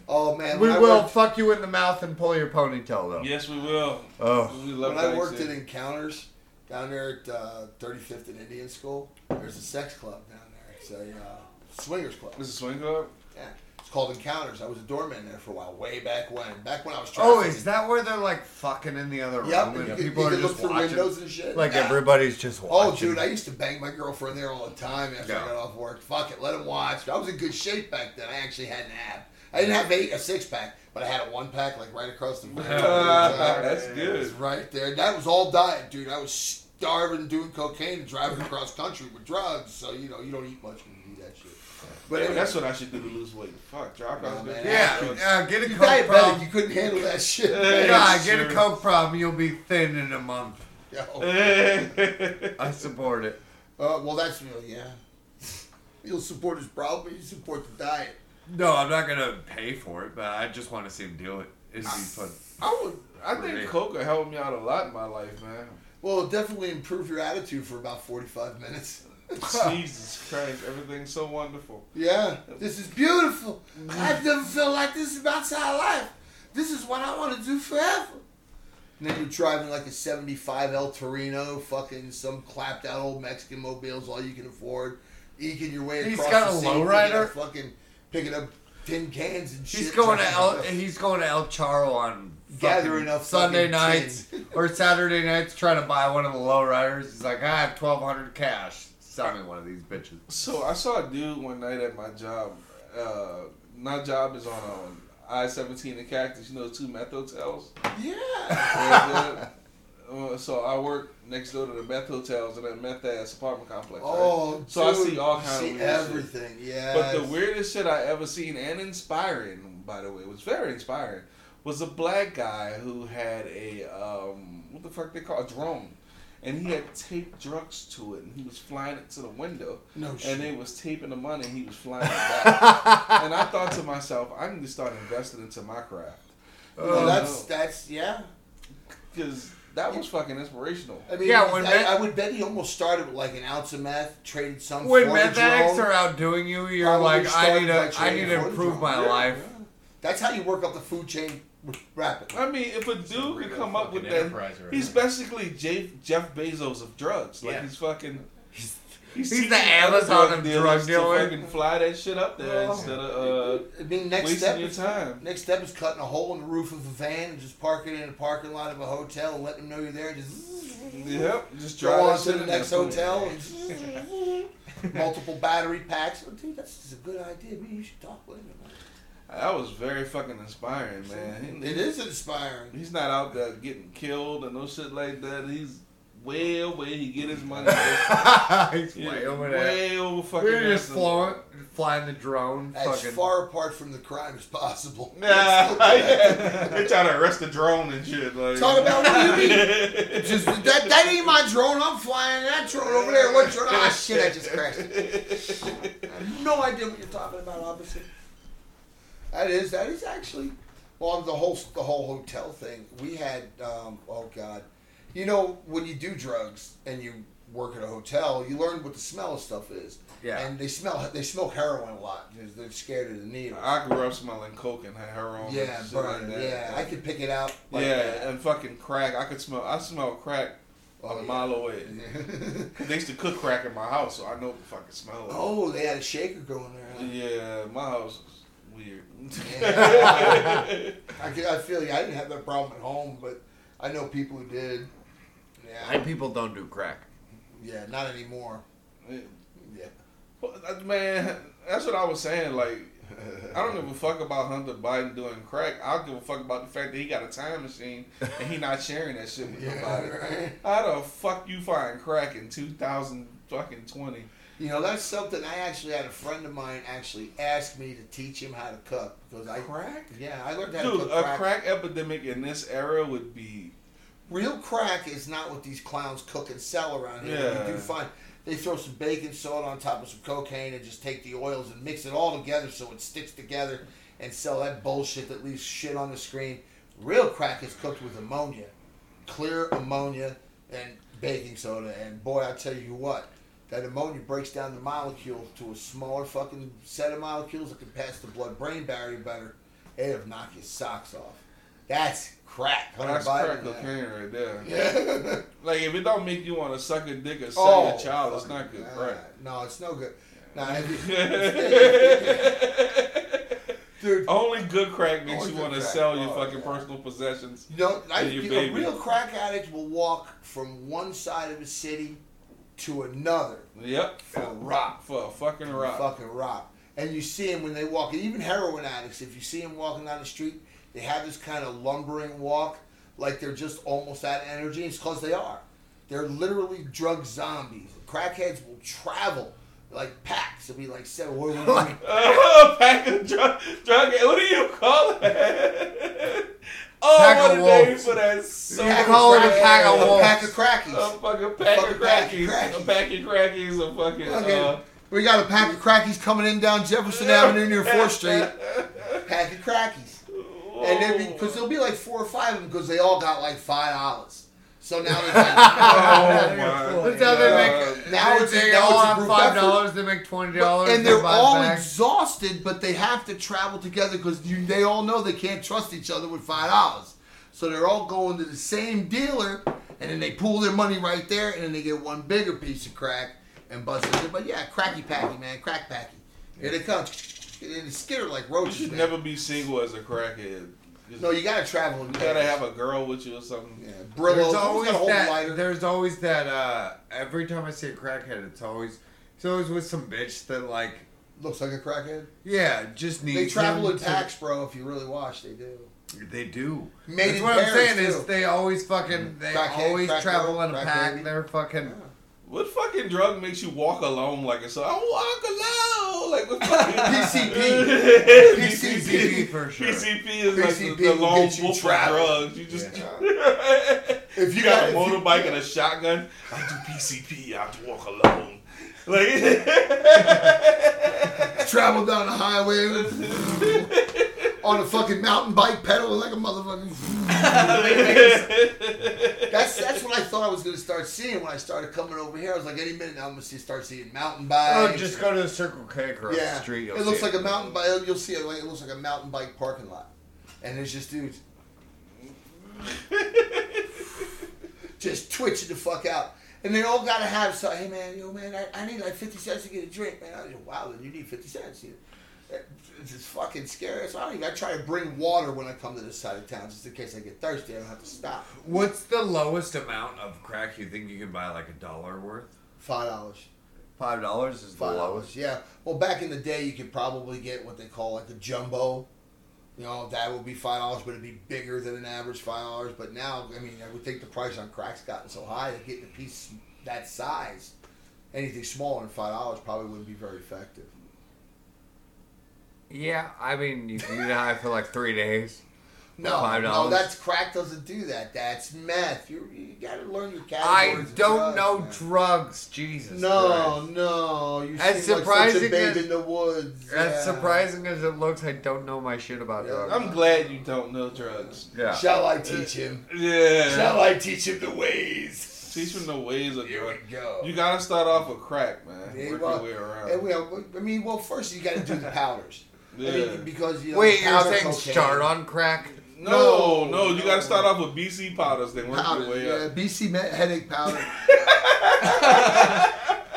Oh man, we will fuck you in the mouth and pull your ponytail though. Yes, we will. Oh, we love when I worked at Encounters down there at 35th and Indian School, there's a sex club down there. It's a swingers club. It's a swing club. Yeah. Called Encounters. I was a doorman there for a while, way back when I was trying. Oh, is that where they're like fucking in the other room? Yep, and people are just watching windows and shit. Like everybody's just watching. Oh, dude, I used to bang my girlfriend there all the time after I got off work. Fuck it, let them watch. I was in good shape back then. I actually had an ab. I didn't have a six pack, but I had a one pack like right across the room. That's good. It was right there. That was all diet, dude. I was starving, doing cocaine, and driving across country with drugs. So you don't eat much when you do that shit. But anyway, that's what I should do to lose weight. Fuck, drop out. Get a coke problem. You couldn't handle that shit. Get a coke problem. You'll be thin in a month. I support it. Well, that's real. Yeah, you'll support his problem, but you support the diet. No, I'm not gonna pay for it, but I just want to see him do it. It'd be fun. I think coke will help me out a lot in my life, man. Well, it'll definitely improve your attitude for about 45 minutes. Jesus Christ, everything's so wonderful. Yeah, this is beautiful. I never felt like this in my entire life. This is what I want to do forever. And then you're driving like a 75 El Torino, fucking some clapped out old Mexican mobile's all you can afford, eking your way across the sea. He's got a lowrider. Fucking picking up tin cans and shit. He's going to El Charo on Sunday nights or Saturday nights trying to buy one of the lowriders. He's like, I have $1,200 cash. Sell me one of these bitches. So I saw a dude one night at my job. My job is on I-17 and Cactus. You know those two meth hotels? Yeah. So I work next door to the meth hotels in that meth ass apartment complex. Oh, right? So dude, I see all kinds of weird everything. Shit. Yeah. But the weirdest shit I ever seen and inspiring, by the way, it was very inspiring, was a black guy who had a a drone. And he had taped drugs to it, and he was flying it to the window. No shit. And they was taping them on, and he was flying it back. And I thought to myself, I need to start investing into my craft. Because that was fucking inspirational. I mean, I would bet he almost started with like an ounce of meth, traded some. When meth addicts are outdoing you, you're like, I need to improve my life. Yeah. That's how you work up the food chain. Rapidly. I mean, if a dude could come up with that, right, he's basically Jeff Bezos of drugs. Like he's fucking, he's the Amazon of drug dealer. Fucking fly that shit up there instead of next step is cutting a hole in the roof of a van and just parking it in the parking lot of a hotel and letting them know you're there. Just drive on to the next hotel. And multiple battery packs. Oh, dude, that's a good idea. Maybe you should talk with him. That was very fucking inspiring, man. It is inspiring. He's not out there getting killed and no shit like that. He's way over. He get his money. He's way over there. Way over fucking. We're just flying the drone. As far apart from the crime as possible. They're trying to arrest the drone and shit. Like, talk about what you mean. Just that ain't my drone. I'm flying that drone over there. What drone? Ah, shit! I just crashed it. I have no idea what you're talking about, obviously. That is actually, well, the whole hotel thing. We had, you know, when you do drugs and you work at a hotel, you learn what the smell of stuff is. Yeah. And they smoke heroin a lot because they're scared of the needle. I grew up smelling coke and heroin. Yeah, and burn. Like yeah, I could pick it out. Like yeah, that. And fucking crack. I smell crack. A mile away. They used to cook crack in my house, so I know the fucking smell. Oh, they had a shaker going there. Huh? Yeah, my house was weird. Yeah. I feel you. I didn't have that problem at home, but I know people who did. Yeah. And people don't do crack. Yeah, not anymore. Yeah. Well, man, that's what I was saying. Like, I don't give a fuck about Hunter Biden doing crack. I don't give a fuck about the fact that he got a time machine and he not sharing that shit with nobody. Right. How the fuck you find crack in 2020? You know, that's something I actually had a friend of mine actually ask me to teach him how to cook. Because crack? Yeah, I learned how to cook crack. Dude, a crack epidemic in this era would be... Real crack is not what these clowns cook and sell around here. Yeah. You do find... They throw some baking soda on top of some cocaine and just take the oils and mix it all together so it sticks together and sell that bullshit that leaves shit on the screen. Real crack is cooked with ammonia, clear ammonia and baking soda. And boy, I tell you what, that ammonia breaks down the molecules to a smaller fucking set of molecules that can pass the blood-brain barrier better. It'll knock your socks off. That's crack. That's crack cocaine right there. Yeah. Like, if it don't make you want to suck a dick or sell your child, it's not good crack. No, it's no good. Yeah. Nah, dude, only good crack makes you want to sell your fucking personal possessions. You know, a real crack addict will walk from one side of the city to another. Yep. For a fucking rock. And you see them when they walk. Even heroin addicts, if you see them walking down the street, they have this kind of lumbering walk, like they're just almost out of energy. It's because they are. They're literally drug zombies. Crackheads will travel like packs. It'll be like seven. What do you mean? Oh, pack of drug. What do you call that? Oh, pack of wolves. You call it a pack of wolves. A pack of crackies. A fucking pack of crackies. A pack of crackies. A fucking. Okay. We got a pack of crackies coming in down Jefferson Avenue near 4th Street. Pack of crackies. And because there'll be like 4 or 5 of them because they all got like $5. So now it's like, now it's a $5 effort. They make $20, and they're all exhausted, but they have to travel together because they all know they can't trust each other with $5. So they're all going to the same dealer, and then they pool their money right there, and then they get one bigger piece of crack and bust it. But yeah, cracky packy, man, crack packy. Here they come. And skitter like roaches. You should never be single as a crackhead. No, you gotta travel. You gotta have a girl with you or something. Yeah, Brillo. There's always that. Every time I see a crackhead, it's always with some bitch that like looks like a crackhead. Yeah, just needs. They travel in packs, bro. If you really watch, they do. They do. That's what I'm saying is they always fucking. They always travel in a pack. They're fucking. What fucking drug makes you walk alone like it's? I walk alone like what fucking PCP for sure. PCP is PCP like the lone wolf drugs. You just if you got a motorbike and a shotgun, I do PCP. I have to walk alone. Like travel down the highway on a fucking mountain bike, pedaling like a motherfucker. That's what I thought I was going to start seeing when I started coming over here. I was like, any minute now I'm going to start seeing mountain bikes. Oh, just go to the Circle K across the street. It looks like a mountain bike. You'll see it. Like, it looks like a mountain bike parking lot. And there's just dudes. Just twitching the fuck out. And they all got to have something. Hey, man, I need like 50 cents to get a drink, man. I said, wow, you need 50 cents. It's just fucking scary. So I try to bring water when I come to this side of town, just in case I get thirsty. I don't have to stop. What's the lowest amount of crack you think you can buy, like $1 worth? $5. $5 is the lowest. Yeah. Well, back in the day, you could probably get what they call like a jumbo. You know, that would be $5, but it'd be bigger than an average $5. But now, I mean, I would think the price on crack's gotten so high that getting a piece that size, anything smaller than $5 probably wouldn't be very effective. Yeah, I mean, you can eat high for like 3 days. No, that's crack doesn't do that. That's meth. You got to learn your categories. I don't know drugs, Jesus. No, you seem like such a babe in the woods. As surprising as it looks, I don't know my shit about drugs. I'm glad you don't know drugs. Yeah. Shall I teach him? Yeah. Shall I teach him the ways? Teach him the ways of doing it. Go. You gotta start off with crack, man. Yeah, work your way around. And first you gotta do the powders. Yeah. I mean, because start on crack. No, you gotta start off with BC powders, then work your way up. Yeah, BC headache powder.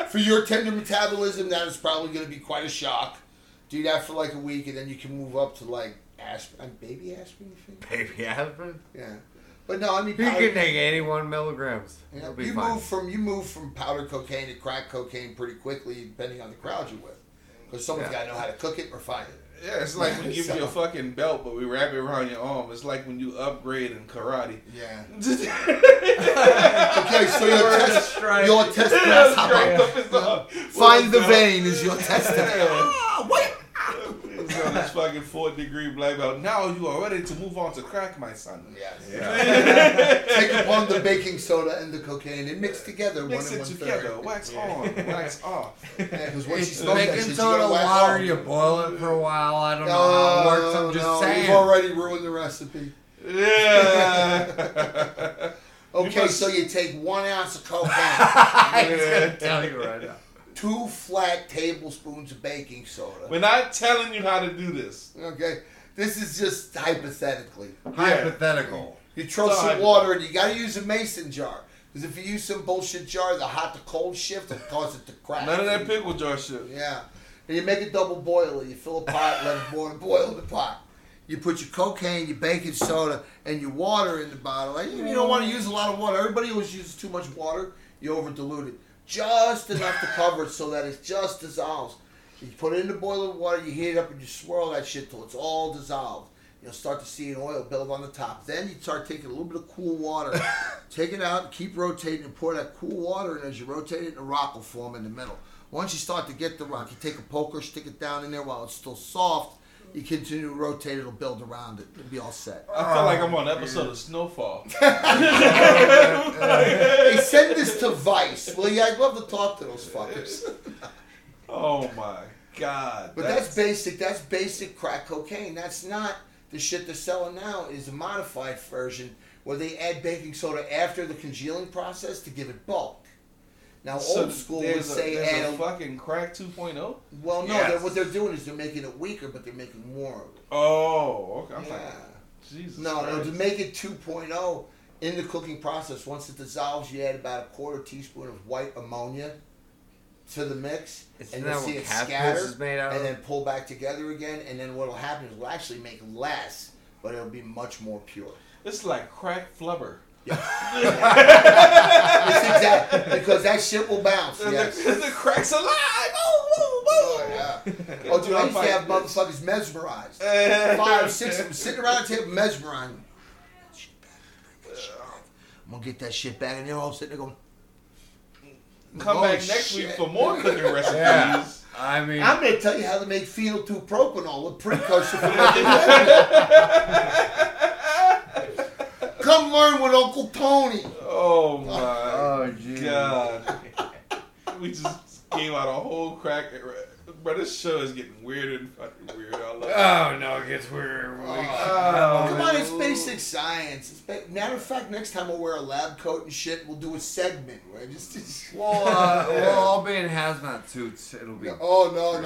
For your tender metabolism, that is probably gonna be quite a shock. Do that for like a week, and then you can move up to like aspirin, baby aspirin. You think? Baby aspirin. Yeah, but no, I mean you can take 81 milligrams. You know, you move from powder cocaine to crack cocaine pretty quickly, depending on the crowd you're with, because someone's got to know how to cook it or find it. Yeah, it's like we give you a fucking belt, but we wrap it around your arm. It's like when you upgrade in karate. Yeah. Okay, so your test grasshopper. Find the vein is your test. What? On this fucking 4th degree black belt. Now you are ready to move on to crack, my son. Yes. Take upon the baking soda and the cocaine and mix together. Mix it together. Wax on, wax off. Because once you smoke baking soda, water, you boil it for a while. I don't know. It works. I'm just saying. You've already ruined the recipe. Yeah. So you take 1 ounce of cocaine. I'm going to tell you right now. 2 flat tablespoons of baking soda. We're not telling you how to do this. Okay. This is just hypothetically. Hypothetical. You throw some water in. You got to use a mason jar. Because if you use some bullshit jar, the hot to cold shift will cause it to crack. None of that pickle jar shit. Yeah. And you make a double boiler. You fill a pot, let it boil the pot. You put your cocaine, your baking soda, and your water in the bottle. You don't want to use a lot of water. Everybody always uses too much water. You over-dilute it. Just enough to cover it so that it just dissolves. You put it in the boiling water, you heat it up, and you swirl that shit till it's all dissolved. You'll start to see an oil build on the top. Then you start taking a little bit of cool water. Take it out, keep rotating, and pour that cool water in. As you rotate it, a rock will form in the middle. Once you start to get the rock, you take a poker, stick it down in there while it's still soft. You continue to rotate, it'll build around it. It'll be all set. I feel like I'm on an episode of Snowfall. They send this to Vice. Well, yeah, I'd love to talk to those fuckers. Oh, my God. But that's basic. That's basic crack cocaine. That's not the shit they're selling now. Is a modified version where they add baking soda after the congealing process to give it bulk. Now, so old school would say add a fucking crack 2.0? Well, no, what they're doing is they're making it weaker, but they're making more of it. Oh, okay. I'm like, Jesus Christ. No, to make it 2.0 in the cooking process, once it dissolves, you add about 1/4 teaspoon of white ammonia to the mix, and then see it scatter, and then pull back together again, and then what will happen is it will actually make less, but it will be much more pure. It's like crack flubber. Because that shit will bounce. Yes. The crack's alive. Oh, yeah. Oh, dude, I used to have motherfuckers mesmerized. 5 or 6 of them sitting around the table mesmerizing. I'm gonna get that shit back, and they're all sitting there going, "Come back next week for more cooking recipes." Yeah. I mean, I'm gonna tell you how to make phenylpropanol, a precursor for making. Come learn with Uncle Tony. Oh, my God. We just came out a whole crack. Bro, this show is getting weirder and fucking weirder. I love it. Oh, no, it gets weirder. Come on, it's basic science. Matter of fact, next time we'll wear a lab coat and shit, we'll do a segment. Right? We'll all be in hazmat suits. It'll be... Oh, no.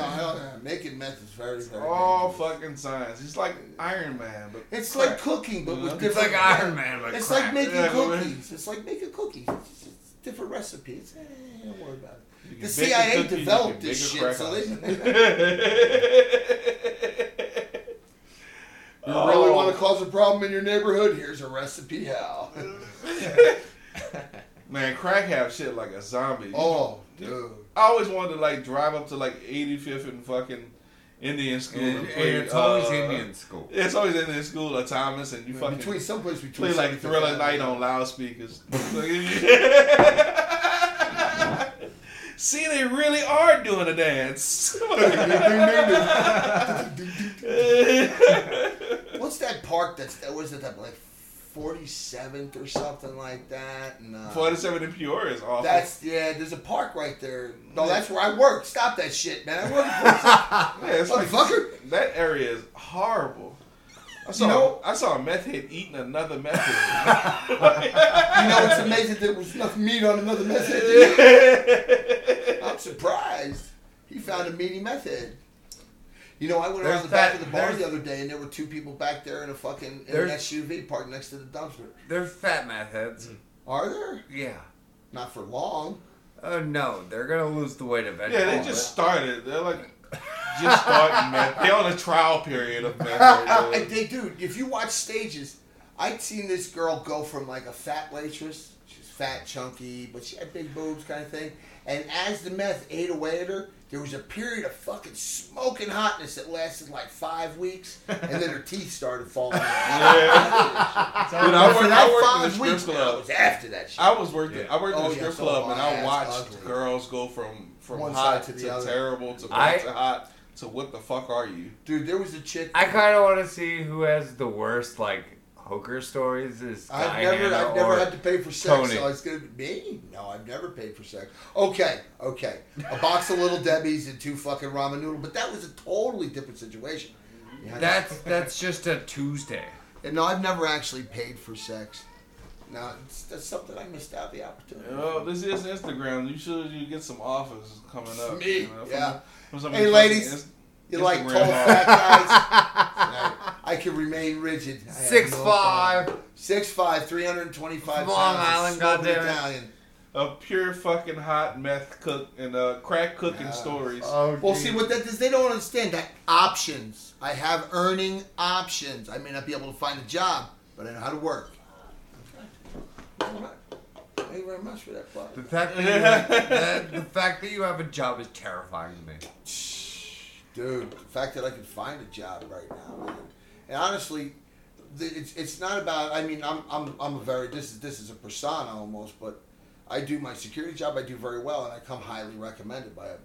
Making meth is very, very dangerous. Fucking science. It's like Iron Man. But it's crack. Like cooking, but with different... It's like Iron Man, but it's crack. Like making cookies. It's like making cookies. It's different recipes. Don't worry about it. The CIA developed this shit, so they... You really want to cause a problem in your neighborhood? Here's a recipe how. Man, crack have shit like a zombie. Oh, dude. I always wanted to, like, drive up to, like, 85th and fucking Indian School. And play, it's always Indian School. It's always Indian School or Thomas, and you fucking... Play, like, Thriller Night on loudspeakers. See, they really are doing a dance. What's that park that like 47th or something like that? And, 47th in Peoria is awful. There's a park right there. No, that's where I work. Stop that shit, man. I work for... Motherfucker. That area is horrible. I saw a meth head eating another meth head. You know, it's amazing there was enough meat on another meth head. I'm surprised. He found a meaty meth head. You know, I went around the back of the bar the other day, and there were two people back there in a fucking in an SUV parked next to the dumpster. They're fat meth heads. Are there? Yeah. Not for long. No, they're going to lose the weight eventually. Yeah, they just started. They're like... Just starting meth. They're on a trial period of meth. They do. If you watch stages, I'd seen this girl go from like a fat waitress, she's fat, chunky, but she had big boobs kind of thing, and as the meth ate away at her, there was a period of fucking smoking hotness that lasted like 5 weeks, and then her teeth started falling out. Yeah. Dude, I worked in a strip club. Was after that shit. I worked in a strip club, and I watched girls go from one hot side to the other. Terrible to bad to hot. So what the fuck are you? Dude, there was a chick... I kind of want to see who has the worst, like, hooker stories. I've never had to pay for sex, Tony. So it's going to be me? No, I've never paid for sex. Okay. A box of Little Debbie's and two fucking ramen noodles, but that was a totally different situation. Yeah, that's just a Tuesday. And no, I've never actually paid for sex. No, that's something I missed out the opportunity. Oh, this is Instagram. You get some offers coming up. Me, you know, yeah. Hey, ladies, you like tall, fat guys? I can remain rigid. 6'5", 325 pounds. Long Island, goddamn Italian. A pure fucking hot meth cook and crack cooking stories. Oh, well, geez. See what that is. They don't understand that options. I have earning options. I may not be able to find a job, but I know how to work. Thank you very much for that plug. The fact that you have a job is terrifying to me. Dude, the fact that I can find a job right now, man. And honestly, it's not about. I mean, I'm a very. This is a persona almost, but I do my security job. I do very well, and I come highly recommended by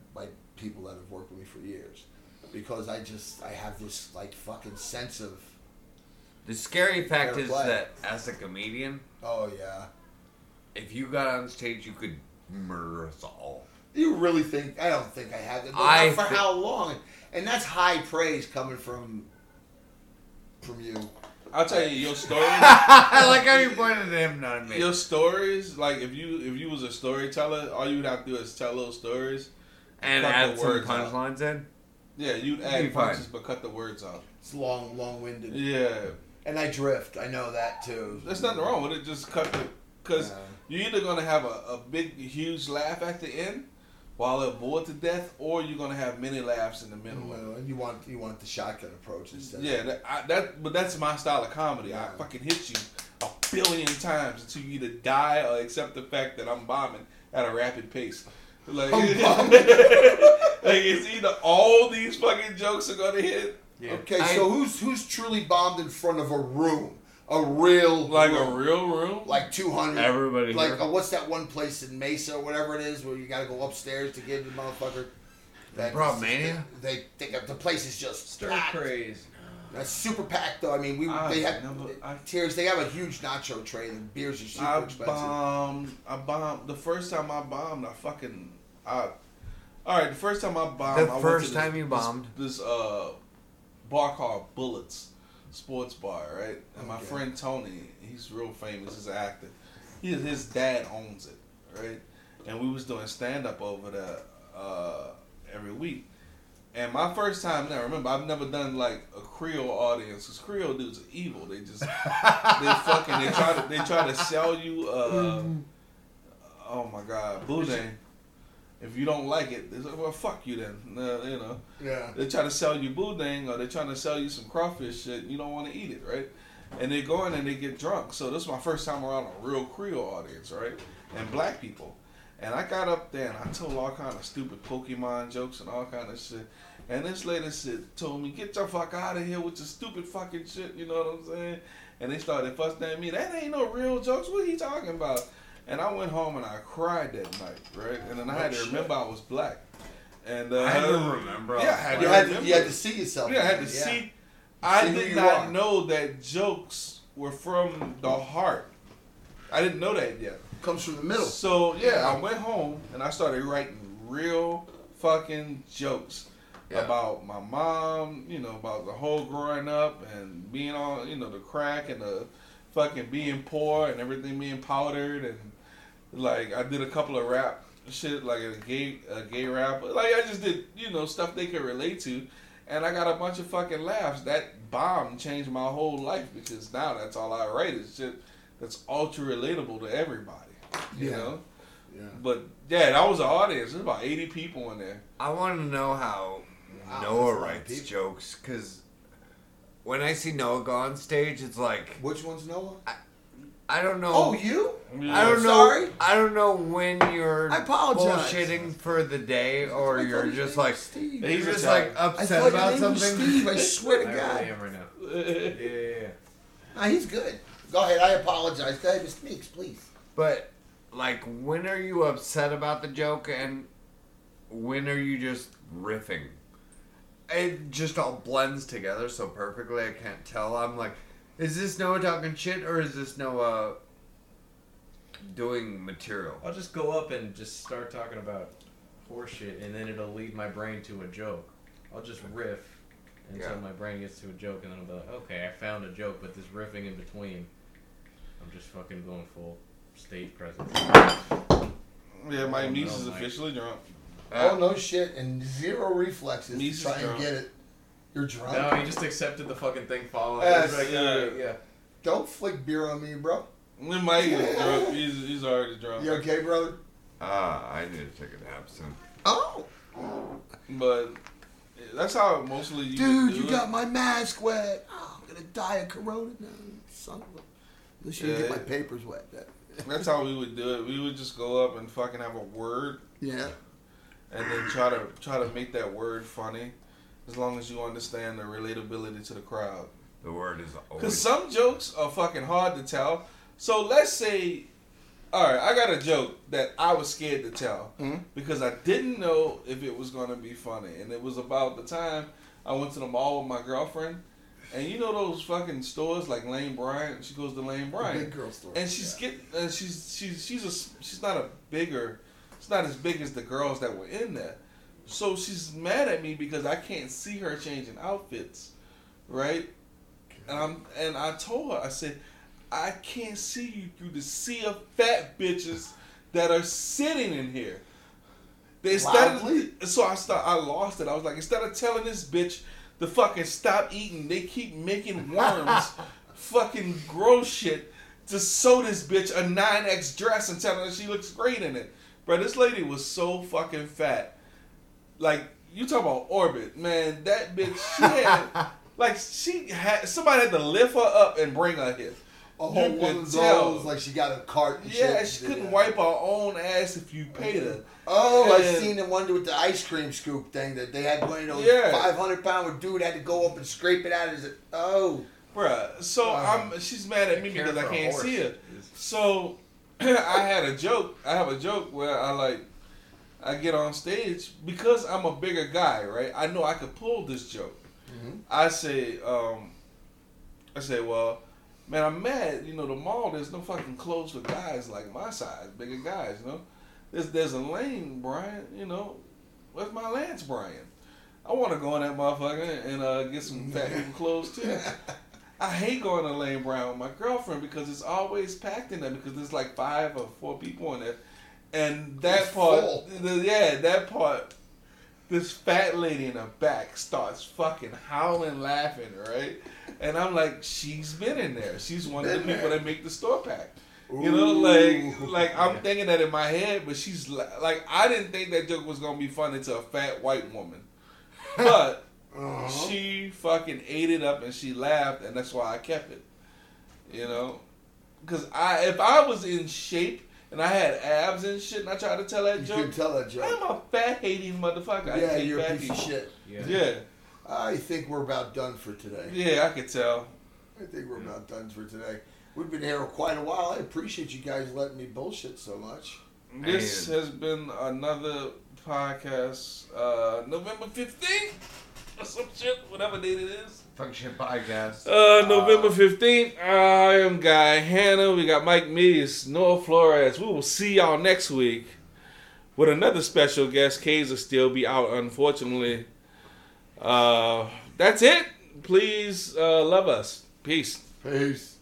people that have worked with me for years, because I have this like fucking sense of. The scary fact is that as a comedian. Oh, yeah. If you got on stage, you could murder us all. You really think? I don't think I have that. For how long? And that's high praise coming from you. I'll tell you, your stories. I like how you pointed at him, not at me. Your stories, like if you was a storyteller, all you'd have to do is tell those stories. And add some punchlines in? Yeah, you'd add punches, but cut the words out. It's long-winded. Yeah. And I drift. I know that, too. There's nothing wrong with it. Just cut it. Because you're either going to have a big, huge laugh at the end while they're bored to death, or you're going to have many laughs in the middle. Mm-hmm. You want the shotgun approach instead. Yeah, but that's my style of comedy. Yeah. I fucking hit you 1,000,000,000 times until you either die or accept the fact that I'm bombing at a rapid pace. Like, it's either all these fucking jokes are going to hit. Yeah. Okay, so who's truly bombed in front of a room? A real room? Like 200. Everybody like, what's that one place in Mesa or whatever it is where you gotta go upstairs to get the motherfucker? Bro, mania? They think the place is just stir-crazy. That's super packed, though. I mean, they have a huge nacho tray. The beers are super expensive. I bombed. The first time I bombed, I fucking... Alright, the first time I bombed... The first time you bombed? This bar called Bullets Sports Bar, right? And my friend Tony, he's real famous, he's an actor. His dad owns it, right? And we was doing stand-up over there every week. And my first time now, remember, I've never done like a Creole audience, because Creole dudes are evil. They just they try to sell you oh my god, boudin. If you don't like it, they're like, well, fuck you then. You know. Yeah. They try to sell you boudin, or they're trying to sell you some crawfish shit. You don't want to eat it, right? And they go in and they get drunk. So this is my first time around a real Creole audience, right? And black people. And I got up there and I told all kind of stupid Pokemon jokes and all kind of shit. And this lady told me, get your fuck out of here with your stupid fucking shit. You know what I'm saying? And they started fussing at me. That ain't no real jokes. What are you talking about? And I went home and I cried that night, right? And then I had to remember I was black. And I had to remember. Yeah, I had to remember. You had to see yourself. Yeah, I had to see. I did not know that jokes were from the heart. I didn't know that yet. Comes from the middle. So, yeah, I went home and I started writing real fucking jokes. yeah. about my mom, you know, about the whole growing up and being on, you know, the crack and the fucking being poor and everything being powdered. And like I did a couple of rap shit, like a gay rap. Like I just did, you know, stuff they could relate to. And I got a bunch of fucking laughs. That bomb changed my whole life because now that's all I write is shit that's ultra relatable to everybody. You know? Yeah. But yeah, that was an audience. There's about 80 people in there. I want to know how Noah writes jokes because when I see Noah go on stage, it's like, which one's Noah? I don't know. Oh, you? Yeah. I don't know. Sorry. I don't know when you're bullshitting for the day or you're just like Steve. You're just like upset about something. Steve, I swear to God. I really am right now. Yeah. Nah, he's good. Go ahead. I apologize. Go ahead and speak, please. But like, when are you upset about the joke and when are you just riffing? It just all blends together so perfectly. I can't tell. I'm like, is this Noah talking shit, or is this Noah doing material? I'll just go up and just start talking about horseshit, and then it'll lead my brain to a joke. I'll just riff until my brain gets to a joke, and then I'll be like, okay, I found a joke, but this riffing in between, I'm just fucking going full stage presence. Yeah, my niece is officially drunk. Oh, no shit, and zero reflexes to try and get it. You're drunk. No, you just accepted the fucking thing following. Yeah. Don't flick beer on me, bro. Mike is drunk. He's already drunk. You okay, brother? I need to take a nap soon. Oh. But that's how mostly you do it. Dude, you got my mask wet. Oh, I'm going to die of corona now. Son of a... Unless you get my papers wet. That's how we would do it. We would just go up and fucking have a word. Yeah. And then try to make that word funny. As long as you understand the relatability to the crowd. The word is always... Because some jokes are fucking hard to tell. So let's say... Alright, I got a joke that I was scared to tell. Mm-hmm. Because I didn't know if it was going to be funny. And it was about the time I went to the mall with my girlfriend. And you know those fucking stores like Lane Bryant? She goes to Lane Bryant. Big girl store. And she's getting... And she's not a bigger... She's not as big as the girls that were in there. So she's mad at me because I can't see her changing outfits, right? And I told her, I said, I can't see you through the sea of fat bitches that are sitting in here. I lost it. I was like, instead of telling this bitch to fucking stop eating, they keep making worms fucking grow shit to sew this bitch a 9X dress and telling her she looks great in it. Bro, this lady was so fucking fat. Like, you talk about orbit, man. That bitch, somebody had to lift her up and bring her here. A whole one of those, like she got a cart and shit. Yeah, she couldn't wipe her own ass if you paid her. Oh, and I seen the one with the ice cream scoop thing that they had one of those 500-pound dude had to go up and scrape it out. Bruh, so she's mad at me because I can't see her. So, I have a joke where I get on stage because I'm a bigger guy, right? I know I could pull this joke. Mm-hmm. I say, well, man, I'm mad. You know, the mall, there's no fucking clothes for guys like my size, bigger guys, you know? There's a Lane Bryant, you know? Where's my Lance Bryant? I want to go in that motherfucker and get some fat people clothes, too. I hate going to Lane Bryant with my girlfriend because it's always packed in there because there's like 5 or 4 people in there. And that part, this fat lady in the back starts fucking howling, laughing, right? And I'm like, she's been in there. She's one of the people that make the store pack. Ooh. You know, like I'm thinking that in my head, but she's like, I didn't think that joke was going to be funny to a fat white woman. But she fucking ate it up and she laughed, and that's why I kept it. You know? Because if I was in shape, and I had abs and shit, and I tried to tell that joke. You can tell that joke. I'm a fat-hating motherfucker. Yeah, you're a piece of shit. Yeah. I think we're about done for today. Yeah, I could tell. I think we're about done for today. We've been here quite a while. I appreciate you guys letting me bullshit so much. This has been another podcast, November 15th or some shit, whatever date it is. Function podcast. November 15th. I am Guy Hanna. We got Mike Meese, Noah Flores. We will see y'all next week with another special guest. Kays will still be out, unfortunately. That's it. Please love us. Peace. Peace.